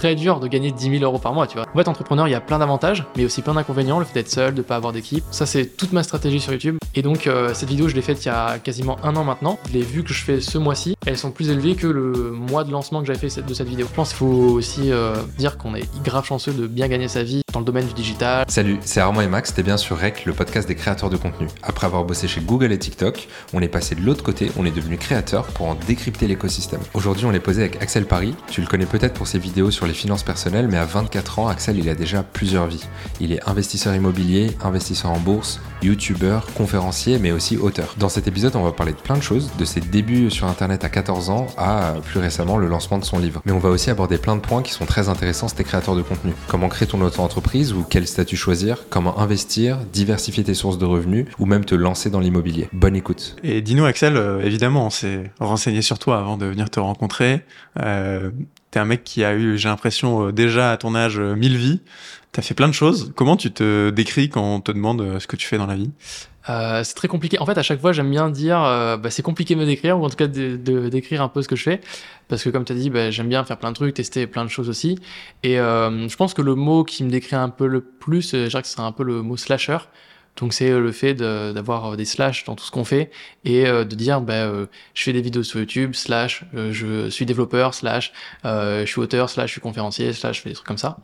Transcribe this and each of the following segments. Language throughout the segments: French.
très dur de gagner 10 000 euros par mois, tu vois. En fait, entrepreneur, il y a plein d'avantages, mais aussi plein d'inconvénients, le fait d'être seul, de pas avoir d'équipe. Ça, c'est toute ma stratégie sur YouTube. Et donc, cette vidéo, je l'ai faite il y a quasiment un an maintenant. Les vues que je fais ce mois-ci, elles sont plus élevées que le mois de lancement que j'avais fait de cette vidéo. Je pense qu'il faut aussi dire qu'on est grave chanceux de bien gagner sa vie dans le domaine du digital. Salut, c'est Armand et Max, t'es bien sur REC, le podcast des créateurs de contenu. Après avoir bossé chez Google et TikTok, on est passé de l'autre côté, on est devenu créateur pour en décrypter l'écosystème. Aujourd'hui, on l'est posé avec Axel Paris. Tu le connais peut-être pour ses vidéos sur les finances personnelles, mais à 24 ans, Axel, il a déjà plusieurs vies. Il est investisseur immobilier, investisseur en bourse, youtubeur, conférencier, mais aussi auteur. Dans cet épisode, on va parler de plein de choses, de ses débuts sur Internet à 14 ans à, plus récemment, le lancement de son livre. Mais on va aussi aborder plein de points qui sont très intéressants si t'es créateur de contenu. Comment créer ton auto-entreprise ou quel statut choisir, comment investir, diversifier tes sources de revenus ou même te lancer dans l'immobilier. Bonne écoute. Et dis-nous Axel, évidemment, on s'est renseigné sur toi avant de venir te rencontrer. T'es un mec qui a eu, j'ai l'impression, déjà à ton âge, 1000 vies. T'as fait plein de choses. Comment tu te décris quand on te demande ce que tu fais dans la vie ? C'est très compliqué. En fait, à chaque fois, j'aime bien dire c'est compliqué de me décrire, ou en tout cas de décrire un peu ce que je fais. Parce que comme tu as dit, j'aime bien faire plein de trucs, tester plein de choses aussi. Et je pense que le mot qui me décrit un peu le plus, je dirais que ce serait un peu le mot slasher. Donc c'est le fait d'avoir des slash dans tout ce qu'on fait et de dire je fais des vidéos sur YouTube, slash je suis développeur, slash je suis auteur, slash je suis conférencier, slash je fais des trucs comme ça.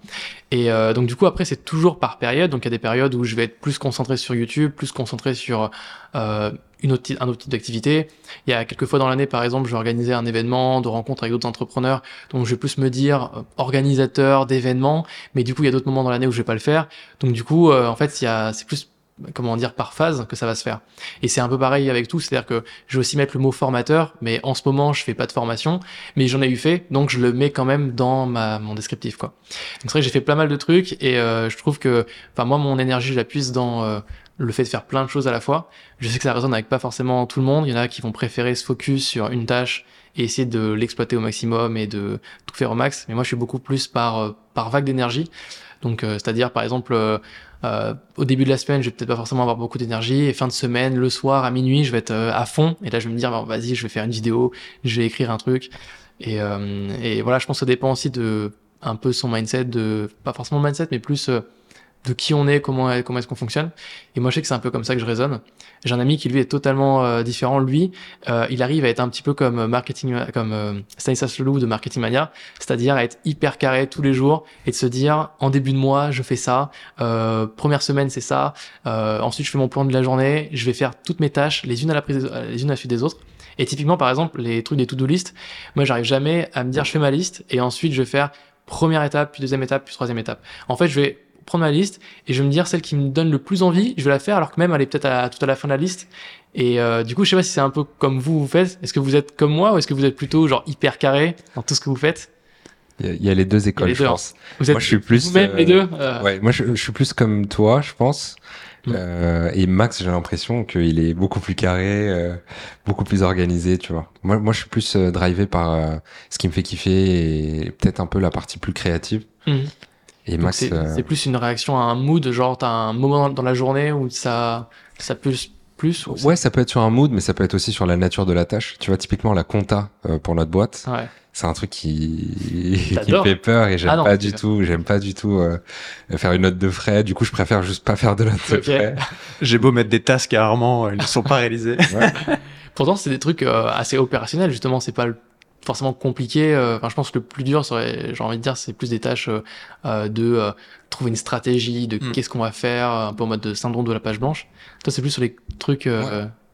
Et donc du coup après c'est toujours par période, donc il y a des périodes où je vais être plus concentré sur YouTube, plus concentré sur un autre type d'activité. Il y a quelques fois dans l'année, par exemple, je vais organiser un événement de rencontre avec d'autres entrepreneurs, donc je vais plus me dire organisateur d'événements, mais du coup il y a d'autres moments dans l'année où je vais pas le faire. Donc du coup en fait c'est plus par phase que ça va se faire. Et c'est un peu pareil avec tout, c'est-à-dire que je vais aussi mettre le mot formateur, mais en ce moment je fais pas de formation, mais j'en ai eu fait, donc je le mets quand même dans mon descriptif, quoi. Donc c'est vrai que j'ai fait pas mal de trucs et je trouve que, moi mon énergie je la puise dans le fait de faire plein de choses à la fois. Je sais que ça résonne avec pas forcément tout le monde, il y en a qui vont préférer se focus sur une tâche et essayer de l'exploiter au maximum et de tout faire au max, mais moi je suis beaucoup plus par vague d'énergie. Donc c'est-à-dire par exemple au début de la semaine je vais peut-être pas forcément avoir beaucoup d'énergie, et fin de semaine, le soir à minuit je vais être à fond, et là je vais me dire vas-y je vais faire une vidéo, je vais écrire un truc, et voilà, je pense que ça dépend aussi de un peu son mindset, pas forcément le mindset mais plus de qui on est, comment est-ce qu'on fonctionne. Et moi je sais que c'est un peu comme ça que je raisonne. J'ai un ami qui lui est totalement différent, il arrive à être un petit peu comme Stanislas Leloup de Marketing Mania, c'est-à-dire à être hyper carré tous les jours et de se dire en début de mois je fais ça, première semaine c'est ça, ensuite je fais mon plan de la journée, je vais faire toutes mes tâches les unes à la suite des autres. Et typiquement par exemple les trucs des to-do list, moi j'arrive jamais à me dire je fais ma liste et ensuite je vais faire première étape, puis deuxième étape, puis troisième étape. En fait je vais prendre ma liste et je vais me dire celle qui me donne le plus envie, je vais la faire, alors que même elle est peut-être tout à la fin de la liste. Et du coup, je sais pas si c'est un peu comme vous faites. Est-ce que vous êtes comme moi ou est-ce que vous êtes plutôt genre hyper carré dans tout ce que vous faites ? Il y a les deux écoles, je pense. Moi, je suis plus vous-même les deux. Ouais, moi je suis plus comme toi, je pense. Et Max, j'ai l'impression qu'il est beaucoup plus carré, beaucoup plus organisé, tu vois. Moi je suis plus drivé par ce qui me fait kiffer et peut-être un peu la partie plus créative. Et Max, c'est plus une réaction à un mood, genre t'as un moment dans la journée où ça pulse plus. Ouais, ça peut être sur un mood, mais ça peut être aussi sur la nature de la tâche. Tu vois, typiquement la compta pour notre boîte, ouais. C'est un truc qui me fait peur et j'aime pas du tout faire une note de frais. Du coup, je préfère juste pas faire de note de frais. J'ai beau mettre des tasks à Armand, ils ne sont pas réalisés. Ouais. Pourtant, c'est des trucs assez opérationnels, justement, c'est pas forcément compliqué. Je pense que le plus dur serait, j'ai envie de dire, c'est plus des tâches de trouver une stratégie de qu'est-ce qu'on va faire, un peu en mode de syndrome de la page blanche. Toi c'est plus sur les trucs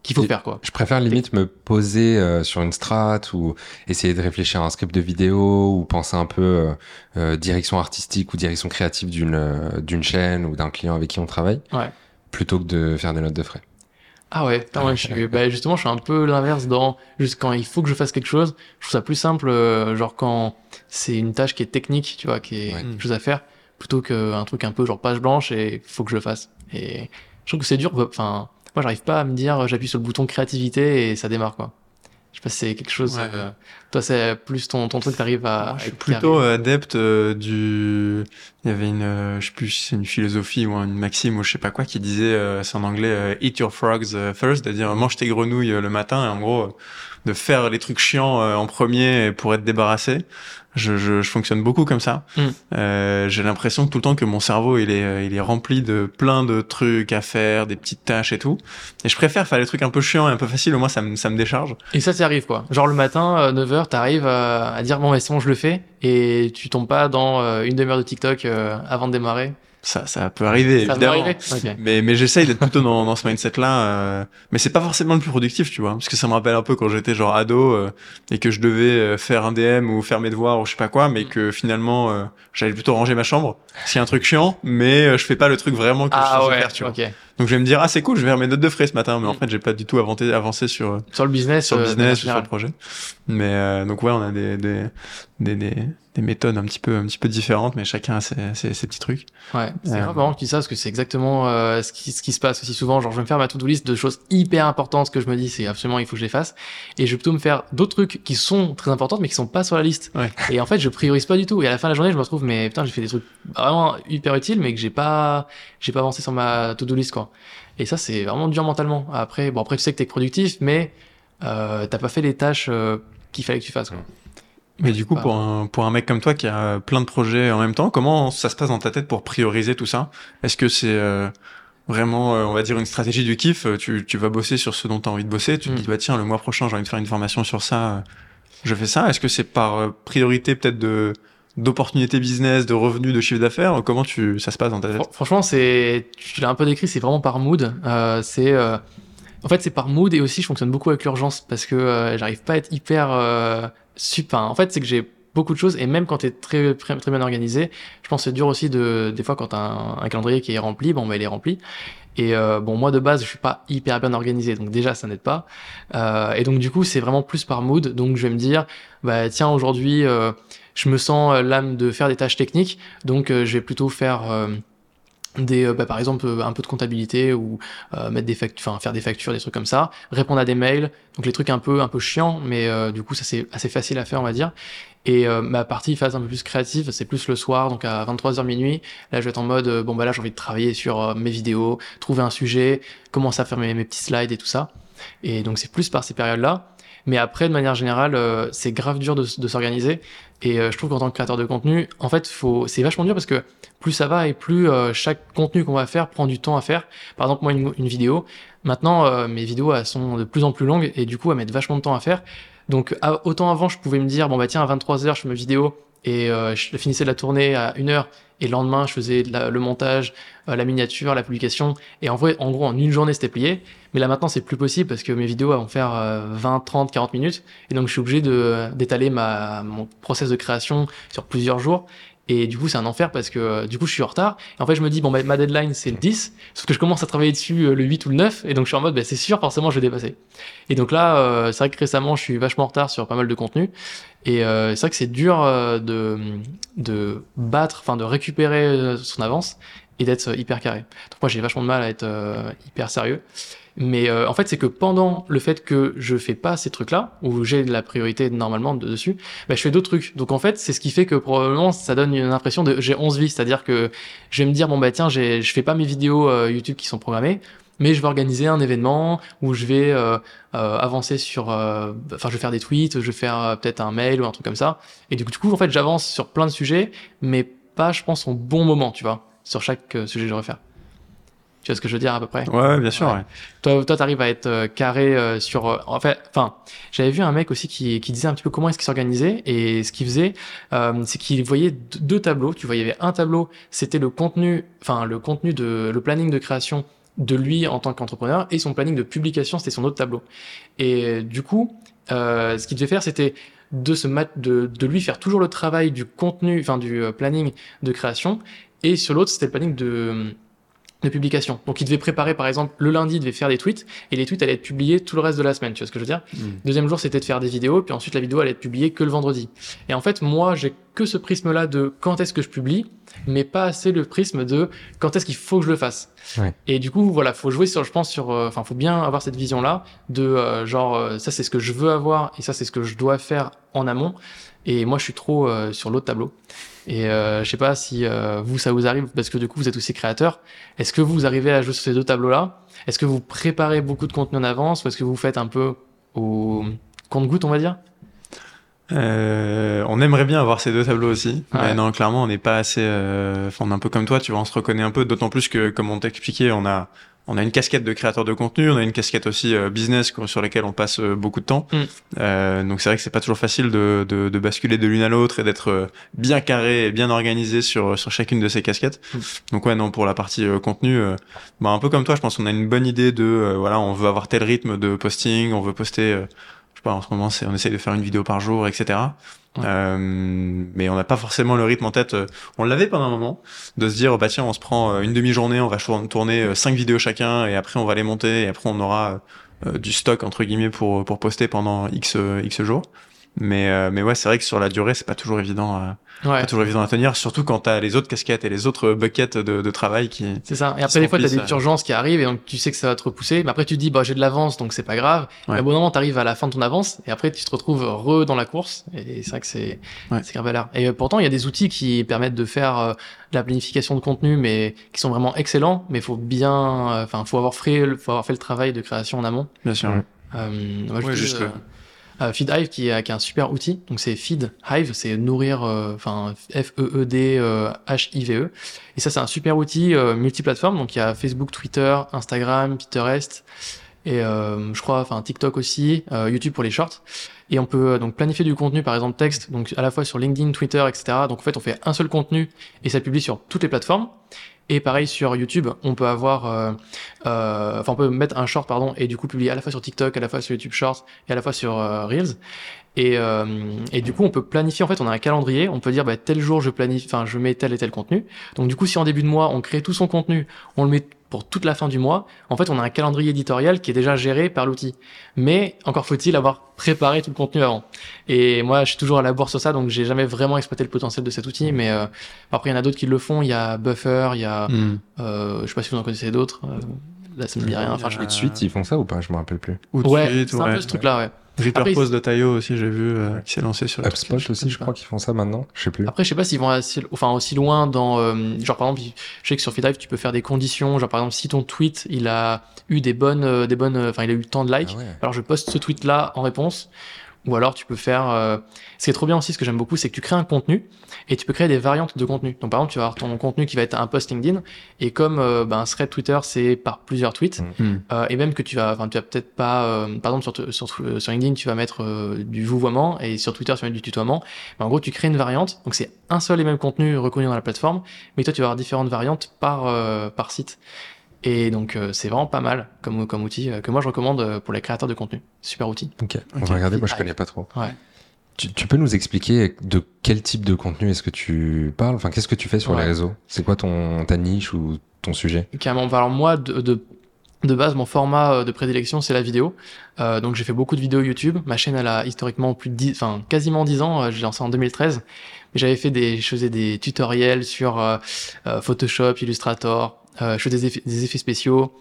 qu'il faut faire, quoi. Je préfère limite me poser sur une strat ou essayer de réfléchir à un script de vidéo ou penser un peu direction artistique ou direction créative d'une chaîne ou d'un client avec qui on travaille, plutôt que de faire des notes de frais. Ah ouais, justement, je suis un peu l'inverse juste quand il faut que je fasse quelque chose, je trouve ça plus simple, genre quand c'est une tâche qui est technique, tu vois, qui est quelque chose à faire, plutôt qu'un truc un peu genre page blanche et faut que je le fasse. Et je trouve que c'est dur, moi j'arrive pas à me dire j'appuie sur le bouton créativité et ça démarre, quoi. Je sais pas si c'est quelque chose... Ouais. Toi, c'est plus ton truc, t'arrives à... Je suis plutôt adepte du... Il y avait je sais plus si c'est une philosophie ou une maxime ou je sais pas quoi qui disait, c'est en anglais, eat your frogs first, c'est-à-dire mange tes grenouilles le matin. Et en gros, de faire les trucs chiants en premier pour être débarrassé. Je fonctionne beaucoup comme ça. J'ai l'impression tout le temps que mon cerveau il est rempli de plein de trucs à faire, des petites tâches et tout. Et je préfère faire les trucs un peu chiants et un peu faciles, au moins ça me décharge. Et ça t'arrive quoi? Genre le matin 9h, t'arrives à dire bon mais c'est bon, je le fais, et tu tombes pas dans une demi-heure de TikTok avant de démarrer? Ça peut arriver, ça évidemment. Okay. Mais j'essaye d'être plutôt dans ce mindset-là. Mais c'est pas forcément le plus productif, tu vois. Parce que ça me rappelle un peu quand j'étais genre ado et que je devais faire un DM ou faire mes devoirs ou je sais pas quoi, mais que finalement, j'allais plutôt ranger ma chambre. C'est un truc chiant, mais je fais pas le truc vraiment que je suis faire, tu vois. Okay. Donc je vais me dire, ah c'est cool, je vais faire mes notes de frais ce matin. Mais en fait, j'ai pas du tout avancé sur le business, sur le projet. Mais donc ouais, on a des méthodes un petit peu différentes, mais chacun a ses petits trucs. Ouais, c'est grave marrant que tu dis ça, parce que c'est exactement ce qui se passe aussi souvent. Genre je vais me faire ma to-do list de choses hyper importantes, ce que je me dis c'est absolument il faut que je les fasse, et je vais plutôt me faire d'autres trucs qui sont très importantes mais qui sont pas sur la liste. Ouais. Et en fait je priorise pas du tout, et à la fin de la journée je me retrouve mais putain j'ai fait des trucs vraiment hyper utiles mais que j'ai pas avancé sur ma to-do list quoi. Et ça c'est vraiment dur mentalement. Après tu sais que t'es productif mais t'as pas fait les tâches qu'il fallait que tu fasses quoi. Mais du coup, pour un mec comme toi qui a plein de projets en même temps, comment ça se passe dans ta tête pour prioriser tout ça? Est-ce que c'est vraiment, on va dire, une stratégie du kiff? Tu vas bosser sur ce dont tu as envie de bosser, tu te dis, bah tiens, le mois prochain, j'ai envie de faire une formation sur ça, je fais ça. Est-ce que c'est par priorité peut-être d'opportunités business, de revenus, de chiffre d'affaires? Comment ça se passe dans ta tête? Franchement, tu l'as un peu décrit, c'est vraiment par mood. En fait, c'est par mood, et aussi, je fonctionne beaucoup avec l'urgence parce que j'arrive pas à être hyper super. En fait, c'est que j'ai beaucoup de choses, et même quand t'es très, très, très bien organisé, je pense que c'est dur aussi des fois quand t'as un calendrier qui est rempli, bon, bah, il est rempli. Et bon, moi de base, je suis pas hyper bien organisé, donc déjà ça n'aide pas. Et donc du coup, c'est vraiment plus par mood. Donc je vais me dire, bah tiens, aujourd'hui, je me sens l'âme de faire des tâches techniques, donc je vais plutôt faire par exemple un peu de comptabilité, ou mettre des faire des factures, des trucs comme ça, répondre à des mails, donc les trucs un peu chiants, mais du coup ça c'est assez facile à faire on va dire. Et ma partie phase un peu plus créative, c'est plus le soir, donc à 23h minuit, là je vais être en mode bon bah là j'ai envie de travailler sur mes vidéos, trouver un sujet, commencer à faire mes petits slides et tout ça. Et donc c'est plus par ces périodes là. Mais après, de manière générale, c'est grave dur de s'organiser. Et je trouve qu'en tant que créateur de contenu, en fait, c'est vachement dur, parce que plus ça va et plus chaque contenu qu'on va faire prend du temps à faire. Par exemple, moi, une vidéo. Maintenant, mes vidéos, elles sont de plus en plus longues, et du coup, elles mettent vachement de temps à faire. Donc, autant avant, je pouvais me dire, bon, bah, tiens, à 23h, je fais ma vidéo, et je finissais de la tournée à 1h, et le lendemain, je faisais le montage, la miniature, la publication, et en gros, en une journée, c'était plié. Mais là, maintenant, c'est plus possible, parce que mes vidéos elles vont faire 20, 30, 40 minutes, et donc je suis obligé d'étaler mon process de création sur plusieurs jours. Et du coup, c'est un enfer, parce que du coup, je suis en retard. Et en fait, je me dis, bon, bah, ma deadline, c'est le 10, sauf que je commence à travailler dessus le 8 ou le 9. Et donc, je suis en mode, bah, c'est sûr, forcément, je vais dépasser. Et donc là, c'est vrai que récemment, je suis vachement en retard sur pas mal de contenu. Et c'est vrai que c'est dur de récupérer son avance et d'être hyper carré. Donc moi, j'ai vachement de mal à être hyper sérieux. Mais en fait, c'est que pendant le fait que je fais pas ces trucs-là, où j'ai de la priorité normalement dessus, bah, je fais d'autres trucs. Donc en fait, c'est ce qui fait que probablement ça donne une impression de j'ai 11 vies, c'est-à-dire que je vais me dire bon bah tiens, je fais pas mes vidéos YouTube qui sont programmées, mais je vais organiser un événement où je vais avancer sur, je vais faire des tweets, je vais faire peut-être un mail ou un truc comme ça. Et du coup, en fait, j'avance sur plein de sujets, mais pas, je pense, au bon moment, tu vois, sur chaque sujet que je vais faire. Tu vois ce que je veux dire à peu près? Ouais, bien sûr. Ouais. Ouais. Toi, t'arrives à être carré sur. J'avais vu un mec aussi qui disait un petit peu comment est-ce qu'il s'organisait, et ce qu'il faisait, c'est qu'il voyait deux tableaux. Tu vois, il y avait un tableau, c'était le planning de création de lui en tant qu'entrepreneur, et son planning de publication, c'était son autre tableau. Et du coup, ce qu'il devait faire, c'était de lui faire toujours le travail du contenu, du planning de création, et sur l'autre, c'était le planning de publication. Donc, il devait préparer, par exemple, le lundi, il devait faire des tweets, et les tweets allaient être publiés tout le reste de la semaine, tu vois ce que je veux dire? Deuxième jour, c'était de faire des vidéos, puis ensuite, la vidéo allait être publiée que le vendredi. Et en fait, moi, j'ai que ce prisme-là de quand est-ce que je publie, mais pas assez le prisme de quand est-ce qu'il faut que je le fasse. Ouais. Et du coup, voilà, faut jouer faut bien avoir cette vision-là de, ça, c'est ce que je veux avoir, et ça, c'est ce que je dois faire en amont. Et moi, je suis trop sur l'autre tableau. Et je sais pas si vous, ça vous arrive, parce que du coup, vous êtes aussi créateurs. Est-ce que vous arrivez à jouer sur ces deux tableaux-là? Est-ce que vous préparez beaucoup de contenu en avance, ou est-ce que vous faites un peu au compte-gouttes, on va dire? On aimerait bien avoir ces deux tableaux aussi, mais non, clairement, on n'est pas assez. On est un peu comme toi, tu vois, on se reconnaît un peu, d'autant plus que, comme on t'expliquait, on a une casquette de créateur de contenu, on a une casquette aussi business sur laquelle on passe beaucoup de temps. Donc c'est vrai que c'est pas toujours facile de basculer de l'une à l'autre et d'être bien carré et bien organisé sur chacune de ces casquettes. Donc ouais, non, pour la partie contenu, un peu comme toi, je pense qu'on a une bonne idée de voilà, on veut avoir tel rythme de posting, on veut poster en ce moment, on essaye de faire une vidéo par jour, etc. Mais on n'a pas forcément le rythme en tête. On l'avait pendant un moment, de se dire, tiens, on se prend une demi-journée, on va tourner 5 vidéos chacun, et après on va les monter, et après on aura du stock, entre guillemets, pour poster pendant X jours. Mais ouais, c'est vrai que sur la durée, c'est pas toujours évident à tenir, surtout quand t'as les autres casquettes et les autres buckets de travail qui... C'est ça. Et après, des fois, t'as des urgences qui arrivent et donc tu sais que ça va te repousser. Mais après, tu te dis, j'ai de l'avance, donc c'est pas grave. Ouais. Et à bon moment, t'arrives à la fin de ton avance et après, tu te retrouves dans la course. Et c'est vrai que c'est grave à l'heure. Et pourtant, il y a des outils qui permettent de faire de la planification de contenu, mais qui sont vraiment excellents. Mais faut bien, faut avoir fait le travail de création en amont. Bien sûr. FeedHive qui est un super outil. Donc c'est FeedHive, c'est nourrir, FeedHive. Et ça, c'est un super outil multiplateforme. Donc il y a Facebook, Twitter, Instagram, Pinterest et je crois TikTok aussi, YouTube pour les shorts. Et on peut donc planifier du contenu, par exemple texte, donc à la fois sur LinkedIn, Twitter, etc. Donc en fait, on fait un seul contenu et ça publie sur toutes les plateformes. Et pareil sur YouTube, on peut avoir, on peut mettre un short et du coup publier à la fois sur TikTok, à la fois sur YouTube Shorts et à la fois sur Reels. Et du coup, on peut planifier. En fait, on a un calendrier. On peut dire, tel jour, je mets tel et tel contenu. Donc du coup, si en début de mois, on crée tout son contenu, on le met pour toute la fin du mois, en fait, on a un calendrier éditorial qui est déjà géré par l'outil. Mais encore faut-il avoir préparé tout le contenu avant. Et moi, je suis toujours à la bourre sur ça, donc j'ai jamais vraiment exploité le potentiel de cet outil. Mais après, il y en a d'autres qui le font. Il y a Buffer, il y a, je sais pas si vous en connaissez d'autres. Là, ça me dit rien. Outsuite, ils font ça ou pas ? Je me rappelle plus. Outsuite, c'est un peu ce truc-là, ouais. Repurpose de Tayo aussi, j'ai vu, qui s'est lancé sur HubSpot aussi, je crois qu'ils font ça maintenant. Je sais plus. Après, je sais pas s'ils vont aussi loin dans, par exemple, je sais que sur FeedHive, tu peux faire des conditions, par exemple, si ton tweet, il a eu il a eu tant de likes, alors je poste ce tweet-là en réponse. Ou alors tu peux faire, ce qui est trop bien aussi, ce que j'aime beaucoup, c'est que tu crées un contenu et tu peux créer des variantes de contenu. Donc par exemple, tu vas avoir ton contenu qui va être un post LinkedIn et comme thread Twitter, c'est par plusieurs tweets et même que tu vas peut-être pas, par exemple sur LinkedIn, tu vas mettre du vouvoiement et sur Twitter, tu vas mettre du tutoiement. Mais en gros, tu crées une variante. Donc c'est un seul et même contenu reconnu dans la plateforme, mais toi tu vas avoir différentes variantes par site. Et donc, c'est vraiment pas mal comme outil que moi je recommande pour les créateurs de contenu. Super outil. Ok, on va regarder. Moi, je connais pas trop. Ouais. Tu peux nous expliquer de quel type de contenu est-ce que tu parles ? Enfin, qu'est-ce que tu fais sur les réseaux ? C'est quoi ta niche ou ton sujet ? Carrément. Alors moi, de base, mon format de prédilection, c'est la vidéo. Donc, j'ai fait beaucoup de vidéos YouTube. Ma chaîne, elle a historiquement quasiment 10 ans. J'ai lancé en 2013. Mais je faisais des tutoriels sur Photoshop, Illustrator. Je faisais des effets spéciaux,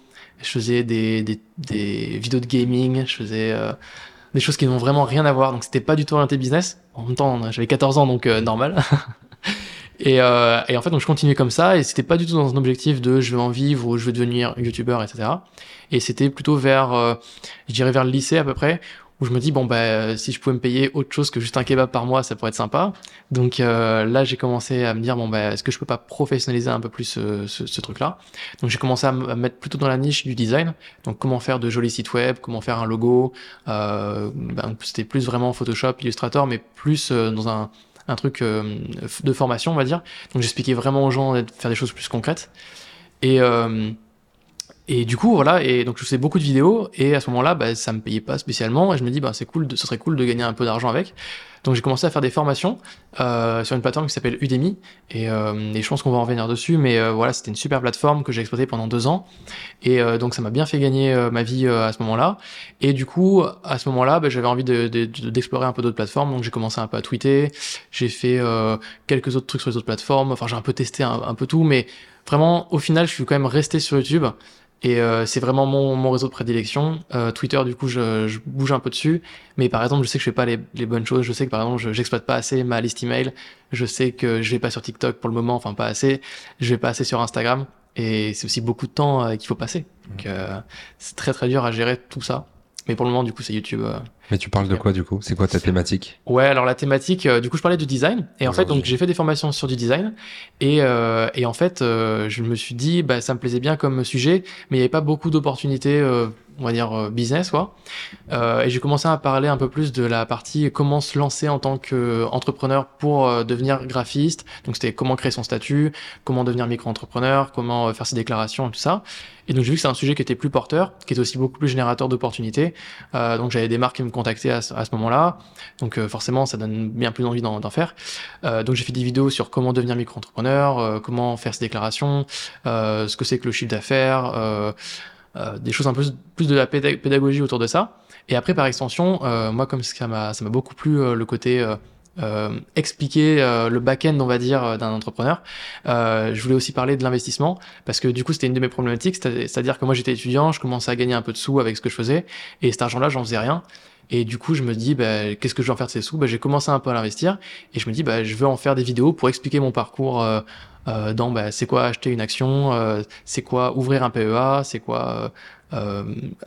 je faisais des vidéos de gaming, je faisais des choses qui n'ont vraiment rien à voir, donc c'était pas du tout orienté business. En même temps, j'avais 14 ans, donc normal. Et en fait, donc je continuais comme ça, et c'était pas du tout dans un objectif de je veux en vivre ou je veux devenir youtubeur, etc. Et c'était plutôt vers le lycée à peu près, où je me dis si je pouvais me payer autre chose que juste un kebab par mois, ça pourrait être sympa. Donc là j'ai commencé à me dire est-ce que je peux pas professionnaliser un peu plus ce truc là. Donc j'ai commencé à me mettre plutôt dans la niche du design. Donc comment faire de jolis sites web, comment faire un logo, c'était plus vraiment Photoshop, Illustrator, mais plus dans un truc de formation, on va dire. Donc j'expliquais vraiment aux gens de faire des choses plus concrètes. Et du coup, voilà, et donc je faisais beaucoup de vidéos, et à ce moment-là, ça me payait pas spécialement, et je me dis, ce serait cool de gagner un peu d'argent avec. Donc j'ai commencé à faire des formations sur une plateforme qui s'appelle Udemy, et je pense qu'on va en revenir dessus, mais voilà, c'était une super plateforme que j'ai exploitée pendant 2 ans, et donc ça m'a bien fait gagner ma vie à ce moment-là. Et du coup, à ce moment-là, j'avais envie d'explorer un peu d'autres plateformes, donc j'ai commencé un peu à tweeter, j'ai fait quelques autres trucs sur les autres plateformes, j'ai un peu testé un peu tout, mais vraiment, au final, je suis quand même resté sur YouTube. Et c'est vraiment mon réseau de prédilection. Twitter, du coup, je bouge un peu dessus. Mais par exemple, je sais que je fais pas les bonnes choses. Je sais que par exemple, j'exploite pas assez ma liste email. Je sais que je vais pas sur TikTok pour le moment. Enfin, pas assez. Je vais pas assez sur Instagram. Et c'est aussi beaucoup de temps qu'il faut passer. Donc, c'est très, très dur à gérer tout ça. Mais pour le moment, du coup, c'est YouTube Mais tu parles de quoi du coup? C'est quoi ta thématique? Ouais, alors la thématique, du coup je parlais du design et en fait donc j'ai fait des formations sur du design et en fait je me suis dit bah ça me plaisait bien comme sujet mais il n'y avait pas beaucoup d'opportunités on va dire business quoi. Et j'ai commencé à parler un peu plus de la partie comment se lancer en tant qu'entrepreneur pour devenir graphiste. Donc c'était comment créer son statut, comment devenir micro-entrepreneur, comment faire ses déclarations et tout ça. Et donc j'ai vu que c'est un sujet qui était plus porteur, qui était aussi beaucoup plus générateur d'opportunités. Donc j'avais des marques qui me contactaient à ce moment-là. Donc forcément ça donne bien plus envie d'en faire. Donc j'ai fait des vidéos sur comment devenir micro-entrepreneur, comment faire ses déclarations, ce que c'est que le chiffre d'affaires, des choses un peu plus de la pédagogie autour de ça. Et après par extension, moi comme ça m'a beaucoup plu le côté expliquer le back-end on va dire d'un entrepreneur, je voulais aussi parler de l'investissement parce que du coup c'était une de mes problématiques, c'est-à-dire que moi j'étais étudiant, je commençais à gagner un peu de sous avec ce que je faisais et cet argent-là j'en faisais rien. Et du coup, je me dis, bah, qu'est-ce que je vais en faire de ces sous? Bah, j'ai commencé un peu à l'investir et je me dis, bah, je veux en faire des vidéos pour expliquer mon parcours dans bah, c'est quoi acheter une action, c'est quoi ouvrir un PEA, c'est quoi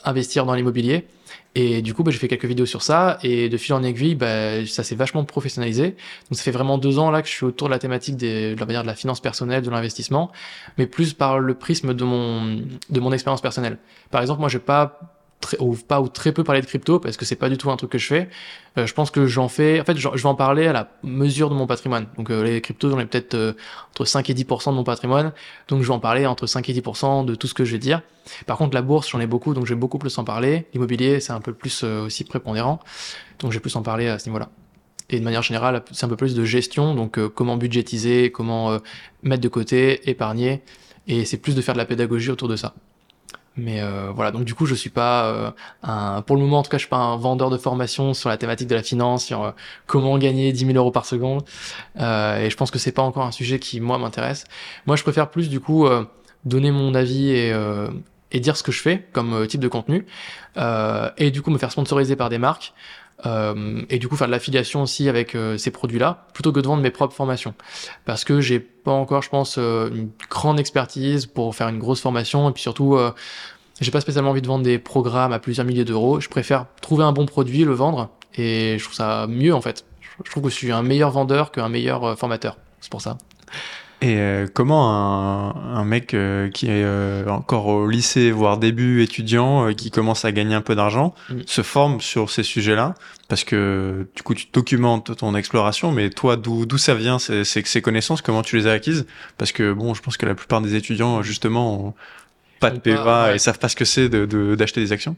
investir dans l'immobilier. Et du coup, bah, j'ai fait quelques vidéos sur ça et de fil en aiguille, bah, ça s'est vachement professionnalisé. Donc, ça fait vraiment 2 ans là que je suis autour de la thématique de la finance personnelle, de l'investissement, mais plus par le prisme de mon expérience personnelle. Par exemple, moi, j'ai pas ou très peu parler de crypto parce que c'est pas du tout un truc que je fais. Je pense que j'en fais, en fait, je vais en parler à la mesure de mon patrimoine. Donc les cryptos, j'en ai peut-être entre 5 et 10% de mon patrimoine. Donc je vais en parler entre 5 et 10% de tout ce que je vais dire. Par contre, la bourse, j'en ai beaucoup, donc je vais beaucoup plus en parler. L'immobilier, c'est un peu plus aussi prépondérant. Donc je vais plus en parler à ce niveau-là. Et de manière générale, c'est un peu plus de gestion. Donc comment budgétiser, comment mettre de côté, épargner. Et c'est plus de faire de la pédagogie autour de ça. Mais voilà, donc du coup je suis pas pour le moment en tout cas je suis pas un vendeur de formation sur la thématique de la finance, sur comment gagner 10 000 euros par seconde, et je pense que c'est pas encore un sujet qui moi m'intéresse. Moi je préfère plus du coup donner mon avis et dire ce que je fais comme type de contenu, et du coup me faire sponsoriser par des marques, et du coup faire de l'affiliation aussi avec ces produits-là, plutôt que de vendre mes propres formations. Parce que j'ai pas encore, je pense, une grande expertise pour faire une grosse formation, et puis surtout, j'ai pas spécialement envie de vendre des programmes à plusieurs milliers d'euros. Je préfère trouver un bon produit, le vendre, et je trouve ça mieux en fait. Je trouve que je suis un meilleur vendeur qu'un meilleur formateur, c'est pour ça. Et comment un mec qui est encore au lycée, voire début étudiant, qui commence à gagner un peu d'argent, se forme sur ces sujets-là? Parce que du coup, tu documentes ton exploration, mais toi, d'où ça vient, ces connaissances, comment tu les as acquises? Parce que bon, je pense que la plupart des étudiants, justement, ont pas de PEA et savent pas ce que c'est d'acheter des actions.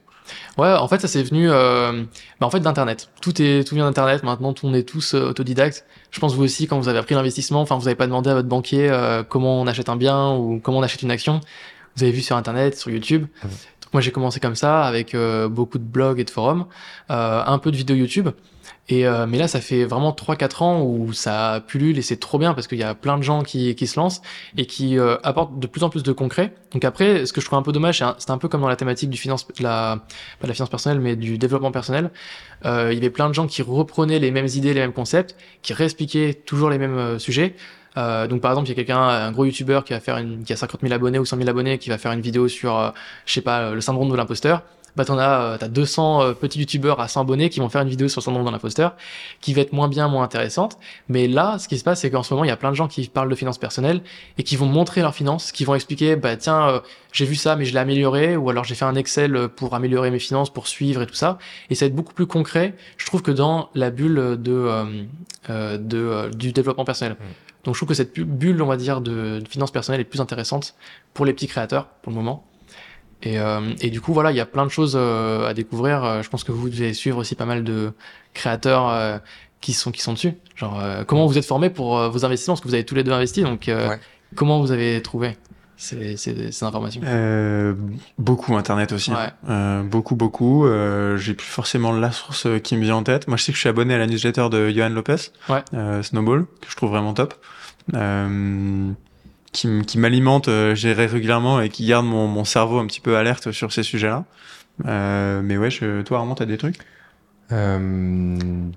Ouais, en fait, ça c'est venu en fait d'internet. Tout vient d'internet. Maintenant, on est tous autodidactes. Je pense vous aussi quand vous avez appris l'investissement, enfin vous avez pas demandé à votre banquier comment on achète un bien ou comment on achète une action. Vous avez vu sur internet, sur YouTube. Mmh. Donc moi j'ai commencé comme ça avec beaucoup de blogs et de forums, un peu de vidéos YouTube. Et mais là ça fait vraiment 3-4 ans où ça pullule et c'est trop bien parce qu'il y a plein de gens qui se lancent et qui apportent de plus en plus de concret. Donc après, ce que je trouve un peu dommage, c'est un peu comme dans la thématique du finance, pas de la finance personnelle, mais du développement personnel. Il y avait plein de gens qui reprenaient les mêmes idées, les mêmes concepts, qui réexpliquaient toujours les mêmes sujets. Donc par exemple, il y a un gros youtubeur qui a 50 000 abonnés ou 100 000 abonnés, qui va faire une vidéo sur, je sais pas, le syndrome de l'imposteur. Bah t'as 200 petits youtubeurs à 100 abonnés qui vont faire une vidéo sur le syndrome de l'imposteur, qui va être moins bien, moins intéressante. Mais là, ce qui se passe, c'est qu'en ce moment, il y a plein de gens qui parlent de finances personnelles et qui vont montrer leurs finances, qui vont expliquer, bah tiens, j'ai vu ça, mais je l'ai amélioré, ou alors j'ai fait un Excel pour améliorer mes finances, pour suivre et tout ça. Et ça va être beaucoup plus concret, je trouve, que dans la bulle du développement personnel. Donc je trouve que cette bulle, on va dire, de finances personnelles est plus intéressante pour les petits créateurs, pour le moment. Et du coup, voilà, il y a plein de choses à découvrir. Je pense que vous devez suivre aussi pas mal de créateurs qui sont dessus. Genre, comment vous êtes formés pour vos investissements? Parce que vous avez tous les deux investi, donc comment vous avez trouvé ces informations? Beaucoup Internet aussi. Ouais. Beaucoup. J'ai plus forcément la source qui me vient en tête. Moi, je sais que je suis abonné à la newsletter de Johan Lopez, Snowball, que je trouve vraiment top. Qui m'alimente régulièrement et qui garde mon cerveau un petit peu alerte sur ces sujets-là. Mais ouais, toi Armand, t'as des trucs?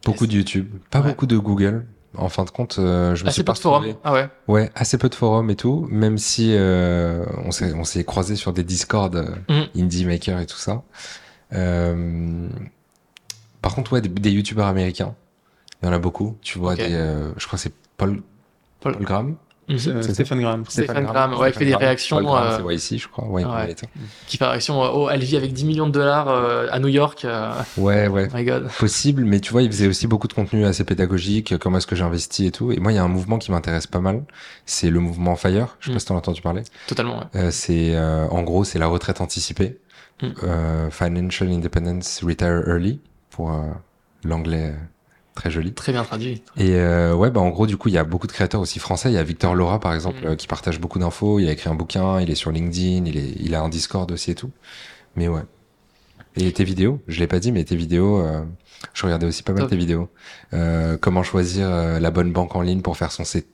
Beaucoup de YouTube, pas beaucoup de Google. En fin de compte, je me suis pas retrouvé. Ah ouais. Ouais, assez peu de forums et tout. Même si on s'est croisés sur des Discord, Indie Maker et tout ça. Par contre, ouais, des youtubeurs américains, il y en a beaucoup. Tu vois, okay. Je crois que c'est Paul Graham. Stéphane Graham, ouais, qui fait des réactions. Graham, c'est ici, je crois. Ouais, ouais. Qui fait des réactions. Oh, elle vit avec 10 millions de dollars à New York. Ouais. Oh my God. Possible, mais tu vois, il faisait aussi beaucoup de contenu assez pédagogique. Comment est-ce que j'investis et tout. Et moi, il y a un mouvement qui m'intéresse pas mal. C'est le mouvement FIRE. Je sais pas si t'en as entendu parler. Totalement. Ouais. En gros, c'est la retraite anticipée. Financial Independence, Retire Early, pour l'anglais. Très joli. Très bien traduit. Et en gros, du coup, il y a beaucoup de créateurs aussi français. Il y a Victor Lora, par exemple, qui partage beaucoup d'infos. Il a écrit un bouquin, il est sur LinkedIn, il a un Discord aussi et tout. Mais ouais. Et tes vidéos, je l'ai pas dit, mais tes vidéos, je regardais aussi pas mal tes vidéos. Comment choisir la bonne banque en ligne pour faire ses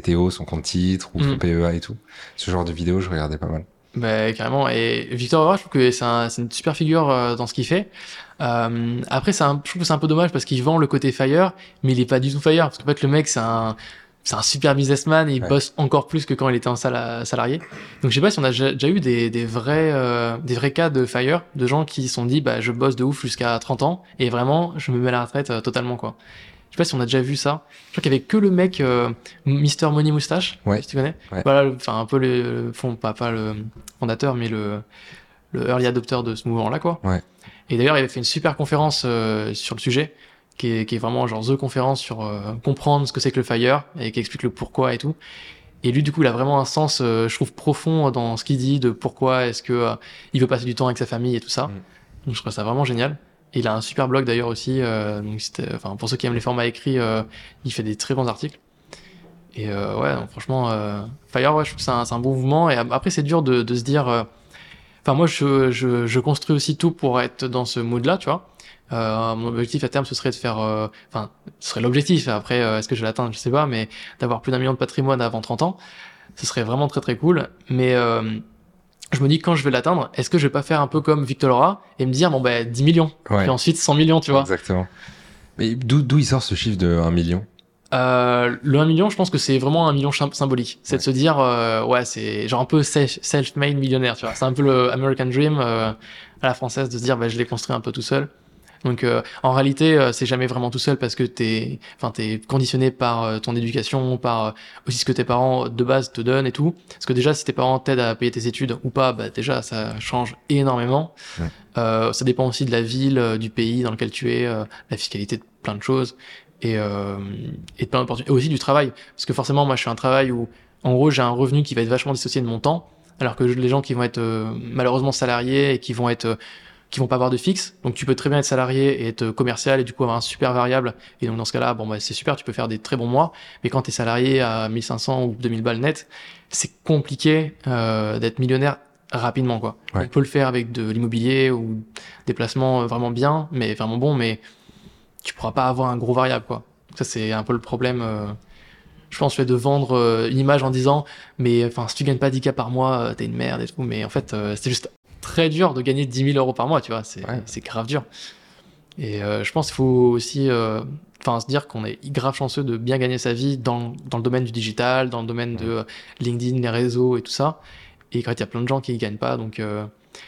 CTO, son compte titre ou son PEA et tout. Ce genre de vidéos, je regardais pas mal. Bah, carrément. Et Victor Lora, je trouve que c'est une super figure dans ce qu'il fait. Après, je trouve que c'est un peu dommage parce qu'il vend le côté FIRE, mais il est pas du tout FIRE. Parce qu'en fait, le mec, c'est un super businessman et il bosse encore plus que quand il était en salarié. Donc, je sais pas si on a déjà eu des vrais cas de FIRE, de gens qui se sont dit, bah, je bosse de ouf jusqu'à 30 ans et vraiment, je me mets à la retraite totalement, quoi. Je sais pas si on a déjà vu ça. Je crois qu'il y avait que le mec, Mister Money Moustache, si tu connais. Ouais. Voilà, un peu pas le fondateur, mais le early adopteur de ce mouvement-là, quoi. Ouais. Et d'ailleurs, il avait fait une super conférence sur le sujet, qui est vraiment genre the conférence sur comprendre ce que c'est que le FIRE et qui explique le pourquoi et tout. Et lui, du coup, il a vraiment un sens, je trouve, profond dans ce qu'il dit de pourquoi est-ce que il veut passer du temps avec sa famille et tout ça. Donc, je trouve ça vraiment génial. Il a un super blog d'ailleurs aussi, donc pour ceux qui aiment les formats écrits, il fait des très bons articles. Et donc, franchement, FIRE, je trouve que c'est un bon mouvement. Et après, c'est dur de se dire... moi, je construis aussi tout pour être dans ce mood-là, tu vois. Mon objectif à terme, ce serait de faire... ce serait l'objectif. Après, est-ce que je vais l'atteindre, je sais pas, mais d'avoir plus d'1 million de patrimoine avant 30 ans, ce serait vraiment très très cool. Mais... je me dis, quand je vais l'atteindre, est-ce que je vais pas faire un peu comme Victor Lora et me dire, 10 millions, puis ensuite 100 millions, tu vois. Exactement. Mais d'où il sort ce chiffre de 1 million? Le 1 million, je pense que c'est vraiment 1 million symbolique. C'est de se dire, c'est genre un peu self-made millionnaire, tu vois. C'est un peu le American Dream à la française de se dire, je l'ai construit un peu tout seul. Donc, en réalité, c'est jamais vraiment tout seul parce que t'es conditionné par ton éducation, par aussi ce que tes parents de base te donnent et tout. Parce que déjà, si tes parents t'aident à payer tes études ou pas, déjà, ça change énormément. Ouais. Ça dépend aussi de la ville, du pays dans lequel tu es, la fiscalité, de plein de choses et de plein d'opportunités. Et aussi du travail. Parce que forcément, moi, je fais un travail où, en gros, j'ai un revenu qui va être vachement dissocié de mon temps. Alors que les gens qui vont être malheureusement salariés et qui vont pas avoir de fixe. Donc, tu peux très bien être salarié et être commercial et du coup avoir un super variable. Et donc, dans ce cas-là, c'est super, tu peux faire des très bons mois. Mais quand t'es salarié à 1500 ou 2000 balles net, c'est compliqué, d'être millionnaire rapidement, quoi. Ouais. On peut le faire avec de l'immobilier ou des placements vraiment bons, mais tu pourras pas avoir un gros variable, quoi. Ça, c'est un peu le problème, je pense, de vendre une image en disant, si tu gagnes pas 10K par mois, t'es une merde et tout. Mais en fait, c'est juste très dur de gagner 10 000 euros par mois, tu vois, c'est grave dur. Et je pense qu'il faut aussi se dire qu'on est grave chanceux de bien gagner sa vie dans le domaine du digital, dans le domaine de LinkedIn, les réseaux et tout ça. Et quand il y a plein de gens qui ne gagnent pas, donc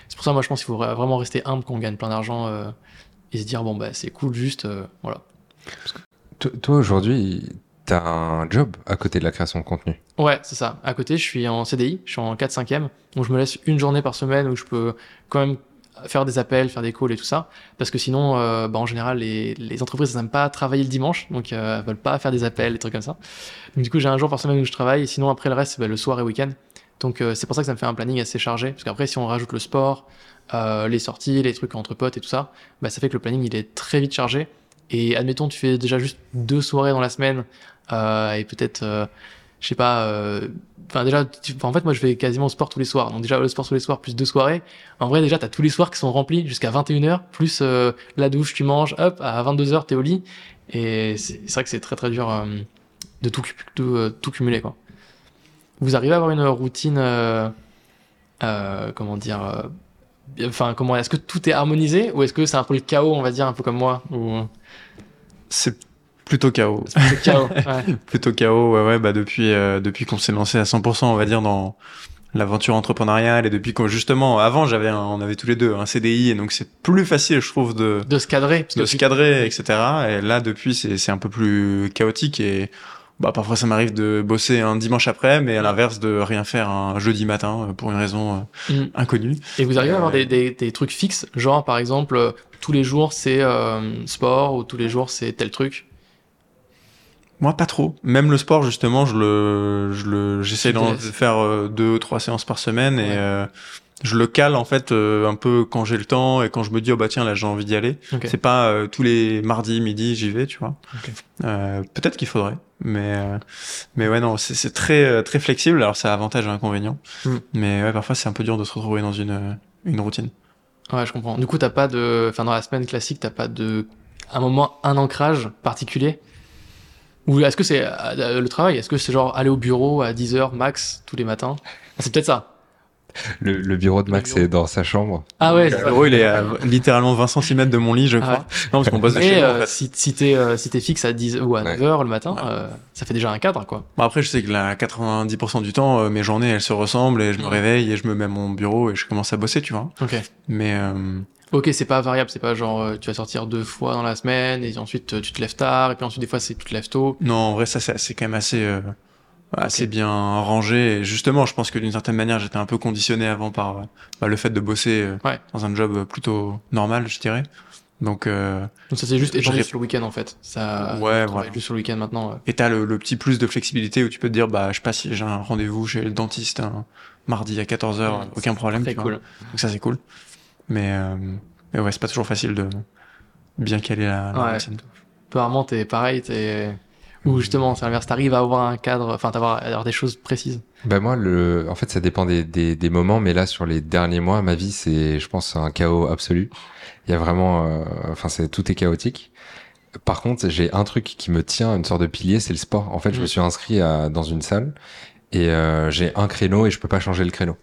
c'est pour ça, moi, je pense qu'il faut vraiment rester humble quand on gagne plein d'argent et se dire, c'est cool, juste, voilà. Toi, aujourd'hui, tu as un job à côté de la création de contenu. Ouais, c'est ça. À côté, je suis en CDI, je suis en 4/5e. Donc, je me laisse une journée par semaine où je peux quand même faire des appels, faire des calls et tout ça. Parce que sinon, en général, les entreprises n'aiment pas travailler le dimanche. Donc, elles veulent pas faire des appels, des trucs comme ça. Donc, du coup, j'ai un jour par semaine où je travaille. Et sinon, après, le reste, c'est le soir et week-end. Donc, c'est pour ça que ça me fait un planning assez chargé. Parce qu'après, si on rajoute le sport, les sorties, les trucs entre potes et tout ça, ça fait que le planning, il est très vite chargé. Et admettons, tu fais déjà juste 2 soirées dans la semaine et peut-être... je sais pas, en fait, moi, je vais quasiment au sport tous les soirs. Donc, déjà, le sport tous les soirs, plus 2 soirées. En vrai, déjà, t'as tous les soirs qui sont remplis jusqu'à 21h, plus, la douche, tu manges, hop, à 22h, t'es au lit. Et c'est vrai que c'est très, très dur, de tout cumuler, quoi. Vous arrivez à avoir une routine, est-ce que tout est harmonisé ou est-ce que c'est un peu le chaos, on va dire, un peu comme moi, ou... C'est plutôt chaos. Plutôt chaos, ouais. Depuis qu'on s'est lancé à 100%, on va dire, dans l'aventure entrepreneuriale, et depuis qu'on, justement, avant, on avait tous les deux un CDI, et donc c'est plus facile, je trouve, de se cadrer, etc. Et là, depuis, c'est un peu plus chaotique, et bah, parfois, ça m'arrive de bosser un dimanche après, mais à l'inverse, de rien faire un jeudi matin, pour une raison inconnue. Et vous arrivez à avoir des trucs fixes, genre, par exemple, tous les jours, c'est sport, ou tous les jours, c'est tel truc? Moi, pas trop. Même le sport, justement, j'essaie de faire 2 ou 3 séances par semaine, et je le cale, en fait, un peu quand j'ai le temps et quand je me dis, oh bah tiens, là, j'ai envie d'y aller. Okay. C'est pas tous les mardis, midi, j'y vais, tu vois. Okay. Peut-être qu'il faudrait, mais ouais, non, c'est très, très flexible. Alors, ça a avantages et inconvénients. Mais ouais, parfois, c'est un peu dur de se retrouver dans une routine. Ouais, je comprends. Du coup, dans la semaine classique, t'as pas un ancrage particulier? Ou est-ce que c'est le travail? Est-ce que c'est genre aller au bureau à 10h max tous les matins? C'est peut-être ça. Le bureau de Max est dans sa chambre. Ah ouais, le bureau, il est à littéralement 20 cm de mon lit, je crois. Ouais. Non, parce qu'on bosse de chez moi, en fait. Si t'es fixe à 10 ou à 9h le matin, ça fait déjà un cadre, quoi. Bon, après, je sais que 90% du temps, mes journées, elles se ressemblent, et je me réveille et je me mets à mon bureau et je commence à bosser, tu vois. Ok. Mais... Ok, c'est pas variable, c'est pas genre tu vas sortir 2 fois dans la semaine et ensuite tu te lèves tard et puis ensuite des fois tu te lèves tôt. Non, en vrai ça c'est quand même assez bien rangé, et justement je pense que d'une certaine manière j'étais un peu conditionné avant par le fait de bosser dans un job plutôt normal, je dirais. Donc ça c'est juste échangé sur le week-end en fait. Ça juste sur le week-end maintenant. Et t'as le petit plus de flexibilité où tu peux te dire je sais pas, si j'ai un rendez-vous chez le dentiste un mardi à 14h, aucun problème, tu vois. Cool. Donc ça c'est cool. Mais ouais, c'est pas toujours facile de bien caler la routine. Peu Armand, t'es pareil, ou justement, c'est l'inverse, t'arrives à avoir un cadre, enfin, avoir des choses précises. Bah moi, en fait, ça dépend des moments, mais là, sur les derniers mois, ma vie, c'est, je pense, un chaos absolu. Il y a vraiment, tout est chaotique. Par contre, j'ai un truc qui me tient, une sorte de pilier, c'est le sport. En fait, je me suis inscrit dans une salle, et j'ai un créneau, et je peux pas changer le créneau.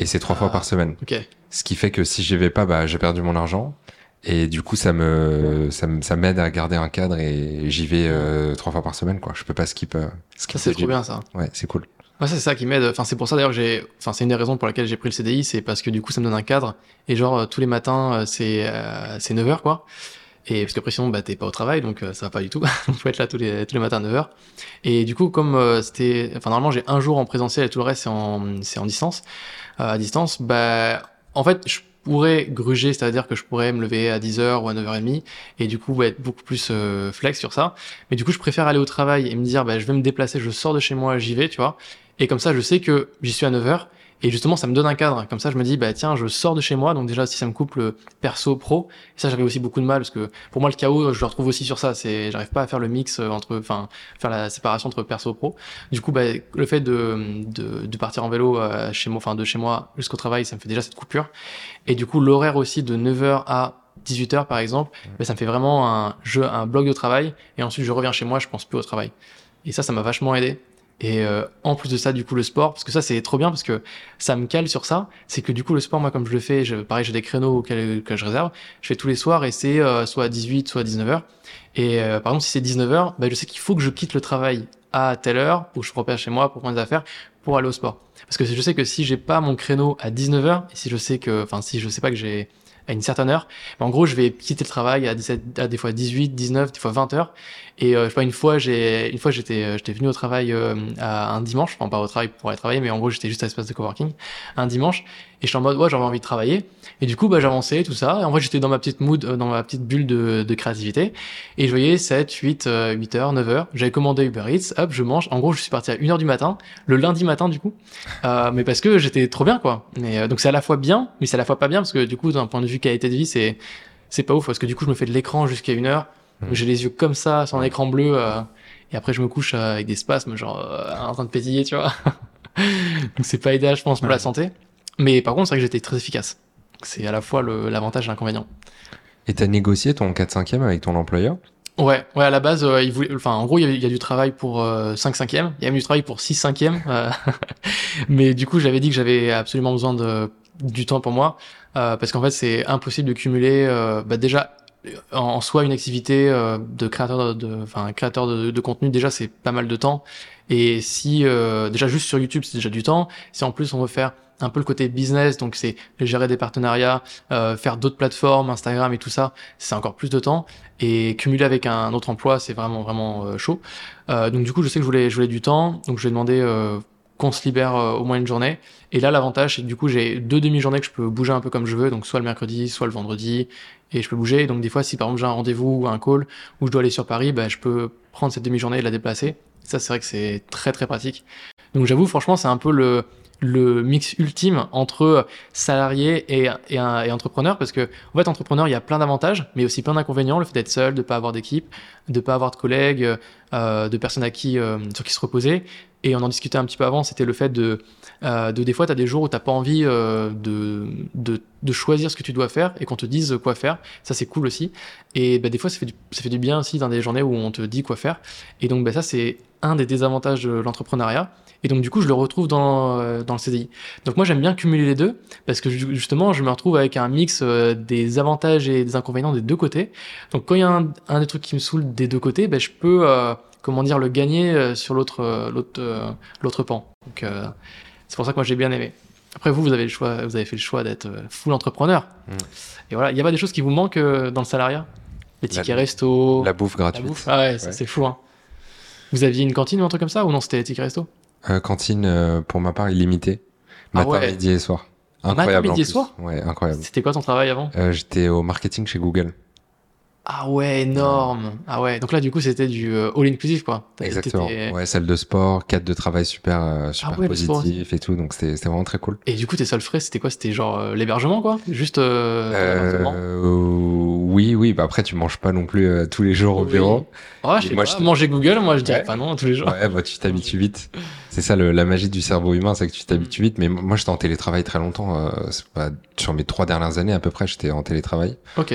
Et c'est 3 fois par semaine. Okay. Ce qui fait que si j'y vais pas, j'ai perdu mon argent. Et du coup, ça m'aide à garder un cadre, et j'y vais 3 fois par semaine, quoi. Je peux pas skip. Ça, c'est trop bien, ça. Ouais, c'est cool. Ouais, c'est ça qui m'aide. Enfin, c'est pour ça, d'ailleurs, c'est une des raisons pour laquelle j'ai pris le CDI. C'est parce que du coup, ça me donne un cadre. Et genre, tous les matins, c'est 9h, quoi. Et parce que sinon, t'es pas au travail, donc ça va pas du tout. Il faut être là tous les matins à 9h. Et du coup, comme normalement, j'ai un jour en présentiel et tout le reste, c'est en distance. À distance, en fait, je pourrais gruger, c'est-à-dire que je pourrais me lever à 10h ou à 9h30, et du coup, être beaucoup plus flex sur ça. Mais du coup, je préfère aller au travail et me dire, je vais me déplacer, je sors de chez moi, j'y vais, tu vois. Et comme ça, je sais que j'y suis à 9h. Et justement, ça me donne un cadre. Comme ça, je me dis, tiens, je sors de chez moi. Donc déjà, si ça me coupe le perso pro, et ça, j'avais aussi beaucoup de mal parce que pour moi, le chaos, je le retrouve aussi sur ça. J'arrive pas à faire le mix faire la séparation entre perso pro. Du coup, le fait de partir en vélo chez moi, de chez moi jusqu'au travail, ça me fait déjà cette coupure. Et du coup, l'horaire aussi de 9h à 18h, par exemple, ça me fait vraiment un bloc de travail. Et ensuite, je reviens chez moi, je pense plus au travail. Et ça m'a vachement aidé. Et en plus de ça, du coup, le sport, parce que ça c'est trop bien, parce que ça me cale sur ça, c'est que du coup le sport, moi, comme je le fais, pareil, j'ai des créneaux que je réserve, je fais tous les soirs, et c'est soit à 18 soit à 19h. Et par exemple, si c'est 19h, je sais qu'il faut que je quitte le travail à telle heure, ou que je repère chez moi pour prendre des affaires pour aller au sport, parce que je sais que si j'ai pas mon créneau à 19h, et si je sais pas que j'ai à une certaine heure, en gros, je vais quitter le travail à des fois 18, 19, des fois 20 heures. Et je sais pas, une fois j'étais venu au travail à un dimanche, enfin pas au travail pour aller travailler, mais en gros, j'étais juste à l'espace de coworking un dimanche, et j'étais en mode j'avais envie de travailler. Et du coup, j'avançais tout ça, et en vrai, j'étais dans ma petite mood, dans ma petite bulle de créativité, et je voyais 7, 8, 8 heures, 9 heures, j'avais commandé Uber Eats, hop, je mange. En gros, je suis parti à 1h du matin, le lundi matin du coup. Mais parce que j'étais trop bien, quoi. Mais donc c'est à la fois bien, mais c'est à la fois pas bien, parce que du coup, d'un point de vue qualité de vie, c'est pas ouf, parce que du coup je me fais de l'écran jusqu'à 1h, j'ai les yeux comme ça sur un écran bleu, et après je me couche avec des spasmes, genre en train de pétiller, tu vois. Donc c'est pas idéal, je pense, pour la santé, mais par contre c'est vrai que j'étais très efficace. C'est à la fois l'avantage et l'inconvénient. Et t'as négocié ton 4/5e avec ton employeur? Ouais, à la base, ils voulaient, en gros, il y a du travail pour 5/5e, il y a même du travail pour 6/5e, mais du coup j'avais dit que j'avais absolument besoin du temps pour moi, parce qu'en fait c'est impossible de cumuler déjà en soi, une activité de créateur de contenu, déjà, c'est pas mal de temps. Et si déjà juste sur YouTube, c'est déjà du temps. Si en plus on veut faire un peu le côté business, donc c'est gérer des partenariats, faire d'autres plateformes, Instagram et tout ça, c'est encore plus de temps. Et cumuler avec un autre emploi, c'est vraiment chaud. Donc du coup, je sais que je voulais du temps, donc je vais demander qu'on se libère au moins une journée. Et là, l'avantage, c'est que du coup, j'ai 2 demi-journées que je peux bouger un peu comme je veux, donc soit le mercredi, soit le vendredi, et je peux bouger. Et donc des fois, si par exemple j'ai un rendez-vous ou un call où je dois aller sur Paris, bah, je peux prendre cette demi-journée et la déplacer. Ça, c'est vrai que c'est très très pratique. Donc j'avoue, franchement, c'est un peu le mix ultime entre salarié et entrepreneur, parce que en fait, entrepreneur, il y a plein d'avantages, mais aussi plein d'inconvénients. Le fait d'être seul, de pas avoir d'équipe, de pas avoir de collègues, de personnes sur qui se reposer. Et on en discutait un petit peu avant, c'était le fait de des fois, t'as des jours où t'as pas envie de choisir ce que tu dois faire et qu'on te dise quoi faire. Ça, c'est cool aussi. Et bah, des fois, ça fait du bien aussi dans des journées où on te dit quoi faire. Et donc, bah, ça, c'est un des désavantages de l'entrepreneuriat. Et donc, du coup, je le retrouve dans le CDI. Donc, moi, j'aime bien cumuler les deux parce que justement, je me retrouve avec un mix des avantages et des inconvénients des deux côtés. Donc, quand il y a un des trucs qui me saoule des deux côtés, bah, je peux... le gagner sur l'autre pan. Donc, c'est pour ça que moi, j'ai bien aimé. Après, vous avez le choix, vous avez fait le choix d'être full entrepreneur. Mmh. Et voilà, il n'y a pas des choses qui vous manquent dans le salariat? Les tickets resto. La bouffe gratuite. Ah ouais, ça, c'est fou, hein. Vous aviez une cantine ou un truc comme ça? Ou non, c'était les tickets resto? Cantine, pour ma part, illimitée. Matin, midi et soir. Incroyable. Matin, midi et soir? Ouais, incroyable. C'était quoi ton travail avant? J'étais au marketing chez Google. Ah ouais, énorme. Ah ouais, donc là du coup c'était du all-inclusive quoi. Exactement. Ouais, salle de sport, cadre de travail super positif et tout, donc c'était vraiment très cool. Et du coup tes seuls frais c'était quoi? C'était genre l'hébergement quoi? Juste Oui, bah après tu manges pas non plus tous les jours au bureau. Ah ouais, manger Google, moi je dirais pas non tous les jours. Ouais, bah tu t'habitues vite. C'est ça la magie du cerveau humain, c'est que tu t'habitues vite. Mais moi j'étais en télétravail très longtemps, sur mes 3 dernières années à peu près, j'étais en télétravail. OK.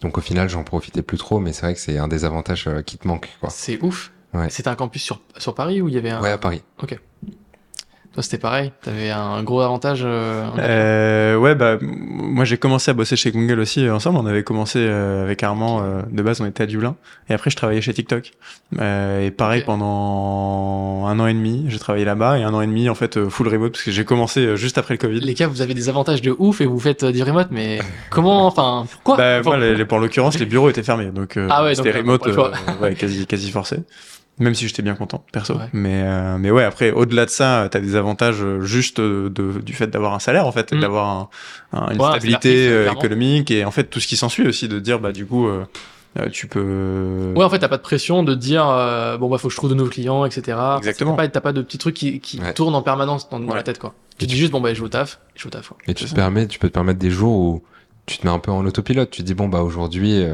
Donc au final, j'en profitais plus trop, mais c'est vrai que c'est un des avantages qui te manque, quoi. C'est ouf. Ouais. C'était un campus sur Paris où il y avait un... Ouais, à Paris. Ok. Toi, c'était pareil. T'avais un gros avantage. Ouais, bah moi j'ai commencé à bosser chez Google aussi ensemble. On avait commencé avec Armand. De base, on était à Dublin. Et après, je travaillais chez TikTok. Et pareil, pendant 1 an et demi, j'ai travaillé là-bas. Et 1 an et demi, en fait, full remote parce que j'ai commencé juste après le Covid. Les gars, vous avez des avantages de ouf et vous faites du remote, mais comment, enfin, pourquoi? Bah, moi, pour l'occurrence, les bureaux étaient fermés, donc c'était remote, quasi forcé. Même si j'étais bien content, perso. Ouais. Mais ouais, après, au-delà de ça, t'as des avantages juste du fait d'avoir un salaire, en fait, et d'avoir une stabilité économique, et en fait, tout ce qui s'ensuit aussi, de dire, bah, du coup, tu peux... Ouais, en fait, t'as pas de pression de dire, bon, bah, faut que je trouve de nouveaux clients, etc. Exactement. T'as pas de petits trucs qui tournent en permanence dans la tête, quoi. Tu dis juste, bon, bah, je vais au taf. Quoi. Et tu peux te permettre des jours où tu te mets un peu en autopilote. Tu te dis, bon, bah, aujourd'hui,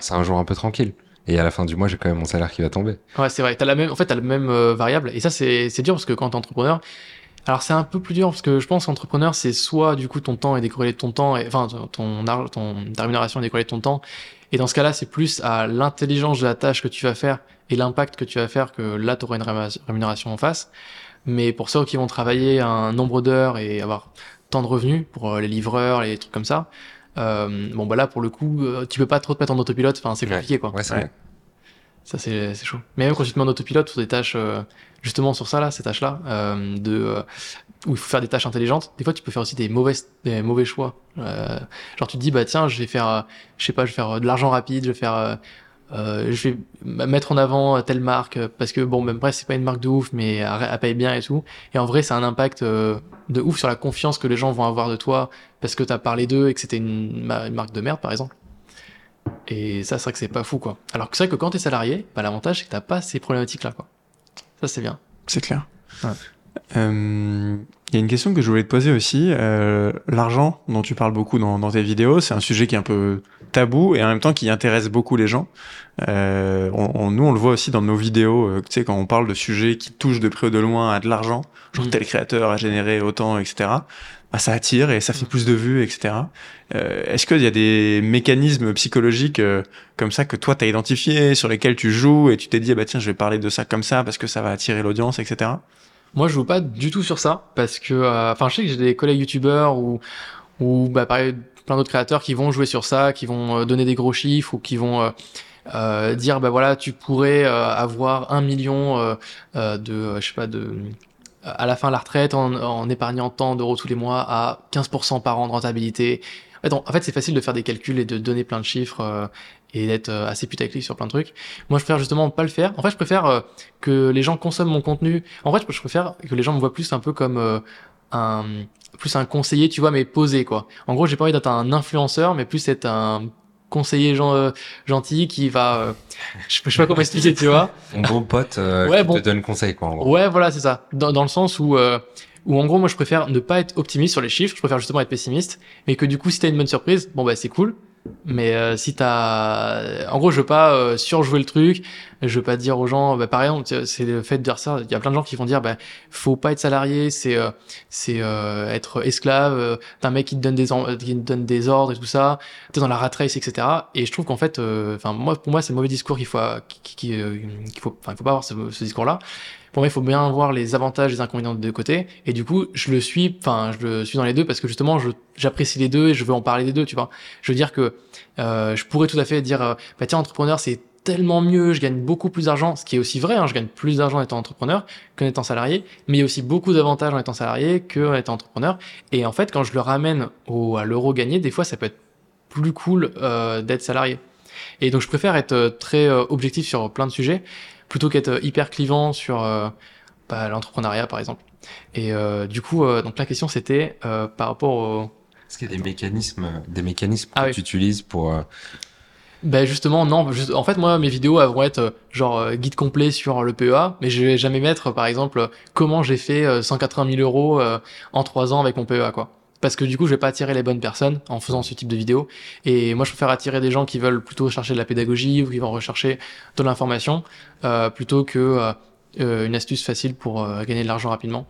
c'est un jour un peu tranquille. Et à la fin du mois, j'ai quand même mon salaire qui va tomber. Ouais, c'est vrai. T'as la même variable. Et ça, c'est dur parce que quand t'es entrepreneur, alors c'est un peu plus dur parce que je pense qu'entrepreneur, c'est soit du coup ton temps est décorrélé de ton temps, enfin ta rémunération est décorrélée de ton temps. Et dans ce cas-là, c'est plus à l'intelligence de la tâche que tu vas faire et l'impact que tu vas faire que là, t'auras une rémunération en face. Mais pour ceux qui vont travailler un nombre d'heures et avoir tant de revenus pour les livreurs, les trucs comme ça. Bon bah là pour le coup tu peux pas trop te mettre en autopilote, enfin c'est compliqué quoi. Ouais, c'est vrai. Ça c'est chaud. Mais même quand tu te mets en autopilote sur des tâches justement sur ça là, ces tâches là où il faut faire des tâches intelligentes, des fois tu peux faire aussi des mauvais choix. Genre tu te dis bah tiens, je vais faire je vais faire de l'argent rapide, je vais faire je vais mettre en avant telle marque parce que bon même bref, c'est pas une marque de ouf mais elle paye bien et tout, et en vrai c'est un impact de ouf sur la confiance que les gens vont avoir de toi parce que t'as parlé d'eux et que c'était une marque de merde par exemple. Et ça c'est vrai que c'est pas fou quoi, alors que c'est vrai que quand t'es salarié bah l'avantage c'est que t'as pas ces problématiques là quoi. Ça c'est bien, c'est clair. Y a une question que je voulais te poser aussi, l'argent dont tu parles beaucoup dans tes vidéos, c'est un sujet qui est un peu tabou et en même temps qui intéresse beaucoup les gens. Nous on le voit aussi dans nos vidéos, tu sais quand on parle de sujets qui touchent de près ou de loin à de l'argent, genre tel créateur a généré autant, etc. Bah, ça attire et ça fait plus de vues, etc. Est-ce qu'il y a des mécanismes psychologiques comme ça que toi t'as identifié, sur lesquels tu joues et tu t'es dit bah tiens je vais parler de ça comme ça parce que ça va attirer l'audience, etc. Moi je joue pas du tout sur ça parce que je sais que j'ai des collègues youtubeurs ou bah pareil plein d'autres créateurs qui vont jouer sur ça, qui vont donner des gros chiffres ou qui vont dire bah voilà, tu pourrais avoir 1 million à la fin de la retraite en épargnant tant d'euros tous les mois à 15% par an de rentabilité. En fait, c'est facile de faire des calculs et de donner plein de chiffres et d'être assez putaclic sur plein de trucs. Moi, je préfère justement pas le faire. En fait, je préfère que les gens consomment mon contenu. En fait, je préfère que les gens me voient plus un peu comme un conseiller, tu vois, mais posé, quoi. En gros, j'ai pas envie d'être un influenceur, mais plus être un conseiller gentil qui va... je sais pas comment expliquer, tu vois. Mon bon pote te donne conseil, quoi. En gros. Ouais, voilà, c'est ça. Dans le sens où en gros, moi, je préfère ne pas être optimiste sur les chiffres, je préfère justement être pessimiste, mais que du coup, si t'as une bonne surprise, bon, bah, c'est cool. Mais si t'as... En gros, je veux pas surjouer le truc, je veux pas dire aux gens... Bah, par exemple, c'est le fait de dire ça, il y a plein de gens qui vont dire bah, faut pas être salarié, c'est être esclave d'un mec qui te donne des ordres et tout ça, t'es dans la rat race, etc. Et je trouve qu'en fait, pour moi, c'est le mauvais discours qu'il faut pas avoir ce discours-là. Pour moi, il faut bien voir les avantages et les inconvénients des deux côtés. Et du coup, je le suis dans les deux parce que justement, j'apprécie les deux et je veux en parler des deux, tu vois. Je veux dire que, je pourrais tout à fait dire, bah, tiens, entrepreneur, c'est tellement mieux, je gagne beaucoup plus d'argent, ce qui est aussi vrai, hein, je gagne plus d'argent en étant entrepreneur qu'en étant salarié, mais il y a aussi beaucoup d'avantages en étant salarié qu'en étant entrepreneur. Et en fait, quand je le ramène à l'euro gagné, des fois, ça peut être plus cool, d'être salarié. Et donc, je préfère être très objectif sur plein de sujets, plutôt qu'être hyper clivant sur l'entrepreneuriat, par exemple. Et du coup, donc la question, c'était par rapport au... Est-ce qu'il y a des mécanismes que tu utilises pour... Ben justement, non. En fait, moi, mes vidéos elles vont être genre guide complet sur le PEA, mais je vais jamais mettre, par exemple, comment j'ai fait 180 000 euros en 3 ans avec mon PEA, quoi. Parce que du coup, je vais pas attirer les bonnes personnes en faisant ce type de vidéo. Et moi, je préfère attirer des gens qui veulent plutôt chercher de la pédagogie ou qui vont rechercher de l'information plutôt que une astuce facile pour gagner de l'argent rapidement.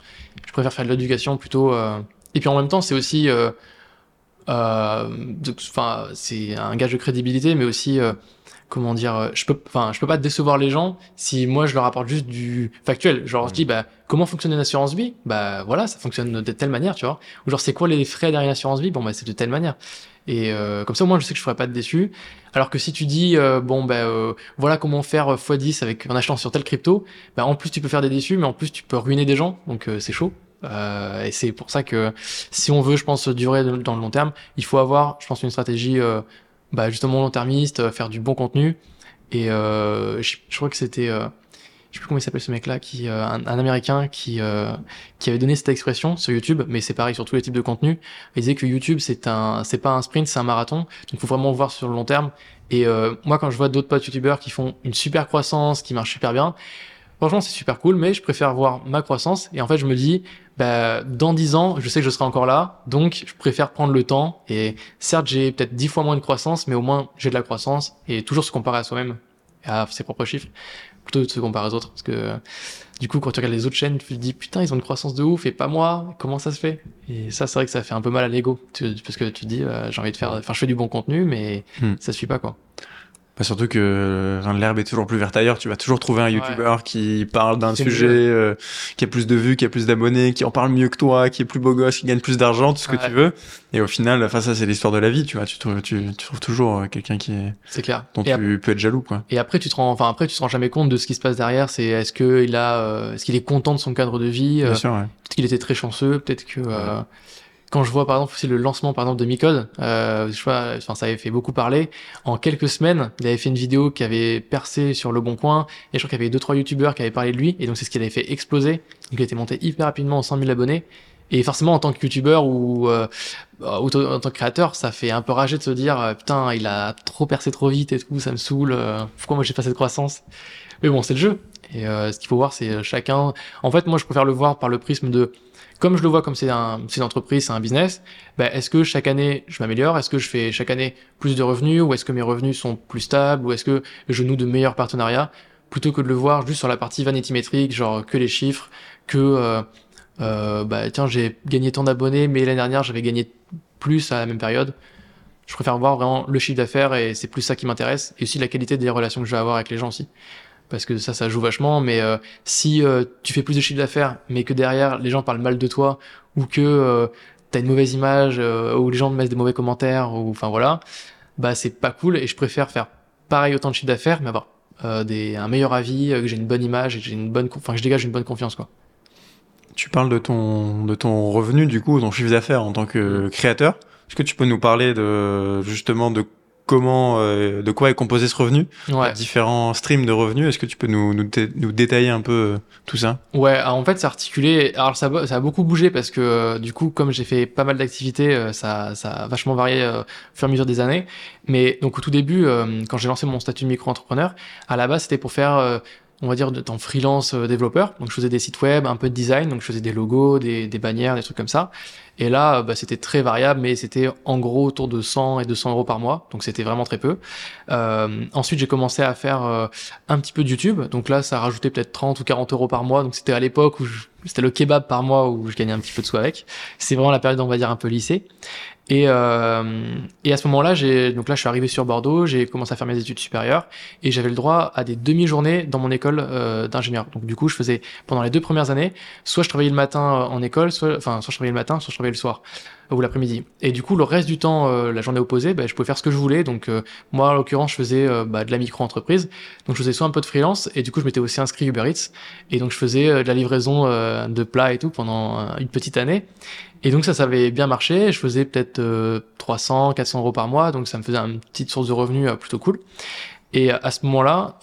Je préfère faire de l'éducation plutôt. Et puis en même temps, c'est aussi, c'est un gage de crédibilité, mais aussi. Comment dire, je peux pas décevoir les gens si moi je leur apporte juste du factuel. Genre, je dis, bah, comment fonctionne une assurance vie? Bah, voilà, ça fonctionne de telle manière, tu vois. Ou genre, c'est quoi les frais derrière une assurance vie? Bon, bah, c'est de telle manière. Et, comme ça, au moins, je sais que je ferai pas de déçu. Alors que si tu dis, voilà comment faire x10 en achetant sur telle crypto, bah, en plus, tu peux faire des déçus, mais en plus, tu peux ruiner des gens. Donc, c'est chaud. Et c'est pour ça que si on veut, je pense, durer dans le long terme, il faut avoir, je pense, une stratégie, justement long-termiste, faire du bon contenu. Et je crois que c'était je sais plus comment il s'appelle ce mec là qui un américain qui avait donné cette expression sur YouTube, mais c'est pareil sur tous les types de contenu. Il disait que YouTube c'est pas un sprint, c'est un marathon. Donc faut vraiment voir sur le long terme. Et moi quand je vois d'autres potes youtubeurs qui font une super croissance, qui marche super bien, franchement c'est super cool, mais je préfère voir ma croissance. Et en fait je me dis dans 10 ans, je sais que je serai encore là, donc je préfère prendre le temps. Et certes, j'ai peut-être 10 fois moins de croissance, mais au moins j'ai de la croissance, et toujours se comparer à soi-même, à ses propres chiffres, plutôt que de se comparer aux autres. Parce que du coup, quand tu regardes les autres chaînes, tu te dis putain, ils ont une croissance de ouf et pas moi, comment ça se fait? Et ça, c'est vrai que ça fait un peu mal à l'ego, parce que tu te dis j'ai envie de faire, enfin je fais du bon contenu, mais ça suffit pas, quoi. Bah surtout que l'herbe est toujours plus verte ailleurs. Tu vas toujours trouver un youtubeur qui parle d'un sujet, qui a plus de vues, qui a plus d'abonnés, qui en parle mieux que toi, qui est plus beau gosse, qui gagne plus d'argent, tout ce que tu veux. Et au final, enfin ça c'est l'histoire de la vie. Tu vois, tu trouves toujours quelqu'un qui est. C'est clair. Dont tu peux être jaloux, quoi. Et après tu te rends jamais compte de ce qui se passe derrière. C'est est-ce qu'il est content de son cadre de vie? Bien sûr. Ouais. Peut-être qu'il était très chanceux. Peut-être que. Quand je vois, par exemple, aussi le lancement, par exemple, de Micode, ça avait fait beaucoup parler. En quelques semaines, il avait fait une vidéo qui avait percé sur Le Bon Coin, et je crois qu'il y avait 2-3 youtubeurs qui avaient parlé de lui, et donc c'est ce qui l'avait fait exploser. Donc il était monté hyper rapidement aux 100 000 abonnés. Et forcément, en tant que youtubeur ou en tant que créateur, ça fait un peu rager de se dire, putain, il a trop percé trop vite et tout, ça me saoule, pourquoi moi j'ai pas cette croissance? Mais bon, c'est le jeu. Et, ce qu'il faut voir, c'est chacun. En fait, moi, je préfère le voir par le prisme de, comme je le vois, comme c'est une entreprise, c'est un business, est-ce que chaque année je m'améliore? Est-ce que je fais chaque année plus de revenus? Ou est-ce que mes revenus sont plus stables? Ou est-ce que je noue de meilleurs partenariats? Plutôt que de le voir juste sur la partie vanitymétrique, genre que les chiffres, que tiens, j'ai gagné tant d'abonnés, mais l'année dernière j'avais gagné plus à la même période. Je préfère voir vraiment le chiffre d'affaires, et c'est plus ça qui m'intéresse, et aussi la qualité des relations que je vais avoir avec les gens aussi. Parce que ça joue vachement, mais si tu fais plus de chiffre d'affaires, mais que derrière les gens parlent mal de toi, ou que t'as une mauvaise image ou les gens me mettent des mauvais commentaires ou enfin voilà, bah c'est pas cool et je préfère faire pareil autant de chiffre d'affaires mais avoir un meilleur avis, que j'ai une bonne image et que j'ai une bonne que je dégage une bonne confiance quoi. Tu parles de ton revenu du coup, ton chiffre d'affaires en tant que créateur. Est-ce que tu peux nous parler de justement de comment, de quoi est composé ce revenu, ouais. Différents streams de revenus. Est-ce que tu peux nous détailler un peu tout ça? Ouais, en fait, c'est articulé. Alors, ça a beaucoup bougé parce que, du coup, comme j'ai fait pas mal d'activités, ça a vachement varié au fur et à mesure des années. Mais donc, au tout début, quand j'ai lancé mon statut de micro-entrepreneur, à la base, c'était pour faire... on va dire en freelance développeur, donc je faisais des sites web, un peu de design, donc je faisais des logos, des bannières, des trucs comme ça. Et là, bah, c'était très variable, mais c'était en gros autour de 100 et 200 euros par mois, donc c'était vraiment très peu. Ensuite, j'ai commencé à faire un petit peu de YouTube, donc là, ça rajoutait peut-être 30 ou 40 euros par mois, donc c'était à l'époque où c'était le kebab par mois où je gagnais un petit peu de sous avec. C'est vraiment la période, on va dire, un peu lycée. Et à ce moment-là, donc là, je suis arrivé sur Bordeaux, j'ai commencé à faire mes études supérieures et j'avais le droit à des demi-journées dans mon école d'ingénieur. Donc du coup, je faisais pendant les 2 premières années, soit je travaillais le matin en école, soit je travaillais le matin, soit je travaillais le soir ou l'après-midi. Et du coup, le reste du temps, la journée opposée, bah, je pouvais faire ce que je voulais. Donc moi, en l'occurrence, je faisais de la micro-entreprise. Donc je faisais soit un peu de freelance et du coup, je m'étais aussi inscrit Uber Eats et donc je faisais de la livraison de plats et tout pendant une petite année. Et donc ça avait bien marché, je faisais peut-être 300, 400 euros par mois, donc ça me faisait une petite source de revenus plutôt cool. Et à ce moment-là,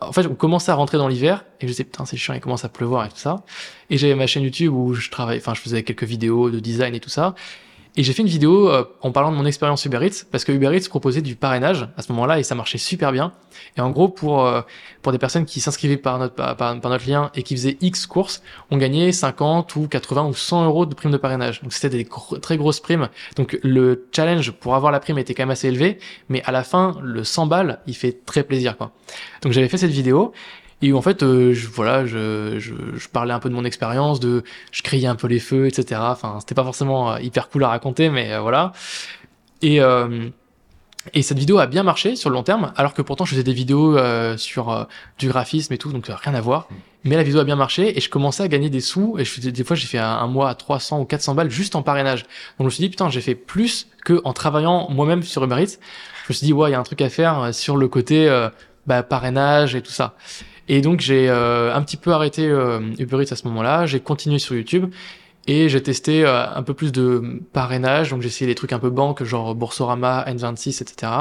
en fait, on commençait à rentrer dans l'hiver, et je disais, putain, c'est chiant, il commence à pleuvoir et tout ça. Et j'avais ma chaîne YouTube où je faisais quelques vidéos de design et tout ça. Et j'ai fait une vidéo en parlant de mon expérience Uber Eats, parce que Uber Eats proposait du parrainage à ce moment-là, et ça marchait super bien. Et en gros, pour des personnes qui s'inscrivaient par notre lien et qui faisaient X courses, on gagnait 50 ou 80 ou 100 euros de primes de parrainage. Donc c'était des très grosses primes. Donc le challenge pour avoir la prime était quand même assez élevé, mais à la fin, le 100 balles, il fait très plaisir, quoi. Donc j'avais fait cette vidéo. Et où en fait, je parlais un peu de mon expérience, je criais un peu les feux, etc. Enfin, c'était pas forcément hyper cool à raconter, mais voilà. Et cette vidéo a bien marché sur le long terme, alors que pourtant je faisais des vidéos sur du graphisme et tout, donc rien à voir. Mais la vidéo a bien marché et je commençais à gagner des sous. Et des fois, j'ai fait un mois à 300 ou 400 balles juste en parrainage. Donc je me suis dit, putain, j'ai fait plus qu'en travaillant moi-même sur Uber Eats. Je me suis dit, ouais, il y a un truc à faire sur le côté parrainage et tout ça. Et donc j'ai un petit peu arrêté Uber Eats à ce moment-là, j'ai continué sur YouTube et j'ai testé un peu plus de parrainage, donc j'ai essayé des trucs un peu banques, genre Boursorama, N26, etc.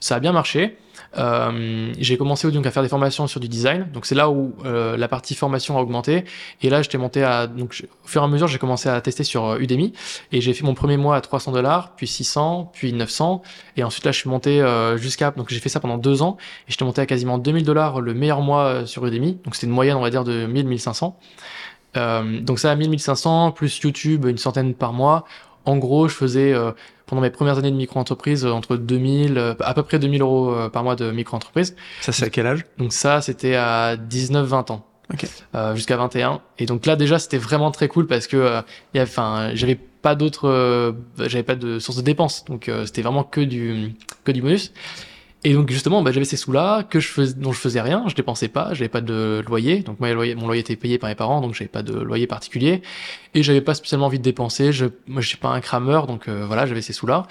Ça a bien marché. J'ai commencé donc à faire des formations sur du design, donc c'est là où la partie formation a augmenté. Et là, j'étais monté au fur et à mesure, j'ai commencé à tester sur Udemy et j'ai fait mon premier mois à $300, puis 600, puis 900. Et ensuite là, je suis monté donc j'ai fait ça pendant 2 ans et j'étais monté à quasiment $2000 le meilleur mois sur Udemy. Donc c'était une moyenne, on va dire, de 1000-1500. Donc ça à 1000-1500 plus YouTube, une centaine par mois. En gros, je faisais pendant mes premières années de micro-entreprise entre 2000 euros par mois de micro-entreprise. Ça, c'est à quel âge? Donc ça, c'était à 19-20 ans. Okay. Jusqu'à 21. Et donc là, déjà, c'était vraiment très cool parce que j'avais pas de source de dépenses. Donc c'était vraiment que du bonus. Et donc justement, j'avais ces sous-là dont je faisais rien, je dépensais pas, j'avais pas de loyer, donc moi mon loyer était payé par mes parents, donc j'avais pas de loyer particulier et j'avais pas spécialement envie de dépenser. Moi je suis pas un crameur, donc j'avais ces sous-là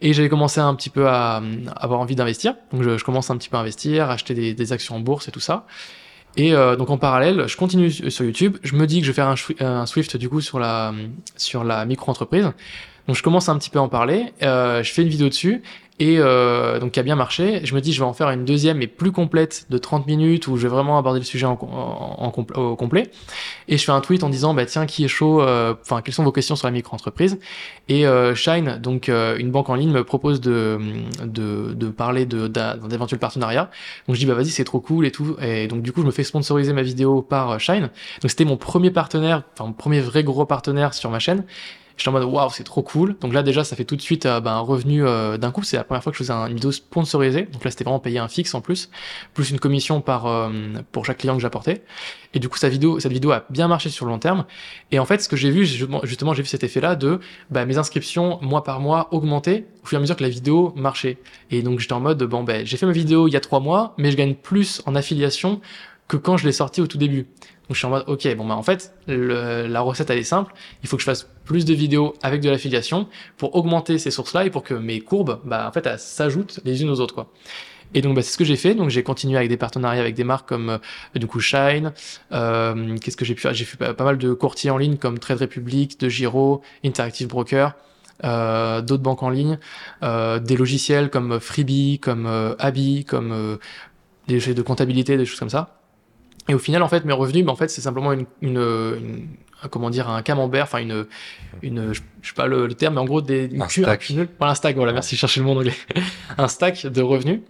et j'avais commencé un petit peu à avoir envie d'investir. Donc je commence un petit peu à investir, à acheter des actions en bourse et tout ça. Et donc en parallèle, je continue sur YouTube, je me dis que je vais faire un Swift du coup sur la micro-entreprise. Donc je commence un petit peu à en parler, je fais une vidéo dessus. Et donc, qui a bien marché. Je me dis, je vais en faire une deuxième, mais plus complète, de 30 minutes, où je vais vraiment aborder le sujet au complet. Et je fais un tweet en disant, qui est chaud, quelles sont vos questions sur la micro-entreprise? Et Shine, donc une banque en ligne, me propose de parler d'éventuels partenariats. Donc je dis, vas-y, c'est trop cool et tout. Et donc du coup, je me fais sponsoriser ma vidéo par Shine. Donc c'était mon premier partenaire, mon premier vrai gros partenaire sur ma chaîne. J'étais en mode waouh, c'est trop cool. Donc là, déjà, ça fait tout de suite un revenu d'un coup. C'est la première fois que je faisais une vidéo sponsorisée. Donc là, c'était vraiment payé un fixe en plus une commission pour chaque client que j'apportais. Et du coup, cette vidéo a bien marché sur le long terme. Et en fait, ce que j'ai vu, justement, j'ai vu cet effet-là de mes inscriptions mois par mois augmentaient au fur et à mesure que la vidéo marchait. Et donc, j'étais en mode j'ai fait ma vidéo il y a 3 mois, mais je gagne plus en affiliation que quand je l'ai sorti au tout début. Donc je suis en mode, ok, bon bah en fait, la recette elle est simple, il faut que je fasse plus de vidéos avec de l'affiliation pour augmenter ces sources-là et pour que mes courbes, bah en fait, elles s'ajoutent les unes aux autres, quoi. Et donc, bah, c'est ce que j'ai fait. Donc, j'ai continué avec des partenariats avec des marques comme, du coup, Shine. Qu'est-ce que j'ai pu faire? J'ai fait pas mal de courtiers en ligne comme Trade Republic, De Giro, Interactive Broker, d'autres banques en ligne, des logiciels comme Freebe, comme Abby, comme des logiciels de comptabilité, des choses comme ça. Et au final, en fait, mes revenus, bah, en fait, c'est simplement comment dire, un camembert, enfin je sais pas le terme, mais en gros un stack, voilà, merci, je cherchais le mot en anglais, un stack de revenus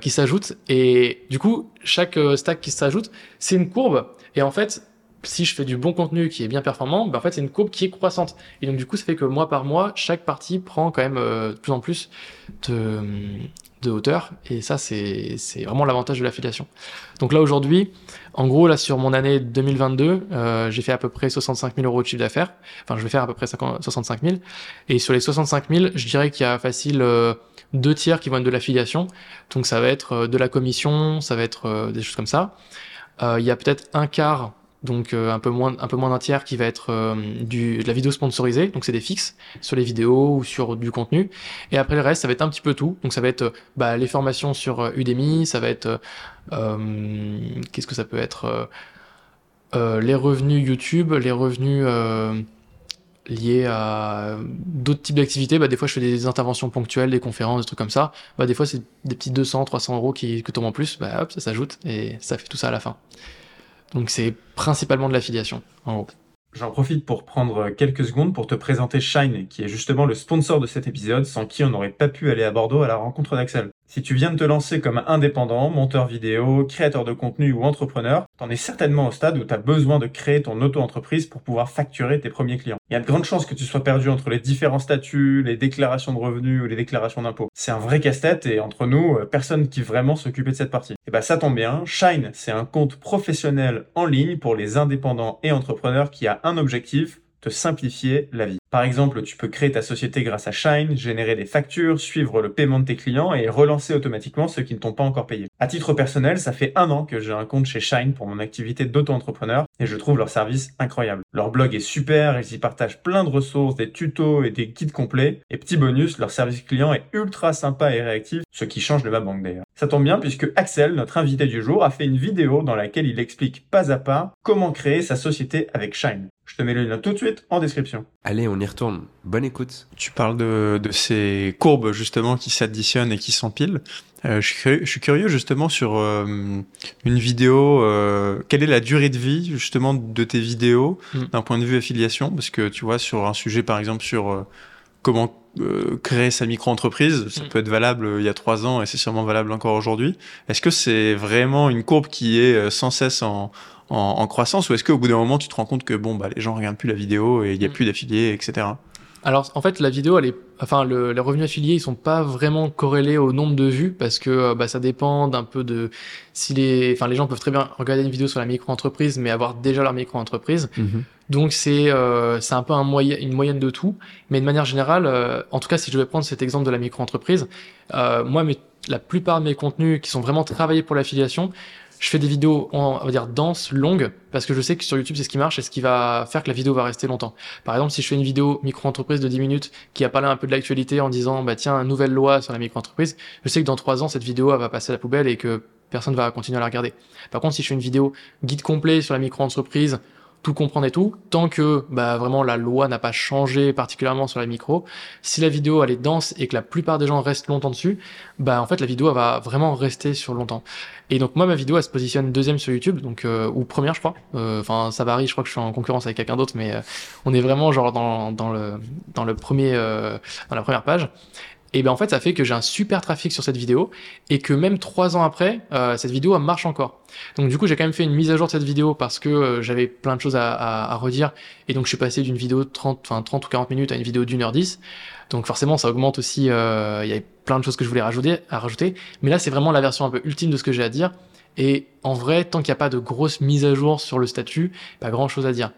qui s'ajoute, et du coup chaque stack qui s'ajoute, c'est une courbe, et en fait si je fais du bon contenu qui est bien performant, ben en fait c'est une courbe qui est croissante, et donc du coup ça fait que mois par mois, chaque partie prend quand même de plus en plus de hauteur, et ça c'est vraiment l'avantage de l'affiliation. Donc là aujourd'hui, en gros là sur mon année 2022, j'ai fait à peu près 65 000 € de chiffre d'affaires, enfin je vais faire à peu près 65 000, et sur les 65 000, je dirais qu'il y a facile 2 tiers qui vont être de l'affiliation, donc ça va être de la commission, ça va être des choses comme ça. Il y a peut-être un quart, donc un peu moins d'un tiers qui va être de la vidéo sponsorisée, donc c'est des fixes sur les vidéos ou sur du contenu, et après le reste ça va être un petit peu tout, donc ça va être les formations sur Udemy, ça va être qu'est-ce que ça peut être, les revenus YouTube, les revenus liés à d'autres types d'activités, des fois je fais des interventions ponctuelles, des conférences, des trucs comme ça, des fois c'est des petits 200-300 € qui tombent en plus, hop ça s'ajoute et ça fait tout ça à la fin. Donc c'est principalement de l'affiliation, en gros. J'en profite pour prendre quelques secondes pour te présenter Shine, qui est justement le sponsor de cet épisode, sans qui on n'aurait pas pu aller à Bordeaux à la rencontre d'Axel. Si tu viens de te lancer comme indépendant, monteur vidéo, créateur de contenu ou entrepreneur, t'en es certainement au stade où t'as besoin de créer ton auto-entreprise pour pouvoir facturer tes premiers clients. Il y a de grandes chances que tu sois perdu entre les différents statuts, les déclarations de revenus ou les déclarations d'impôts. C'est un vrai casse-tête et entre nous, personne qui vraiment s'occupait de cette partie. Et bah ça tombe bien, Shine, c'est un compte professionnel en ligne pour les indépendants et entrepreneurs qui a un objectif, te simplifier la vie. Par exemple, tu peux créer ta société grâce à Shine, générer des factures, suivre le paiement de tes clients et relancer automatiquement ceux qui ne t'ont pas encore payé. À titre personnel, ça fait 1 an que j'ai un compte chez Shine pour mon activité d'auto-entrepreneur et je trouve leur service incroyable. Leur blog est super, ils y partagent plein de ressources, des tutos et des kits complets. Et petit bonus, leur service client est ultra sympa et réactif, ce qui change de ma banque d'ailleurs. Ça tombe bien puisque Axel, notre invité du jour, a fait une vidéo dans laquelle il explique pas à pas comment créer sa société avec Shine. Je te mets le lien tout de suite en description. Allez, on y retourne. Bonne écoute. Tu parles de ces courbes justement qui s'additionnent et qui s'empilent. Je suis curieux justement sur une vidéo. Quelle est la durée de vie justement de tes vidéos d'un point de vue affiliation? Parce que tu vois, sur un sujet par exemple sur comment créer sa micro-entreprise, ça peut être valable il y a 3 ans et c'est sûrement valable encore aujourd'hui. Est-ce que c'est vraiment une courbe qui est sans cesse en croissance, ou est-ce qu'au bout d'un moment tu te rends compte que les gens regardent plus la vidéo et il y a plus d'affiliés, etc. Alors en fait la vidéo, les revenus affiliés ils sont pas vraiment corrélés au nombre de vues parce que ça dépend un peu de si les gens peuvent très bien regarder une vidéo sur la micro-entreprise mais avoir déjà leur micro-entreprise. Donc c'est un peu une moyenne de tout, mais de manière générale, en tout cas si je vais prendre cet exemple de la micro-entreprise, la plupart de mes contenus qui sont vraiment travaillés pour l'affiliation, je fais des vidéos, on va dire, denses, longues, parce que je sais que sur YouTube, c'est ce qui marche et ce qui va faire que la vidéo va rester longtemps. Par exemple, si je fais une vidéo micro-entreprise de 10 minutes qui a parlé un peu de l'actualité en disant, tiens, nouvelle loi sur la micro-entreprise, je sais que dans 3 ans, cette vidéo, elle va passer à la poubelle et que personne va continuer à la regarder. Par contre, si je fais une vidéo guide complet sur la micro-entreprise, tout comprendre et tout, tant que vraiment la loi n'a pas changé particulièrement sur la micro, si la vidéo elle est dense et que la plupart des gens restent longtemps dessus, en fait la vidéo elle va vraiment rester sur longtemps. Et donc moi ma vidéo elle se positionne 2e sur YouTube, donc ou 1ère je crois, ça varie, je crois que je suis en concurrence avec quelqu'un d'autre, mais on est vraiment genre dans la première page. Et en fait ça fait que j'ai un super trafic sur cette vidéo et que même 3 ans après cette vidéo elle marche encore. Donc du coup j'ai quand même fait une mise à jour de cette vidéo parce que j'avais plein de choses à redire, et donc je suis passé d'une vidéo de 30 ou 40 minutes à une vidéo d'1h10. Donc forcément ça augmente aussi, il y avait plein de choses que je voulais rajouter, mais là c'est vraiment la version un peu ultime de ce que j'ai à dire. Et en vrai, tant qu'il n'y a pas de grosse mise à jour sur le statut, pas grand chose à dire.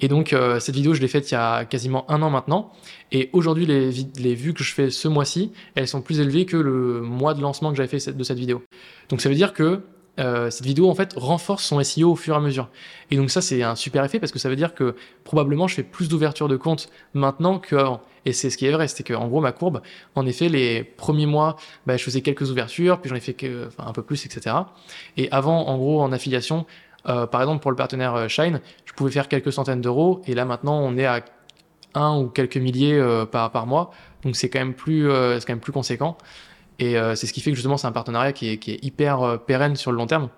Et donc cette vidéo, je l'ai faite il y a quasiment 1 an maintenant. Et aujourd'hui, les vues que je fais ce mois-ci, elles sont plus élevées que le mois de lancement que j'avais fait de cette vidéo. Donc ça veut dire que cette vidéo en fait renforce son SEO au fur et à mesure. Et donc ça, c'est un super effet parce que ça veut dire que probablement je fais plus d'ouverture de compte maintenant qu'avant. Et c'est ce qui est vrai, c'était qu'en gros ma courbe, en effet les premiers mois, bah, je faisais quelques ouvertures, puis j'en ai fait un peu plus, etc. Et avant, en gros en affiliation, par exemple pour le partenaire Shine, je pouvais faire quelques centaines d'euros et là maintenant on est à un ou quelques milliers par mois. Donc c'est quand même plus conséquent. Et c'est ce qui fait que justement c'est un partenariat qui est hyper pérenne sur le long terme